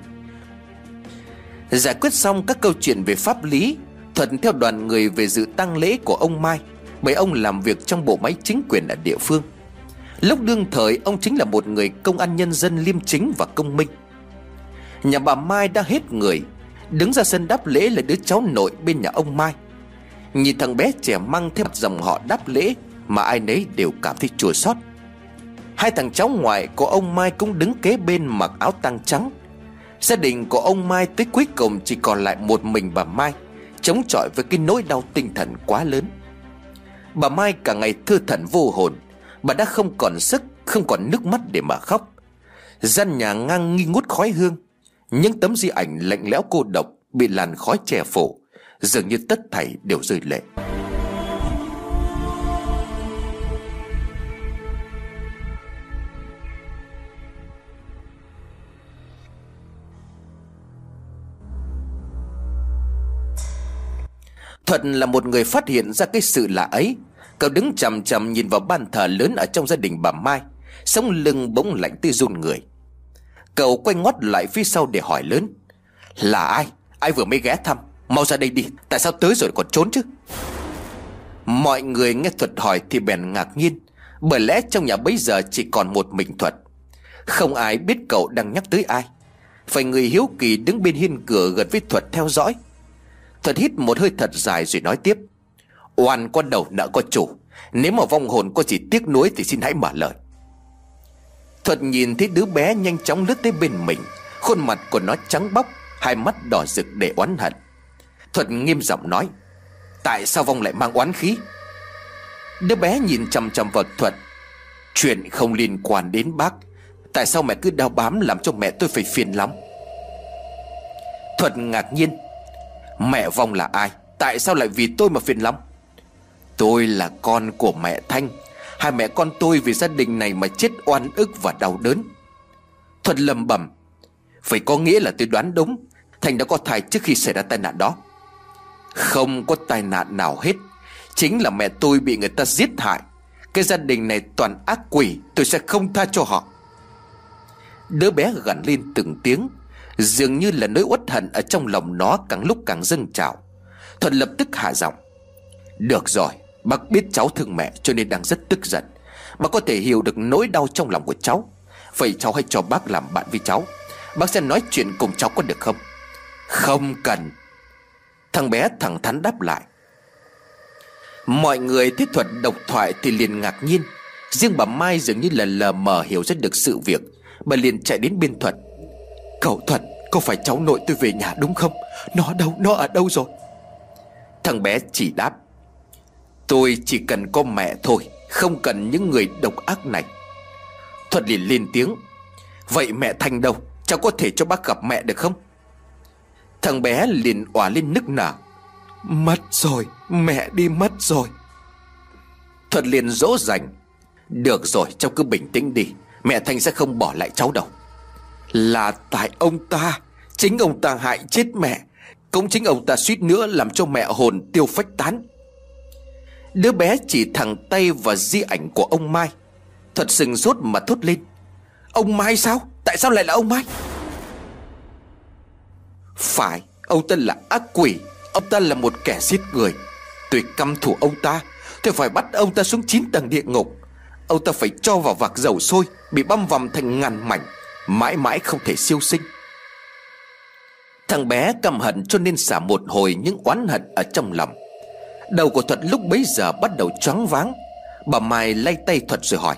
Giải quyết xong các câu chuyện về pháp lý, Thuật theo đoàn người về dự tang lễ của ông Mai, bởi ông làm việc trong bộ máy chính quyền ở địa phương. Lúc đương thời ông chính là một người công an nhân dân liêm chính và công minh. Nhà bà Mai đã hết người, đứng ra sân đáp lễ là đứa cháu nội bên nhà ông Mai. Nhìn thằng bé trẻ mang theo mặt dòng họ đáp lễ mà ai nấy đều cảm thấy chua xót. Hai thằng cháu ngoại của ông Mai cũng đứng kế bên mặc áo tang trắng. Gia đình của ông Mai tới cuối cùng chỉ còn lại một mình bà Mai, chống chọi với cái nỗi đau tinh thần quá lớn. Bà Mai cả ngày thơ thẩn vô hồn. Bà đã không còn sức, không còn nước mắt để mà khóc. Gian nhà ngang nghi ngút khói hương. Những tấm di ảnh lạnh lẽo cô độc bị làn khói che phủ, dường như tất thảy đều rơi lệ. Thuật là một người phát hiện ra cái sự lạ ấy. Cậu đứng chằm chằm nhìn vào bàn thờ lớn ở trong gia đình bà Mai, sống lưng bỗng lạnh tê run người. Cậu quay ngoắt lại phía sau để hỏi lớn: là ai? Ai vừa mới ghé thăm? Mau ra đây đi, tại sao tới rồi còn trốn chứ? Mọi người nghe Thuật hỏi thì bèn ngạc nhiên, bởi lẽ trong nhà bấy giờ chỉ còn một mình Thuật. Không ai biết cậu đang nhắc tới ai. Phải người hiếu kỳ đứng bên hiên cửa gần với Thuật theo dõi. Thuật hít một hơi thật dài rồi nói tiếp: oan có đầu nợ có chủ, nếu mà vong hồn có gì tiếc nuối thì xin hãy mở lời. Thuật nhìn thấy đứa bé nhanh chóng lướt tới bên mình, khuôn mặt của nó trắng bóc, hai mắt đỏ rực để oán hận. Thuật nghiêm giọng nói: tại sao vong lại mang oán khí? Đứa bé nhìn chằm chằm vào Thuật: chuyện không liên quan đến bác, tại sao mẹ cứ đeo bám làm cho mẹ tôi phải phiền lắm? Thuật ngạc nhiên: mẹ vong là ai? Tại sao lại vì tôi mà phiền lắm? Tôi là con của mẹ Thanh. Hai mẹ con tôi vì gia đình này mà chết oan ức và đau đớn. Thuật lầm bẩm: phải có nghĩa là tôi đoán đúng. Thành đã có thai trước khi xảy ra tai nạn đó. Không có tai nạn nào hết. Chính là mẹ tôi bị người ta giết hại. Cái gia đình này toàn ác quỷ, tôi sẽ không tha cho họ. Đứa bé gằn lên từng tiếng. Dường như là nỗi uất hận ở trong lòng nó càng lúc càng dâng trào. Thuật lập tức hạ giọng: được rồi, bác biết cháu thương mẹ cho nên đang rất tức giận. Bác có thể hiểu được nỗi đau trong lòng của cháu. Vậy cháu hãy cho bác làm bạn với cháu. Bác sẽ nói chuyện cùng cháu có được không? Không cần. Thằng bé thẳng thắn đáp lại. Mọi người thấy Thuật độc thoại thì liền ngạc nhiên. Riêng bà Mai dường như là lờ mờ hiểu rất được sự việc. Bà liền chạy đến bên Thuật: cậu Thuật, có phải cháu nội tôi về nhà đúng không? Nó đâu, nó ở đâu rồi? Thằng bé chỉ đáp: tôi chỉ cần có mẹ thôi, không cần những người độc ác này. Thuật liền lên tiếng: vậy mẹ Thanh đâu? Cháu có thể cho bác gặp mẹ được không? Thằng bé liền òa lên nức nở: mất rồi, mẹ đi mất rồi. Thuật liền dỗ dành: được rồi, cháu cứ bình tĩnh đi, mẹ Thanh sẽ không bỏ lại cháu đâu. Là tại ông ta, chính ông ta hại chết mẹ. Cũng chính ông ta suýt nữa làm cho mẹ hồn tiêu phách tán. Đứa bé chỉ thẳng tay vào di ảnh của ông Mai. Thuật sừng sốt mà thốt lên: Ông Mai sao? Tại sao lại là ông Mai? Phải, ông ta là ác quỷ. Ông ta là một kẻ giết người. Tôi căm thù ông ta. Tôi phải bắt ông ta xuống 9 tầng địa ngục. Ông ta phải cho vào vạc dầu sôi, bị băm vằm thành ngàn mảnh, mãi mãi không thể siêu sinh. Thằng bé căm hận cho nên xả một hồi những oán hận ở trong lòng. Đầu của Thuật lúc bấy giờ bắt đầu choáng váng. Bà Mai lay tay Thuật rồi hỏi: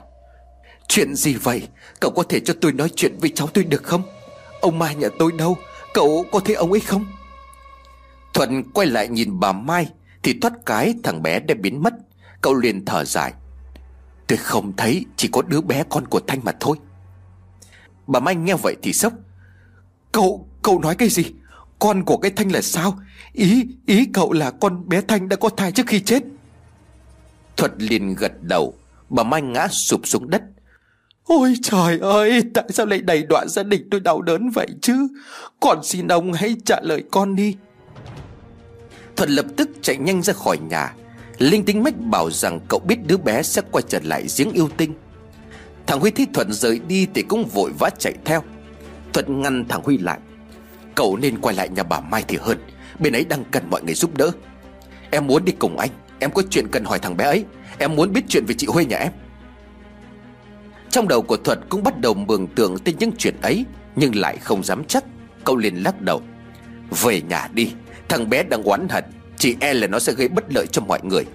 Chuyện gì vậy? Cậu có thể cho tôi nói chuyện với cháu tôi được không? Ông Mai nhà tôi đâu? Cậu có thấy ông ấy không? Thuận quay lại nhìn bà Mai thì thoát cái thằng bé đã biến mất. Cậu liền thở dài: Tôi không thấy, chỉ có đứa bé con của Thanh mà thôi. Bà Mai nghe vậy thì sốc: Cậu nói cái gì? Con của cái Thanh là sao? Ý cậu là con bé Thanh đã có thai trước khi chết? Thuật liền gật đầu. Bà Mai ngã sụp xuống đất. Ôi trời ơi, tại sao lại đẩy đọa gia đình tôi đau đớn vậy chứ? Con xin ông hãy trả lời con đi. Thuật lập tức chạy nhanh ra khỏi nhà. Linh tính mách bảo rằng cậu biết đứa bé sẽ quay trở lại giếng yêu tinh. Thằng Huy thấy Thuật rời đi thì cũng vội vã chạy theo. Thuật ngăn thằng Huy lại: Cậu nên quay lại nhà bà Mai thì hơn. Bên ấy đang cần mọi người giúp đỡ. Em muốn đi cùng anh. Em có chuyện cần hỏi thằng bé ấy. Em muốn biết chuyện về chị Huê nhà em. Trong đầu của Thuật cũng bắt đầu mường tượng tới những chuyện ấy, nhưng lại không dám chắc. Cậu liền lắc đầu: Về nhà đi. Thằng bé đang oán hận, chỉ e là nó sẽ gây bất lợi cho mọi người.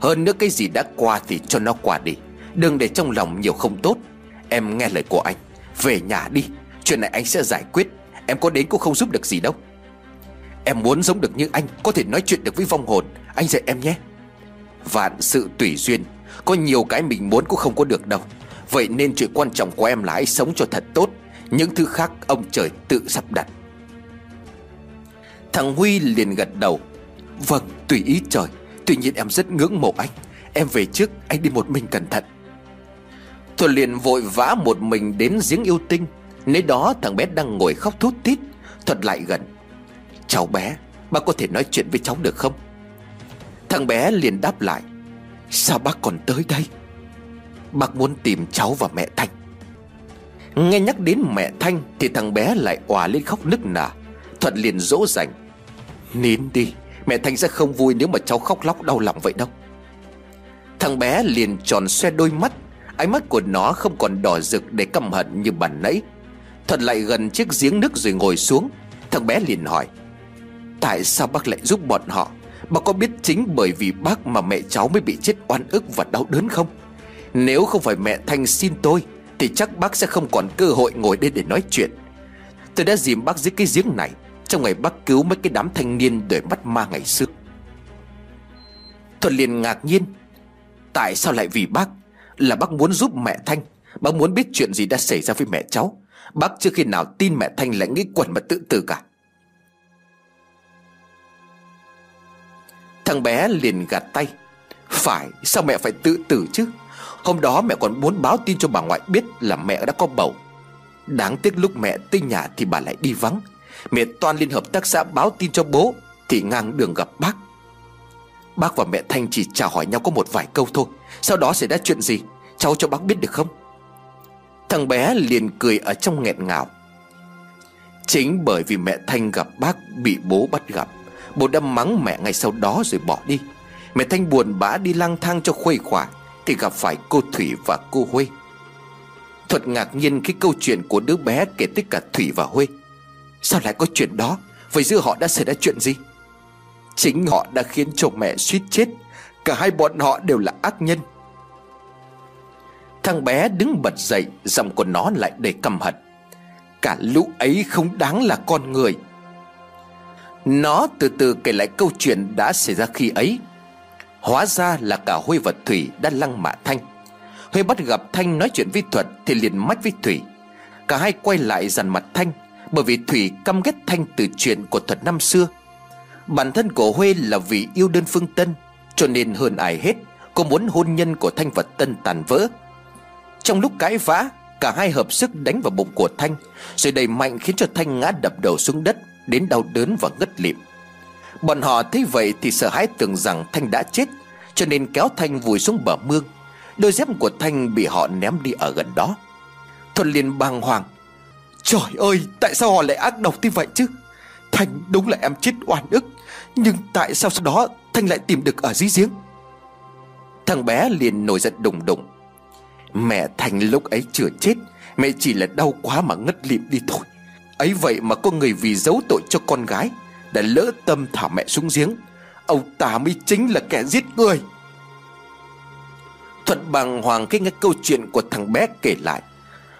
Hơn nữa cái gì đã qua thì cho nó qua đi, đừng để trong lòng nhiều không tốt. Em nghe lời của anh, về nhà đi. Chuyện này anh sẽ giải quyết. Em có đến cũng không giúp được gì đâu. Em muốn giống được như anh, có thể nói chuyện được với vong hồn. Anh dạy em nhé. Vạn sự tùy duyên, có nhiều cái mình muốn cũng không có được đâu. Vậy nên chuyện quan trọng của em là hãy sống cho thật tốt. Những thứ khác ông trời tự sắp đặt. Thằng Huy liền gật đầu: Vâng, tùy ý trời. Tuy nhiên em rất ngưỡng mộ anh. Em về trước, anh đi một mình cẩn thận. Thuận liền vội vã một mình đến giếng yêu tinh. Nơi đó thằng bé đang ngồi khóc thút thít. Thuận lại gần: Cháu bé, bác có thể nói chuyện với cháu được không? Thằng bé liền đáp lại: Sao bác còn tới đây? Bác muốn tìm cháu và mẹ Thanh. Nghe nhắc đến mẹ Thanh thì thằng bé lại òa lên khóc nức nở. Thuận liền dỗ dành: Nín đi, mẹ Thanh sẽ không vui nếu mà cháu khóc lóc đau lòng vậy đâu. Thằng bé liền tròn xoe đôi mắt. Ánh mắt của nó không còn đỏ rực để căm hận như ban nãy. Thuận lại gần chiếc giếng nước rồi ngồi xuống. Thằng bé liền hỏi: Tại sao bác lại giúp bọn họ? Bác có biết chính bởi vì bác mà mẹ cháu mới bị chết oan ức và đau đớn không? Nếu không phải mẹ Thanh xin tôi thì chắc bác sẽ không còn cơ hội ngồi đây để nói chuyện. Tôi đã dìm bác dưới cái giếng này trong ngày bác cứu mấy cái đám thanh niên đời bắt ma ngày xưa. Thuật liền ngạc nhiên: Tại sao lại vì bác? Là bác muốn giúp mẹ Thanh. Bác muốn biết chuyện gì đã xảy ra với mẹ cháu. Bác chưa khi nào tin mẹ Thanh lại nghĩ quẩn mà tự tử cả. Thằng bé liền gạt tay: Phải, sao mẹ phải tự tử chứ? Hôm đó mẹ còn muốn báo tin cho bà ngoại biết là mẹ đã có bầu. Đáng tiếc lúc mẹ tới nhà thì bà lại đi vắng. Mẹ toan lên hợp tác xã báo tin cho bố thì ngang đường gặp bác. Bác và mẹ Thanh chỉ chào hỏi nhau có một vài câu thôi. Sau đó xảy ra chuyện gì? Cháu cho bác biết được không? Thằng bé liền cười ở trong nghẹn ngào: Chính bởi vì mẹ Thanh gặp bác bị bố bắt gặp. Bố đã mắng mẹ ngay sau đó rồi bỏ đi. Mẹ Thanh buồn bã đi lang thang cho khuây khỏa thì gặp phải cô Thủy và cô Huê. Thuật ngạc nhiên khi câu chuyện của đứa bé kể tới cả Thủy và Huê. Sao lại có chuyện đó? Vậy giữa họ đã xảy ra chuyện gì? Chính họ đã khiến chồng mẹ suýt chết. Cả hai bọn họ đều là ác nhân. Thằng bé đứng bật dậy, giọng của nó lại đầy căm hận: Cả lũ ấy không đáng là con người. Nó từ từ kể lại câu chuyện đã xảy ra khi ấy. Hóa ra là cả Huy và Thủy đã lăng mạ Thanh. Huy bắt gặp Thanh nói chuyện với Thuật thì liền mách với Thủy. Cả hai quay lại dằn mặt Thanh, bởi vì Thủy căm ghét Thanh từ chuyện của Thuật năm xưa. Bản thân của Huy là vì yêu đơn phương Tân, cho nên hơn ai hết cô muốn hôn nhân của Thanh và Tân tàn vỡ. Trong lúc cãi vã, cả hai hợp sức đánh vào bụng của Thanh, rồi đẩy mạnh khiến cho Thanh ngã đập đầu xuống đất đến đau đớn và ngất lịm. Bọn họ thấy vậy thì sợ hãi tưởng rằng Thanh đã chết, cho nên kéo Thanh vùi xuống bờ mương. Đôi dép của Thanh bị họ ném đi ở gần đó. Thuận liền bàng hoàng: Trời ơi, tại sao họ lại ác độc như vậy chứ? Thanh đúng là em chết oan ức. Nhưng tại sao sau đó Thanh lại tìm được ở dưới giếng? Thằng bé liền nổi giận đùng đùng: Mẹ Thanh lúc ấy chưa chết, mẹ chỉ là đau quá mà ngất lịm đi thôi. Ấy vậy mà có người vì giấu tội cho con gái đã lỡ tâm thả mẹ xuống giếng. Ông ta mới chính là kẻ giết người. Thuận bàng hoàng khi nghe câu chuyện của thằng bé kể lại.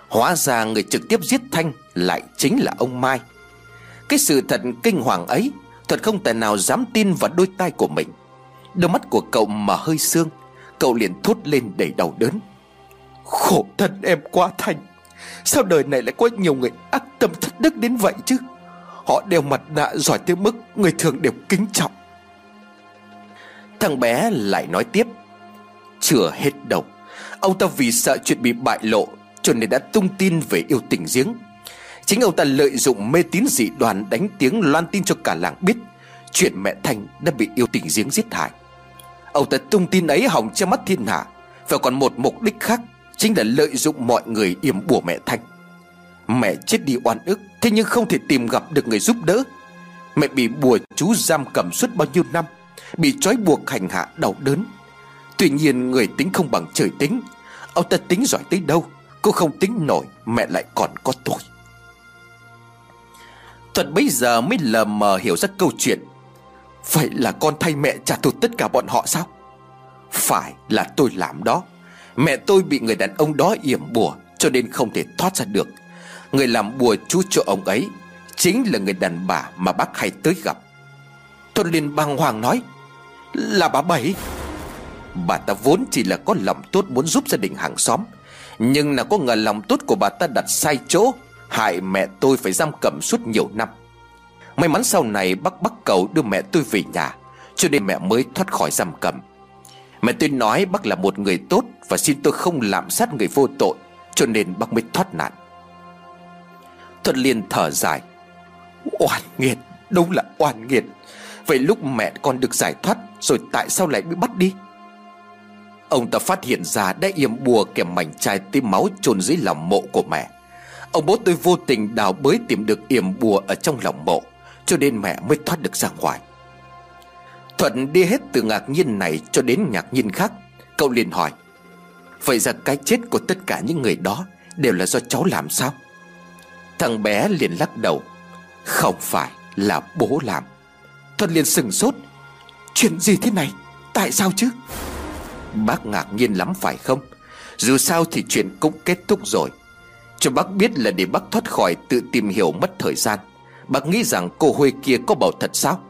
Hóa ra người trực tiếp giết Thanh lại chính là ông Mai. Cái sự thật kinh hoàng ấy Thuật không tài nào dám tin vào đôi tai của mình. Đôi mắt của cậu mà hơi sương, cậu liền thốt lên đầy đau đớn: Khổ thân em quá Thanh, sao đời này lại có nhiều người ác tâm thất đức đến vậy chứ? Họ đeo mặt nạ giỏi tới mức người thường đều kính trọng. Thằng bé lại nói tiếp: Chưa hết đâu, ông ta vì sợ chuyện bị bại lộ cho nên đã tung tin về yêu tình giếng. Chính ông ta lợi dụng mê tín dị đoan đánh tiếng loan tin cho cả làng biết chuyện mẹ Thanh đã bị yêu tình giếng giết hại. Ông ta tung tin ấy hòng che mắt thiên hạ, và còn một mục đích khác chính là lợi dụng mọi người yểm bùa mẹ Thanh. Mẹ chết đi oan ức, thế nhưng không thể tìm gặp được người giúp đỡ. Mẹ bị bùa chú giam cầm suốt bao nhiêu năm, bị trói buộc hành hạ đau đớn. Tuy nhiên người tính không bằng trời tính, ông ta tính giỏi tới đâu cũng không tính nổi mẹ lại còn có tội. Thuật bấy giờ mới lờ mờ hiểu ra câu chuyện. Vậy là con thay mẹ trả thù tất cả bọn họ sao? Phải, là tôi làm đó. Mẹ tôi bị người đàn ông đó yểm bùa cho nên không thể thoát ra được. Người làm bùa chú cho ông ấy chính là người đàn bà mà bác hay tới gặp. Thuật liền bàng hoàng nói: Là bà Bảy. Bà ta vốn chỉ là có lòng tốt muốn giúp gia đình hàng xóm, nhưng là có ngờ lòng tốt của bà ta đặt sai chỗ, hại mẹ tôi phải giam cầm suốt nhiều năm. May mắn sau này bác bắt cầu đưa mẹ tôi về nhà, cho nên mẹ mới thoát khỏi giam cầm. Mẹ tôi nói bác là một người tốt và xin tôi không lạm sát người vô tội, cho nên bác mới thoát nạn. Thuận liền thở dài: Oan nghiệt, đúng là oan nghiệt. Vậy lúc mẹ con được giải thoát rồi tại sao lại bị bắt đi? Ông ta phát hiện ra đã yểm bùa kèm mảnh chai tím máu chôn dưới lòng mộ của mẹ. Ông bố tôi vô tình đào bới tìm được yểm bùa ở trong lòng mộ, cho nên mẹ mới thoát được ra ngoài. Thuận đi hết từ ngạc nhiên này cho đến ngạc nhiên khác. Cậu liền hỏi: Vậy ra cái chết của tất cả những người đó đều là do cháu làm sao? Thằng bé liền lắc đầu: Không phải, là bố làm. Thuận liền sững sốt: Chuyện gì thế này? Tại sao chứ? Bác ngạc nhiên lắm phải không? Dù sao thì chuyện cũng kết thúc rồi. Cho bác biết là để bác thoát khỏi tự tìm hiểu mất thời gian. Bác nghĩ rằng cô Huê kia có bầu thật sao?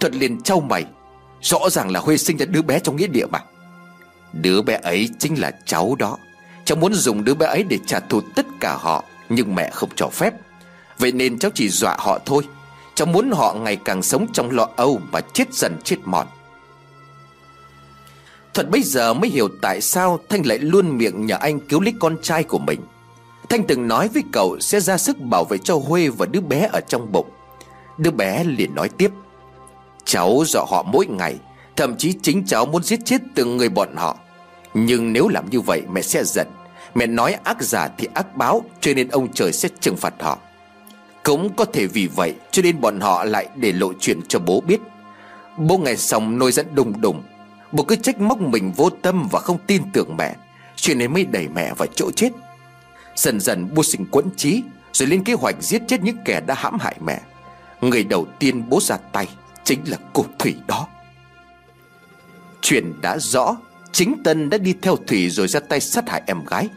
Thuận liền chau mày: Rõ ràng là Huê sinh ra đứa bé trong nghĩa địa mà. Đứa bé ấy chính là cháu đó. Cháu muốn dùng đứa bé ấy để trả thù tất cả họ, nhưng mẹ không cho phép. Vậy nên cháu chỉ dọa họ thôi. Cháu muốn họ ngày càng sống trong lo âu mà chết dần chết mòn. Thuận bây giờ mới hiểu tại sao Thanh lại luôn miệng nhờ anh cứu lấy con trai của mình. Thanh từng nói với cậu sẽ ra sức bảo vệ cho Huê và đứa bé ở trong bụng. Đứa bé liền nói tiếp: Cháu dọa họ mỗi ngày, thậm chí chính cháu muốn giết chết từng người bọn họ. Nhưng nếu làm như vậy mẹ sẽ giận. Mẹ nói ác giả thì ác báo, cho nên ông trời sẽ trừng phạt họ. Cũng có thể vì vậy cho nên bọn họ lại để lộ chuyện cho bố biết. Bố nghe xong nổi giận đùng đùng. Bố cứ trách móc mình vô tâm và không tin tưởng mẹ, chuyện ấy mới đẩy mẹ vào chỗ chết. Dần dần bố sinh quẫn trí, rồi lên kế hoạch giết chết những kẻ đã hãm hại mẹ. Người đầu tiên bố ra tay chính là cô Thủy đó. Chuyện đã rõ, chính Tân đã đi theo Thủy rồi ra tay sát hại em gái.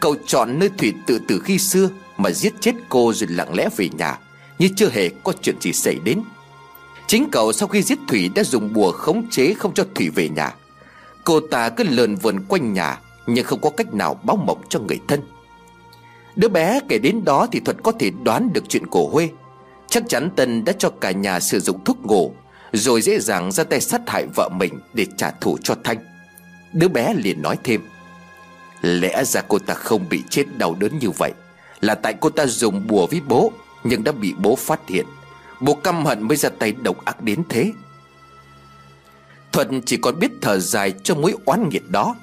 Cậu chọn nơi Thủy tự tử khi xưa mà giết chết cô rồi lặng lẽ về nhà, như chưa hề có chuyện gì xảy đến. Chính cậu sau khi giết Thủy đã dùng bùa khống chế không cho Thủy về nhà. Cô ta cứ lờn vờn quanh nhà, nhưng không có cách nào báo mộng cho người thân. Đứa bé kể đến đó thì Thuật có thể đoán được chuyện của Huê. Chắc chắn Tân đã cho cả nhà sử dụng thuốc ngủ, rồi dễ dàng ra tay sát hại vợ mình để trả thù cho Thanh. Đứa bé liền nói thêm: Lẽ ra cô ta không bị chết đau đớn như vậy là tại cô ta dùng bùa với bố, nhưng đã bị bố phát hiện. Bố căm hận mới ra tay độc ác đến thế. Thuận chỉ còn biết thở dài cho mối oán nghiệt đó.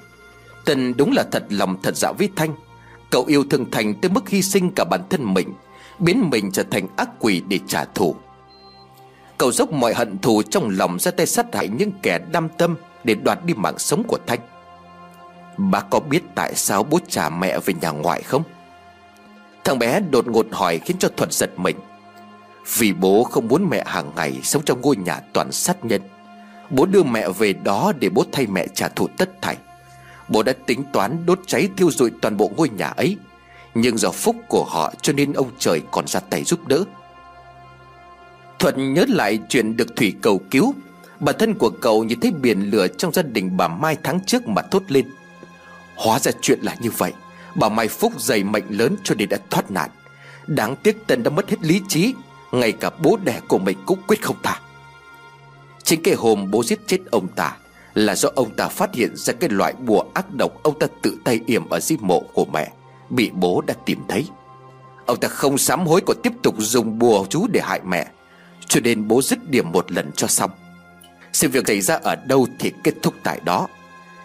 Tân đúng là thật lòng thật dạ với Thanh. Cậu yêu thương Thanh tới mức hy sinh cả bản thân mình, biến mình trở thành ác quỷ để trả thù. Cậu dốc mọi hận thù trong lòng ra tay sát hại những kẻ đam tâm để đoạt đi mạng sống của Thanh. Bác có biết tại sao bố trả mẹ về nhà ngoại không? Thằng bé đột ngột hỏi khiến cho Thuật giật mình. Vì bố không muốn mẹ hàng ngày sống trong ngôi nhà toàn sát nhân. Bố đưa mẹ về đó để bố thay mẹ trả thù tất thảy. Bố đã tính toán đốt cháy thiêu rụi toàn bộ ngôi nhà ấy, nhưng do phúc của họ cho nên ông trời còn ra tay giúp đỡ. Thuận nhớ lại chuyện được Thủy cầu cứu. Bản thân của cậu nhìn thấy biển lửa trong gia đình bà Mai tháng trước mà thốt lên. Hóa ra chuyện là như vậy. Bà Mai phúc dày mệnh lớn cho nên đã thoát nạn. Đáng tiếc Tân đã mất hết lý trí, ngay cả bố đẻ của mình cũng quyết không tha. Chính cái hôm bố giết chết ông ta là do ông ta phát hiện ra cái loại bùa ác độc ông ta tự tay yểm ở di mộ của mẹ bị bố đã tìm thấy. Ông ta không sám hối còn tiếp tục dùng bùa chú để hại mẹ, cho nên bố dứt điểm một lần cho xong. Sự việc xảy ra ở đâu thì kết thúc tại đó.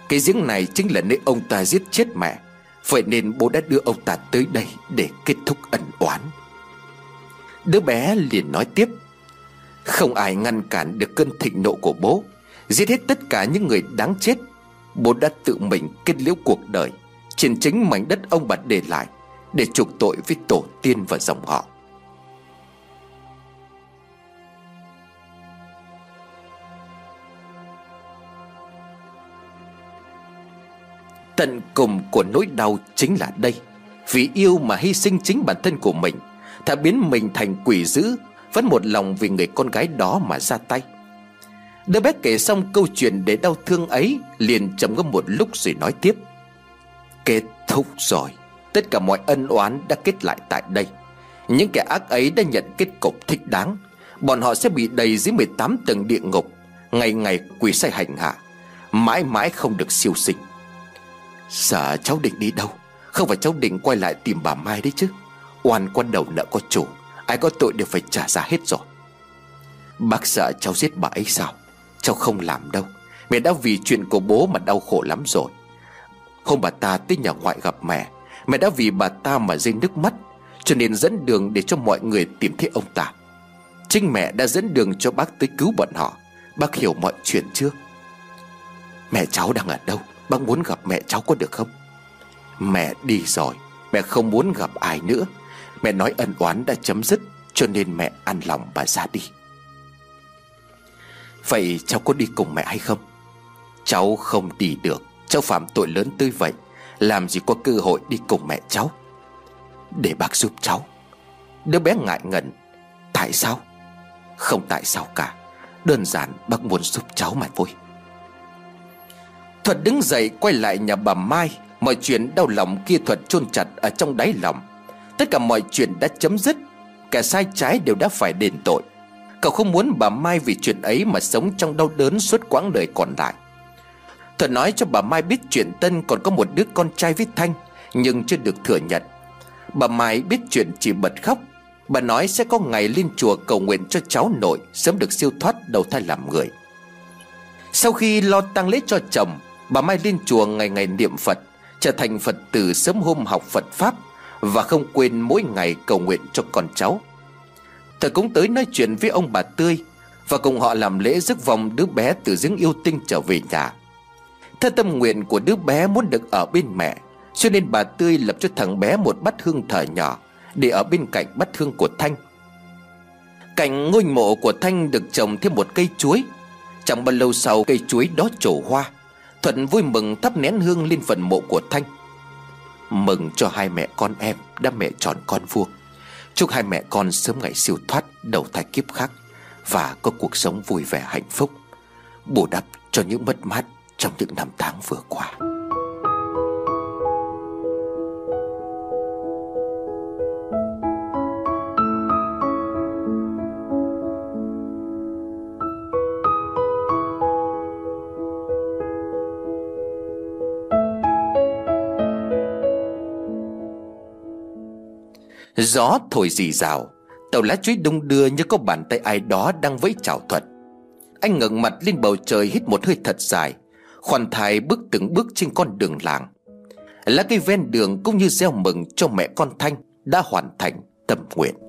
Cái giếng này chính là nơi ông ta giết chết mẹ, vậy nên bố đã đưa ông ta tới đây để kết thúc ân oán. Đứa bé liền nói tiếp. Không ai ngăn cản được cơn thịnh nộ của bố. Giết hết tất cả những người đáng chết. Bố đã tự mình kết liễu cuộc đời trên chính mảnh đất ông bà để lại, để chuộc tội với tổ tiên và dòng họ. Tận cùng của nỗi đau chính là đây. Vì yêu mà hy sinh chính bản thân của mình, thà biến mình thành quỷ dữ, vẫn một lòng vì người con gái đó mà ra tay. Đứa bé kể xong câu chuyện để đau thương ấy, liền trầm ngâm một lúc rồi nói tiếp. Kết thúc rồi. Tất cả mọi ân oán đã kết lại tại đây. Những kẻ ác ấy đã nhận kết cục thích đáng. Bọn họ sẽ bị đầy dưới 18 tầng địa ngục, ngày ngày quỳ sai hành hạ, mãi mãi không được siêu sinh. Sợ cháu định đi đâu? Không phải cháu định quay lại tìm bà Mai đấy chứ? Oan quan đầu nợ có chủ, ai có tội đều phải trả giá hết rồi. Bác sợ cháu giết bà ấy sao? Cháu không làm đâu. Mẹ đã vì chuyện của bố mà đau khổ lắm rồi. Hôm bà ta tới nhà ngoại gặp mẹ, mẹ đã vì bà ta mà rơi nước mắt, cho nên dẫn đường để cho mọi người tìm thấy ông ta. Chính mẹ đã dẫn đường cho bác tới cứu bọn họ. Bác hiểu mọi chuyện chưa? Mẹ cháu đang ở đâu? Bác muốn gặp mẹ cháu có được không? Mẹ đi rồi. Mẹ không muốn gặp ai nữa. Mẹ nói ân oán đã chấm dứt, cho nên mẹ an lòng mà ra đi. Vậy cháu có đi cùng mẹ hay không? Cháu không đi được. Cháu phạm tội lớn tới vậy, làm gì có cơ hội đi cùng mẹ cháu. Để bác giúp cháu. Đứa bé ngại ngần. Tại sao? Không tại sao cả. Đơn giản bác muốn giúp cháu mà thôi. Thuật đứng dậy quay lại nhà bà Mai. Mọi chuyện đau lòng kia Thuật chôn chặt ở trong đáy lòng. Tất cả mọi chuyện đã chấm dứt. Cả sai trái đều đã phải đền tội. Cậu không muốn bà Mai vì chuyện ấy mà sống trong đau đớn suốt quãng đời còn lại. Thuật nói cho bà Mai biết chuyện Tân còn có một đứa con trai với Thanh, nhưng chưa được thừa nhận. Bà Mai biết chuyện chỉ bật khóc. Bà nói sẽ có ngày lên chùa cầu nguyện cho cháu nội sớm được siêu thoát đầu thai làm người. Sau khi lo tang lễ cho chồng, bà Mai lên chùa ngày ngày niệm Phật, trở thành Phật tử sớm hôm học Phật Pháp, và không quên mỗi ngày cầu nguyện cho con cháu. Thật cũng tới nói chuyện với ông bà Tươi, và cùng họ làm lễ rước vòng đứa bé từ giếng yêu tinh trở về nhà. Theo tâm nguyện của đứa bé muốn được ở bên mẹ, cho nên bà Tươi lập cho thằng bé một bát hương thờ nhỏ để ở bên cạnh bát hương của Thanh. Cạnh ngôi mộ của Thanh được trồng thêm một cây chuối. Chẳng bao lâu sau cây chuối đó trổ hoa. Thuận vui mừng thắp nén hương lên phần mộ của Thanh. Mừng cho hai mẹ con em đã mẹ tròn con vuông. Chúc hai mẹ con sớm ngày siêu thoát đầu thai kiếp khác, và có cuộc sống vui vẻ hạnh phúc, bù đắp cho những mất mát trong những năm tháng vừa qua. Gió thổi rì rào, tàu lá chuối đung đưa như có bàn tay ai đó đang vẫy chào Thuật. Anh ngẩng mặt lên bầu trời, hít một hơi thật dài. khoan thai bước từng bước trên con đường làng. Lá cây ven đường cũng như gieo mừng cho mẹ con Thanh đã hoàn thành tâm nguyện.